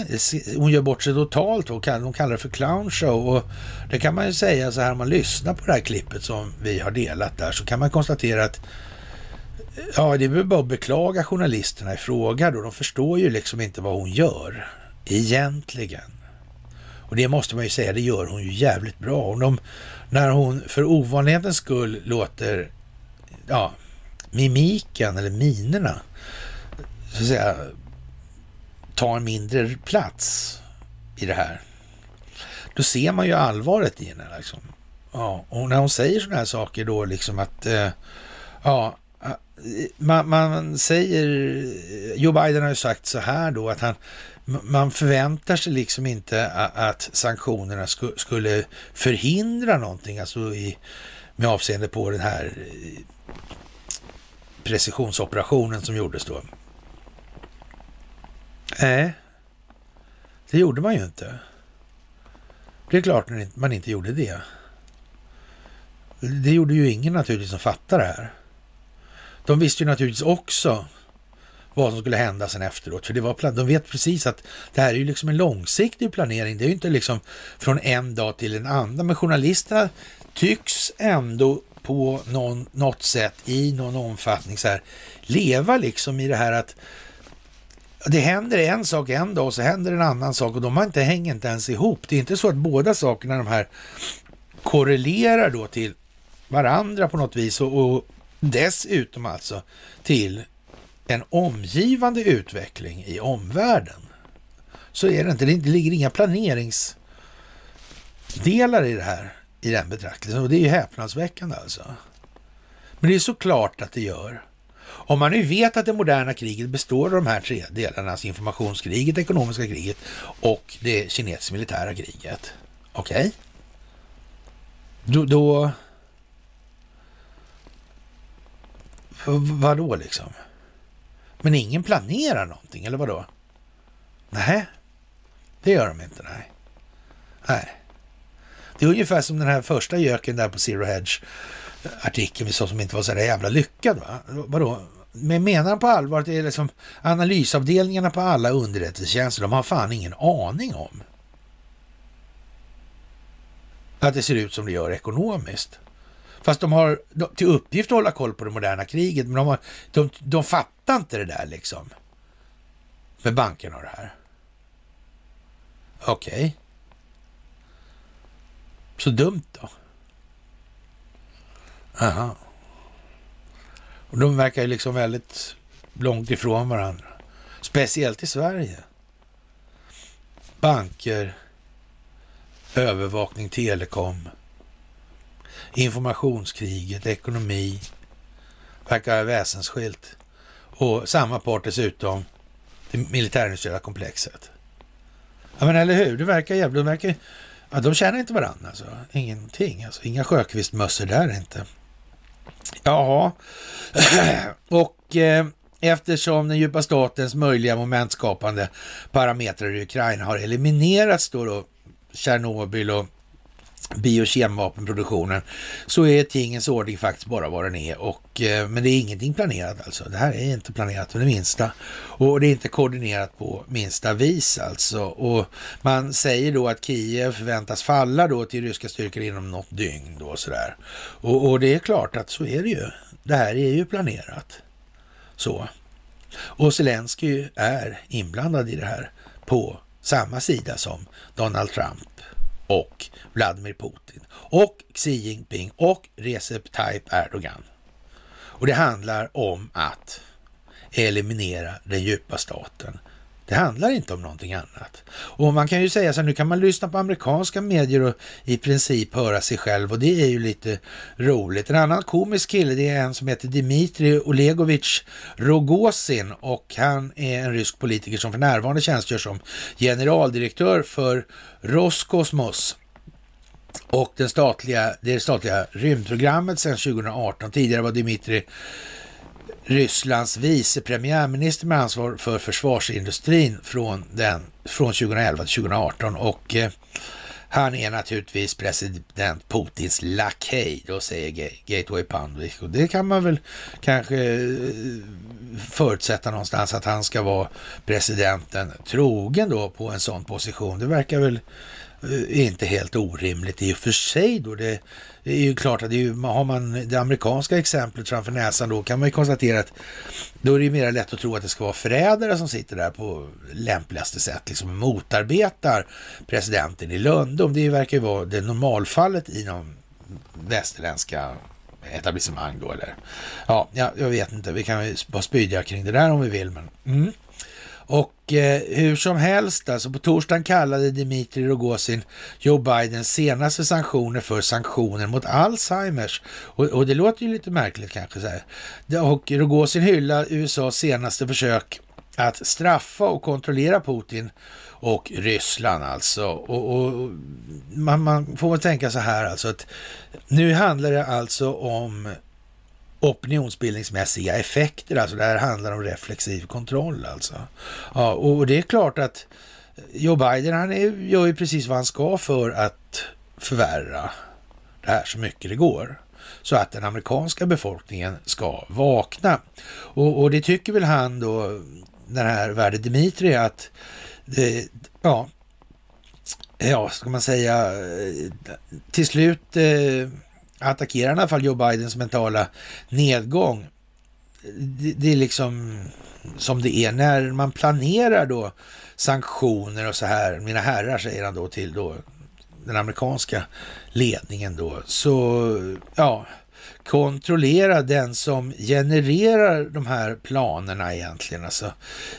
gör bort sig totalt, och hon kallar det för clownshow, och det kan man ju säga så här, om man lyssnar på det här klippet som vi har delat där, så kan man konstatera att det är bara att beklaga journalisterna i fråga då, de förstår ju liksom inte vad hon gör egentligen, och det måste man ju säga, det gör hon ju jävligt bra. Och när hon för ovanlighetens skull låter mimiken eller minerna så att säga ta en mindre plats i det här, då ser man ju allvaret i henne liksom. Ja, och när hon säger sådana här saker då liksom att man säger, Joe Biden har ju sagt så här då att man förväntar sig liksom inte att sanktionerna skulle förhindra någonting alltså med avseende på den här precisionsoperationen som gjordes då. Nej, det gjorde man ju inte. Det är klart att man inte gjorde det. Det gjorde ju ingen naturligtvis som fattar det här. De visste ju naturligtvis också vad som skulle hända sen efteråt. För det var de vet precis att det här är ju liksom en långsiktig planering. Det är ju inte liksom från en dag till en annan. Men journalisterna tycks ändå på något sätt i någon omfattning så här, leva liksom i det här att det händer en sak en dag och så händer en annan sak och de har inte ens ihop. Det är inte så att båda sakerna de här korrelerar då till varandra på något vis och dessutom alltså till en omgivande utveckling i omvärlden. Så är det inte. Det ligger inga planeringsdelar i det här, i den betraktelsen. Och det är ju häpnadsväckande alltså. Men det är såklart att det gör. Om man nu vet att det moderna kriget består av de här tre delarna, alltså informationskriget, ekonomiska kriget och det kinesiska militära kriget. Okej? Då... Vadå liksom? Men ingen planerar någonting, eller vadå? Nej, det gör de inte, nej. Nej. Det är ungefär som den här första göken där på Zero Hedge artikeln vi sa som inte var så där jävla lyckad, va? Vadå? Men menar på allvar att det är liksom analysavdelningarna på alla underrättelsetjänster, de har fan ingen aning om att det ser ut som det gör ekonomiskt. Fast de har till uppgift att hålla koll på det moderna kriget, men de fattar inte det där liksom. Med banken och det här. Okej. Så dumt då. Aha. Och de verkar ju liksom väldigt långt ifrån varandra. Speciellt i Sverige. Banker, övervakning, telekom, informationskriget, ekonomi, verkar väsensskilt. Och samma part dessutom, det militärindustriella komplexet. Ja men eller hur, det verkar jävla, ja, de känner inte varandra alltså, ingenting alltså, inga sjökvistmössor där inte. Jaha, och eftersom den djupa statens möjliga momentskapande parametrar i Ukraina har eliminerats då Tjernobyl och biokemvapenproduktionen, så är tingens ordning faktiskt bara vad den är. Och, men det är ingenting planerat alltså. Det här är inte planerat på det minsta. Och det är inte koordinerat på minsta vis alltså. Och man säger då att Kiev förväntas falla då till ryska styrkor inom något dygn då sådär. Och det är klart att så är det ju. Det här är ju planerat. Så. Och Zelensky är inblandad i det här på samma sida som Donald Trump och Vladimir Putin och Xi Jinping och Recep Tayyip Erdogan. Och det handlar om att eliminera den djupa staten. Det handlar inte om någonting annat. Och man kan ju säga så här, nu kan man lyssna på amerikanska medier och i princip höra sig själv. Och det är ju lite roligt. En annan komisk kille, det är en som heter Dmitry Rogozin. Och han är en rysk politiker som för närvarande tjänstgör som generaldirektör för Roskosmos. Och det statliga rymdprogrammet sedan 2018. Tidigare var Dmitry Rysslands vice premiärminister med ansvar för försvarsindustrin från 2011 till 2018 och han är naturligtvis president Putins lakej, då säger Gateway Pundvik, och det kan man väl kanske förutsätta någonstans att han ska vara presidenten trogen då på en sån position. Det verkar väl inte helt orimligt i och för sig då. Det är ju klart att det är ju, har man det amerikanska exemplet framför näsan då kan man ju konstatera att då är det ju mer lätt att tro att det ska vara förrädare som sitter där på lämpligaste sätt liksom motarbetar presidenten i London. Det verkar ju vara det normalfallet inom västerländska etablissemang då eller ja, jag vet inte, vi kan ju bara spydiga kring det där om vi vill men Och hur som helst, alltså på torsdagen kallade Dmitry Rogozin Joe Bidens senaste sanktioner för sanktioner mot Alzheimers. Och det låter ju lite märkligt kanske så här. Och Rogozin hyllar USAs senaste försök att straffa och kontrollera Putin och Ryssland alltså. Och man får väl tänka så här alltså att nu handlar det alltså om opinionsbildningsmässiga effekter, alltså det här handlar om reflexiv kontroll alltså. Ja, och det är klart att Joe Biden gör ju precis vad han ska för att förvärra det här så mycket det går. Så att den amerikanska befolkningen ska vakna. Och det tycker väl han då, den här värde Dmitry, att det, ska man säga till slut attackerar i alla fall Joe Bidens mentala nedgång. Det är liksom som det är när man planerar då sanktioner och så här, mina herrar, säger han då till då den amerikanska ledningen då. Så ja, kontrollera den som genererar de här planerna egentligen, alltså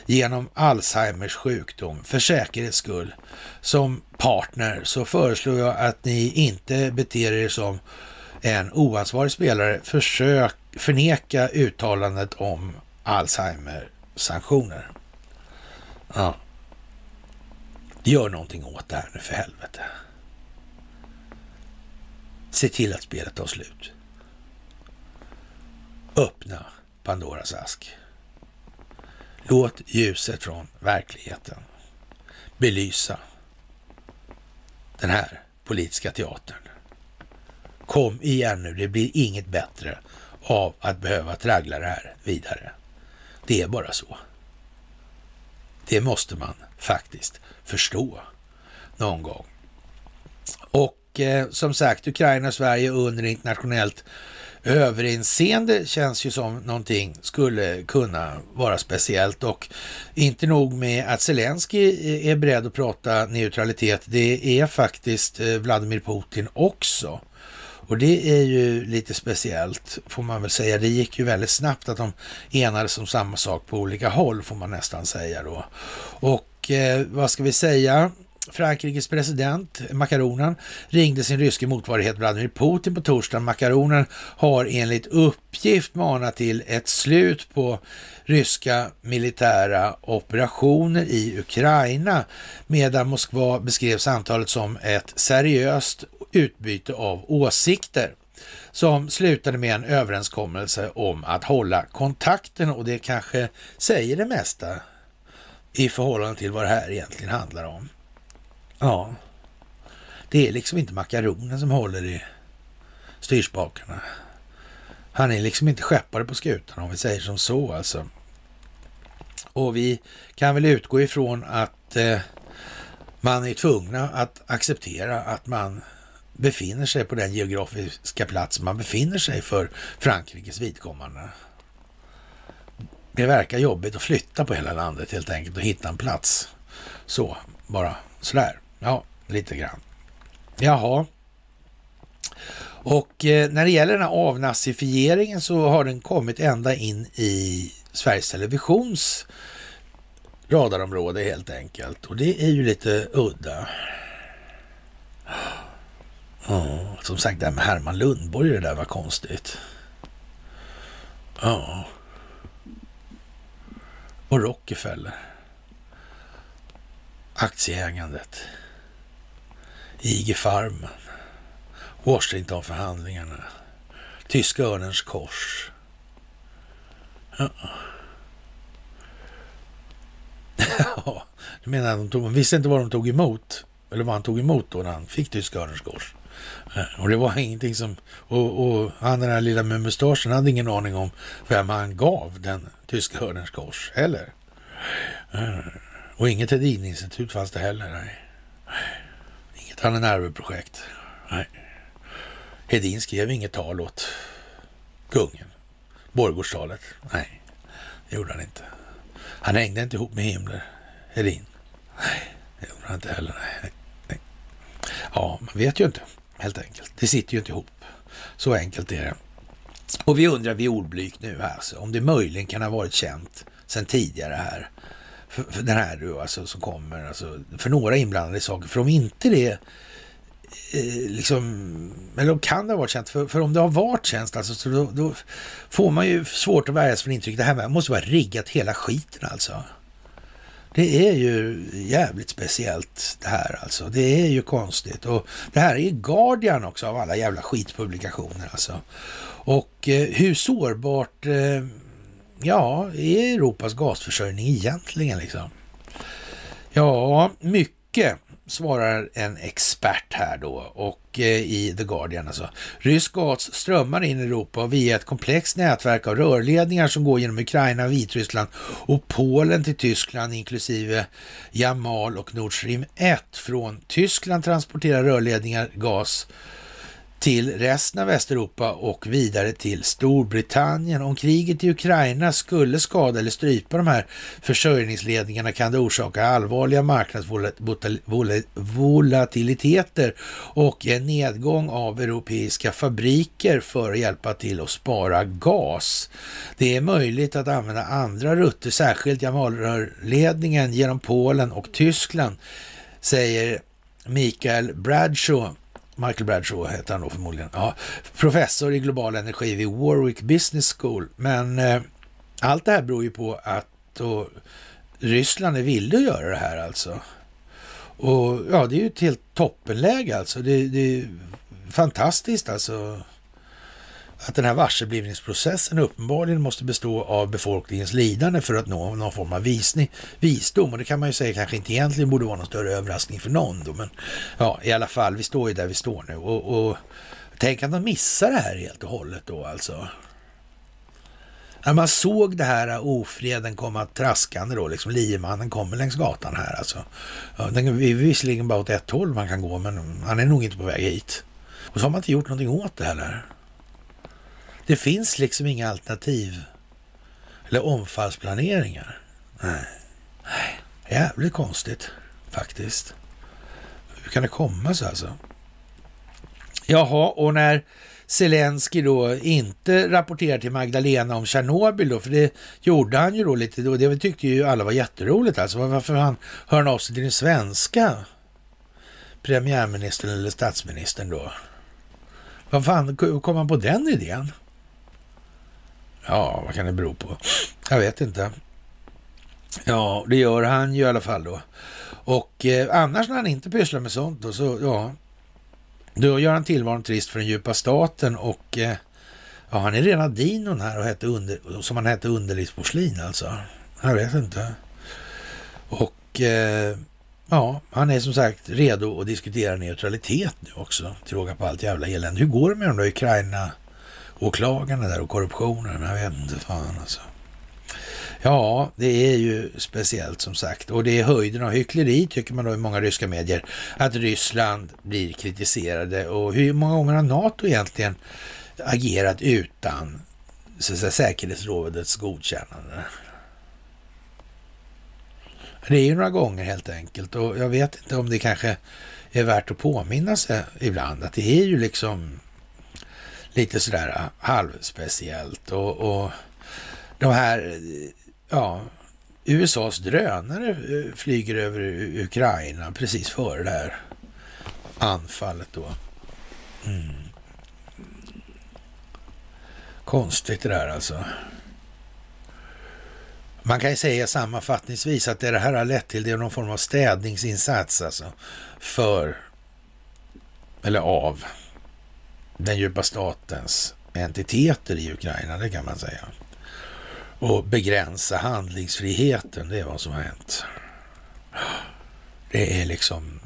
genom Alzheimers sjukdom. För säkerhets skull, som partner, så föreslår jag att ni inte beter er som en oansvarig spelare. Försök förneka uttalandet om Alzheimer-sanktioner. Ja. Gör någonting åt det här nu för helvete. Se till att spelet tar slut. Öppna Pandoras ask. Låt ljuset från verkligheten belysa den här politiska teatern. Kom igen nu, det blir inget bättre av att behöva traggla det här vidare. Det är bara så. Det måste man faktiskt förstå någon gång. Och som sagt, Ukraina och Sverige under internationellt överinseende känns ju som någonting skulle kunna vara speciellt. Och inte nog med att Zelensky är beredd att prata neutralitet, det är faktiskt Vladimir Putin också. Och det är ju lite speciellt, får man väl säga. Det gick ju väldigt snabbt att de enades om samma sak på olika håll, får man nästan säga då. Och vad ska vi säga? Frankrikes president Macronen ringde sin ryske motsvarighet Vladimir Putin på torsdagen. Macronen har enligt uppgift manat till ett slut på ryska militära operationer i Ukraina, medan Moskva beskrev samtalet som ett seriöst utbyte av åsikter som slutade med en överenskommelse om att hålla kontakten, och det kanske säger det mesta i förhållande till vad det här egentligen handlar om. Ja, det är liksom inte makaronen som håller i styrspakarna. Han är liksom inte skeppare på skutan, om vi säger som så alltså. Och vi kan väl utgå ifrån att man är tvungna att acceptera att man befinner sig på den geografiska plats man befinner sig för Frankrikes vidkommande. Det verkar jobbigt att flytta på hela landet helt enkelt och hitta en plats. Så, bara sådär. Ja, lite grann. Jaha. Och när det gäller den här avnazifieringen så har den kommit ända in i Sveriges Televisions radarområde helt enkelt. Och det är ju lite udda. Oh, som sagt, det här med Herman Lundborg, det där var konstigt. Ja. Oh. Och Rockefeller. Aktieägandet. IG Farmen. Washingtonförhandlingarna. Tyska örnens kors. Ja. Ja, du menar att de visste inte vad de tog emot. Eller vad han tog emot då när han fick Tyska örnens kors. Och det var ingenting som... Och han, den här lilla med mustaschen, hade ingen aning om vem han gav den Tyska örnens kors heller. Och inget Hedin-institut fanns det heller, nej. Inget Hanenerve-projekt, nej. Hedin skrev inget tal åt kungen. Borgårdstalet, nej. Det gjorde han inte. Han hängde inte ihop med Himmler, Hedin. Nej, det gjorde han inte heller, nej. Ja, man vet ju inte, helt enkelt. Det sitter ju inte ihop. Så enkelt är det. Och vi undrar vid ordblyk nu här, alltså, om det möjligen kan ha varit känt sedan tidigare här. För den här då, alltså, som kommer alltså, för några inblandade saker, för om inte det liksom, eller kan det ha varit känt, för om det har varit känt alltså, så då får man ju svårt att värja sig för intryck. Det här måste vara riggat hela skiten alltså. Det är ju jävligt speciellt det här alltså. Det är ju konstigt. Och det här är Guardian också, av alla jävla skitpublikationer alltså. Och hur sårbart ja, är Europas gasförsörjning egentligen liksom? Ja, mycket, svarar en expert här då, och i The Guardian alltså. Rysk gas strömmar in i Europa via ett komplext nätverk av rörledningar som går genom Ukraina, Vitryssland och Polen till Tyskland, inklusive Jamal och Nord Stream 1. Från Tyskland transporterar rörledningar gas till resten av Västeuropa och vidare till Storbritannien. Om kriget i Ukraina skulle skada eller strypa de här försörjningsledningarna kan det orsaka allvarliga marknadsvolatiliteter och en nedgång av europeiska fabriker för att hjälpa till att spara gas. Det är möjligt att använda andra rutter, särskilt Jamalrörledningen genom Polen och Tyskland, säger Michael Bradshaw heter han då förmodligen. Ja, professor i global energi vid Warwick Business School. Men allt det här beror ju på att Ryssland är villig att göra det här alltså. Och ja, det är ju ett helt toppenläge alltså. Det är fantastiskt alltså att den här varseblivningsprocessen uppenbarligen måste bestå av befolkningens lidande för att nå någon form av visdom. Och det kan man ju säga kanske inte egentligen borde vara någon större överraskning för någon då. Men ja, i alla fall, vi står ju där vi står nu. Och tänk att man missar det här helt och hållet då alltså. När man såg det här ofreden komma traskande då, liksom liemannen kommer längs gatan här alltså. Ja, det är visserligen bara åt ett håll man kan gå, men han är nog inte på väg hit. Och så har man inte gjort någonting åt det heller. Det finns liksom inga alternativ eller omfallsplaneringar. Nej. Jävligt konstigt faktiskt. Hur kan det komma så alltså? Jaha, och när Zelensky då inte rapporterar till Magdalena om Tjernobyl då, för det gjorde han ju då lite då, det tyckte ju alla var jätteroligt alltså. Varför han hör av sig till den svenska premiärministern eller statsministern då? Vad fan kom han på den idén? Ja, vad kan det bero på? Jag vet inte. Ja, det gör han ju i alla fall då. Och annars när han inte pysslar med sånt då, så ja, då gör han tillvaron trist för den djupa staten. Och ja, han är redan dinon här och som han hette underlivsporslin alltså. Jag vet inte. Och ja, han är som sagt redo att diskutera neutralitet nu också. Till råga på allt jävla elände. Hur går det med de där Ukraina-åklagarna där och korruptionen? Jag vet inte fan alltså. Ja, det är ju speciellt som sagt. Och det är höjden av hyckleri tycker man då i många ryska medier. Att Ryssland blir kritiserade. Och hur många gånger har NATO egentligen agerat utan så att säga säkerhetsrådets godkännande? Det är ju några gånger helt enkelt, och jag vet inte om det kanske är värt att påminna sig ibland att det är ju liksom lite sådär halvspeciellt och de här, ja, USAs drönare flyger över Ukraina precis före det här anfallet då. Konstigt det där alltså. Man kan ju säga sammanfattningsvis att det här har lett till det är någon form av städningsinsats alltså för eller av den djupa statens entiteter i Ukraina, det kan man säga. Och begränsa handlingsfriheten, det är vad som har hänt. Det är liksom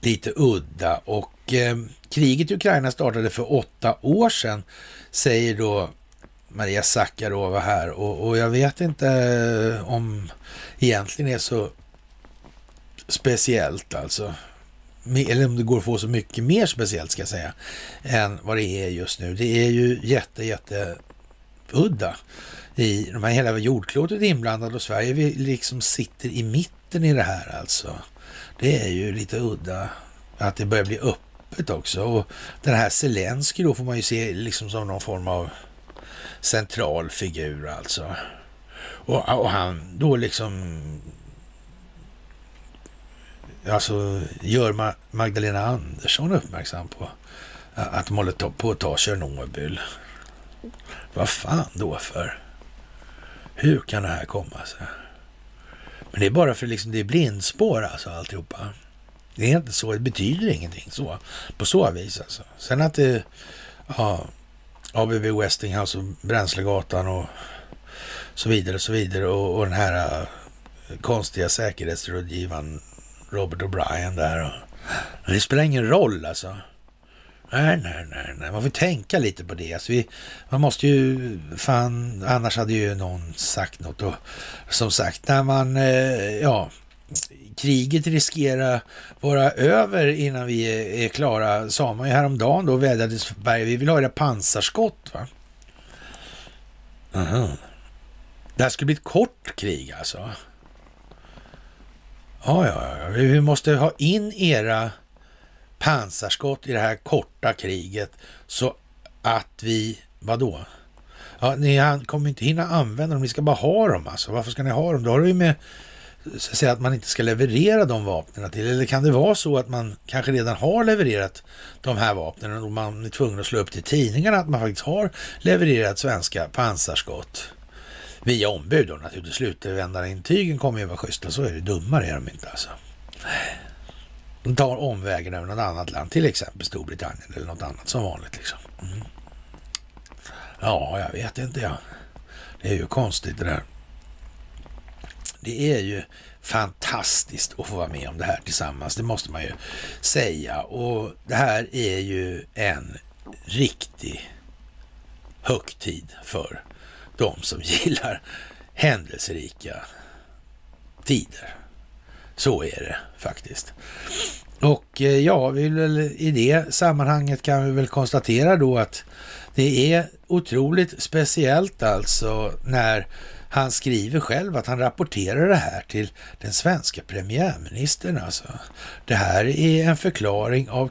lite udda och kriget i Ukraina startade för 8 år sedan, säger då Maria Sakarova här och jag vet inte om egentligen är så speciellt alltså, eller om det går att få så mycket mer speciellt ska jag säga än vad det är just nu. Det är ju jätte udda i de här, hela jordklotet inblandad och Sverige vi liksom sitter i mitten i det här alltså. Det är ju lite udda att det börjar bli öppet också och den här Zelensky då får man ju se liksom som någon form av central figur alltså och han då liksom alltså gör Magdalena Andersson uppmärksam på att de håller på att ta Tjernobyl. Vad fan då för? Hur kan det här komma sig? Men det är bara för liksom det är blindspår alltså alltihopa. Det är inte så, det betyder ingenting så på så vis alltså. Sen att det ja ABB Westinghouse och Bränslegatan och så vidare och den här konstiga säkerhetsrådgivaren Robert O'Brien där och det spelar ingen roll alltså. Nej. Man får tänka lite på det. Alltså man måste ju fan, annars hade ju någon sagt något och som sagt när man ja kriget riskerar vara över innan vi är klara. Sa man ju häromdagen då, vädades Berg, vi vill ha era pansarskott, va? Aha. Det här skulle bli ett kort krig alltså. Ja. Vi måste ha in era pansarskott i det här korta kriget så att vi, vadå? Ja, ni kommer inte hinna använda dem, ni ska bara ha dem alltså. Varför ska ni ha dem? Då har det ju med så att säga att man inte ska leverera de vapnen till, eller kan det vara så att man kanske redan har levererat de här vapnen och man är tvungen att slå upp till tidningarna att man faktiskt har levererat svenska pansarskott via ombud då naturligtvis. Slutvändarintygen kommer ju vara schyssta, så är det, dummare är de inte alltså. De tar omvägen över något annat land, till exempel Storbritannien eller något annat som vanligt liksom. Mm. Ja, jag vet inte jag. Det är ju konstigt det där. Det är ju fantastiskt att få vara med om det här tillsammans, det måste man ju säga. Och det här är ju en riktig högtid för de som gillar händelserika tider. Så är det faktiskt. Och ja, i det sammanhanget kan vi väl konstatera då att det är otroligt speciellt alltså när han skriver själv att han rapporterar det här till den svenska premiärministern alltså. Det här är en förklaring av,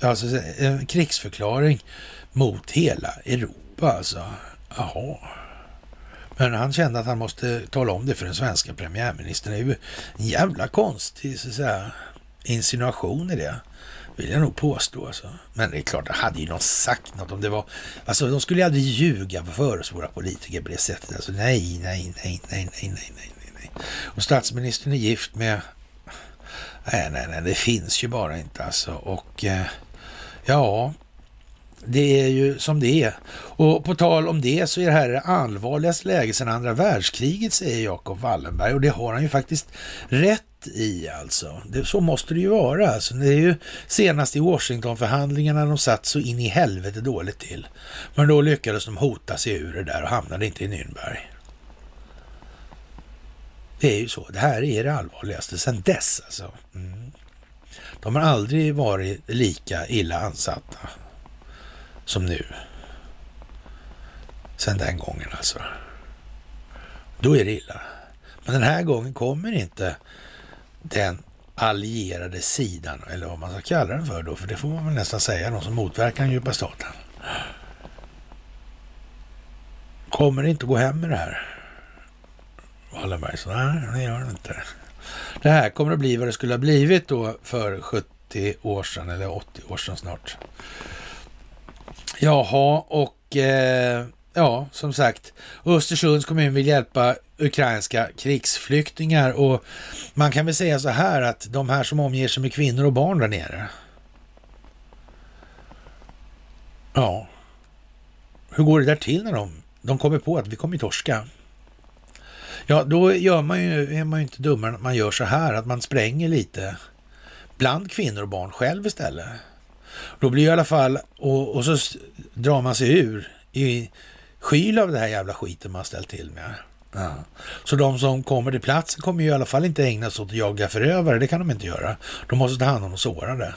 alltså en krigsförklaring mot hela Europa alltså. Jaha. Men han kände att han måste tala om det för den svenska premiärministern. Det är ju en jävla konstig så att säga insinuation i det, vill jag nog påstå alltså. Men det är klart, det hade ju någon sagt något om det var, alltså de skulle ju aldrig ljuga för oss, våra politiker, på det sättet alltså. Nej. Och statsministern är gift med nej, det finns ju bara inte alltså. Och ja, det är ju som det är. Och på tal om det så är det här det allvarligaste läget sedan andra världskriget, säger Jakob Wallenberg, och det har han ju faktiskt rätt i alltså. Det, så måste det ju vara alltså. Det är ju senast i Washingtonförhandlingarna de satt så in i helvete dåligt till. Men då lyckades de hota sig ur det där och hamnade inte i Nürnberg. Det är ju så. Det här är det allvarligaste sedan dess alltså. Mm. De har aldrig varit lika illa ansatta som nu. Sedan den gången alltså. Då är det illa. Men den här gången kommer inte den allierade sidan, eller vad man ska kalla den för då, för det får man väl nästan säga, någon som motverkar den djupa staten, kommer inte gå hem med det här. Wallenberg så, nej, det gör det inte. Det här kommer att bli vad det skulle ha blivit då för 70 år sedan eller 80 år sedan snart. Jaha, och ja, som sagt, Östersunds kommun vill hjälpa ukrainska krigsflyktingar, och man kan väl säga så här att de här som omger sig med kvinnor och barn där nere. Ja. Hur går det där till när de kommer på att vi kommer torska? Ja, då gör man ju, är man ju inte dummare att man gör så här att man spränger lite bland kvinnor och barn själv istället. Då blir i alla fall, och så drar man sig ur i skyl av det här jävla skiten man ställt till med. Ja. Så de som kommer till platsen kommer ju i alla fall inte ägna sig åt att jaga förövare, det kan de inte göra. De måste ta hand om de sårade.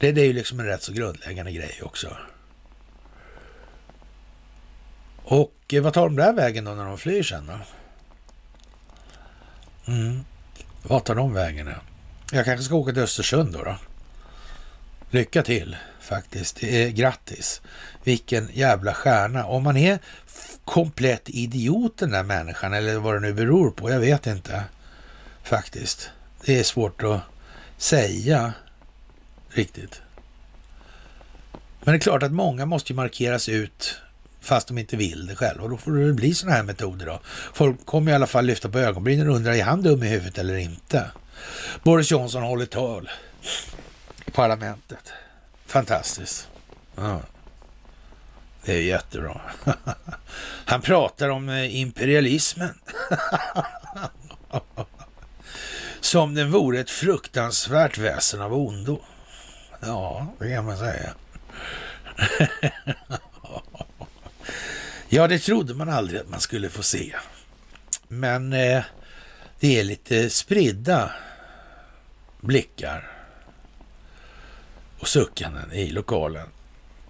Det är ju liksom en rätt så grundläggande grej också. Och vad tar de där vägen då när de flyr sen då? Mm. Vad tar de vägen då? Jag kanske ska åka till Östersund då. Lycka till faktiskt, det är grattis. Vilken jävla stjärna. Om man är komplett idiot den där människan, eller vad det nu beror på, jag vet inte faktiskt. Det är svårt att säga riktigt. Men det är klart att många måste ju markeras ut fast de inte vill det själva, och då får det bli såna här metoder då. Folk kommer i alla fall lyfta på ögonbrynen och undra, är han dum i huvudet eller inte? Boris Johnson håller tal i parlamentet. Fantastiskt. Ja. Det är jättebra. Han pratar om imperialismen. Som den vore ett fruktansvärt väsen av ondo. Ja, det kan man säga. Ja, det trodde man aldrig att man skulle få se. Men det är lite spridda blickar och suckanden i lokalen.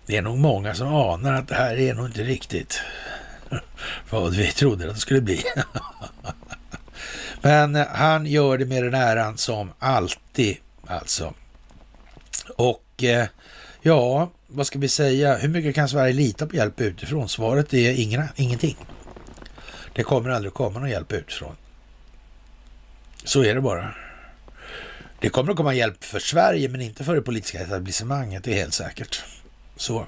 Det är nog många som anar att det här är nog inte riktigt vad vi trodde att det skulle bli. Men han gör det med den äran som alltid alltså. Och ja, vad ska vi säga? Hur mycket kan Sverige lita på hjälp utifrån? Svaret är ingenting. Det kommer aldrig komma någon hjälp utifrån. Så är det bara. Det kommer att komma hjälp för Sverige men inte för det politiska etablissemanget, det är helt säkert. Så.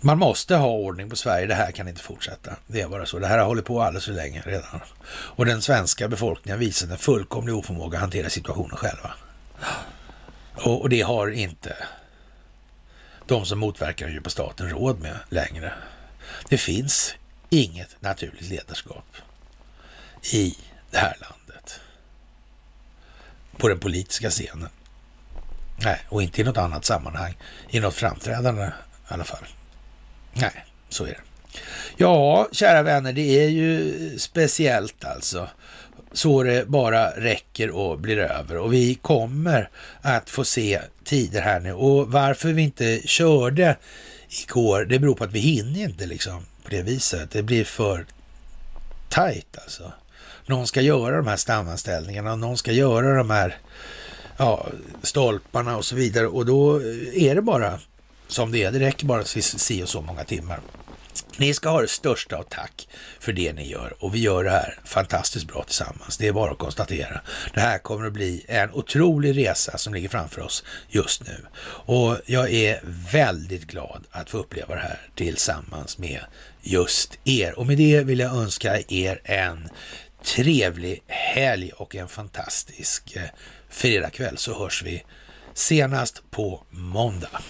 Man måste ha ordning på Sverige, det här kan inte fortsätta. Det är bara så, det här har hållit på alldeles för länge redan. Och den svenska befolkningen visar en fullkomlig oförmåga att hantera situationen själva. Och det har inte de som motverkar den djupa staten råd med längre. Det finns inget naturligt ledarskap i det här landet. På den politiska scenen. Nej, och inte i något annat sammanhang. I något framträdande i alla fall. Nej, så är det. Ja, kära vänner, det är ju speciellt alltså. Så det bara räcker och blir över. Och vi kommer att få se tider här nu. Och varför vi inte körde igår, det beror på att vi hinner inte liksom på det viset. Det blir för tajt alltså. Någon ska göra de här stamanställningarna och någon ska göra de här stolparna och så vidare. Och då är det bara som det är. Det räcker bara att se och så många timmar. Ni ska ha det största av tack för det ni gör. Och vi gör det här fantastiskt bra tillsammans. Det är bara att konstatera. Det här kommer att bli en otrolig resa som ligger framför oss just nu. Och jag är väldigt glad att få uppleva det här tillsammans med just er. Och med det vill jag önska er en trevlig helg och en fantastisk fredagkväll. Så hörs vi senast på måndag.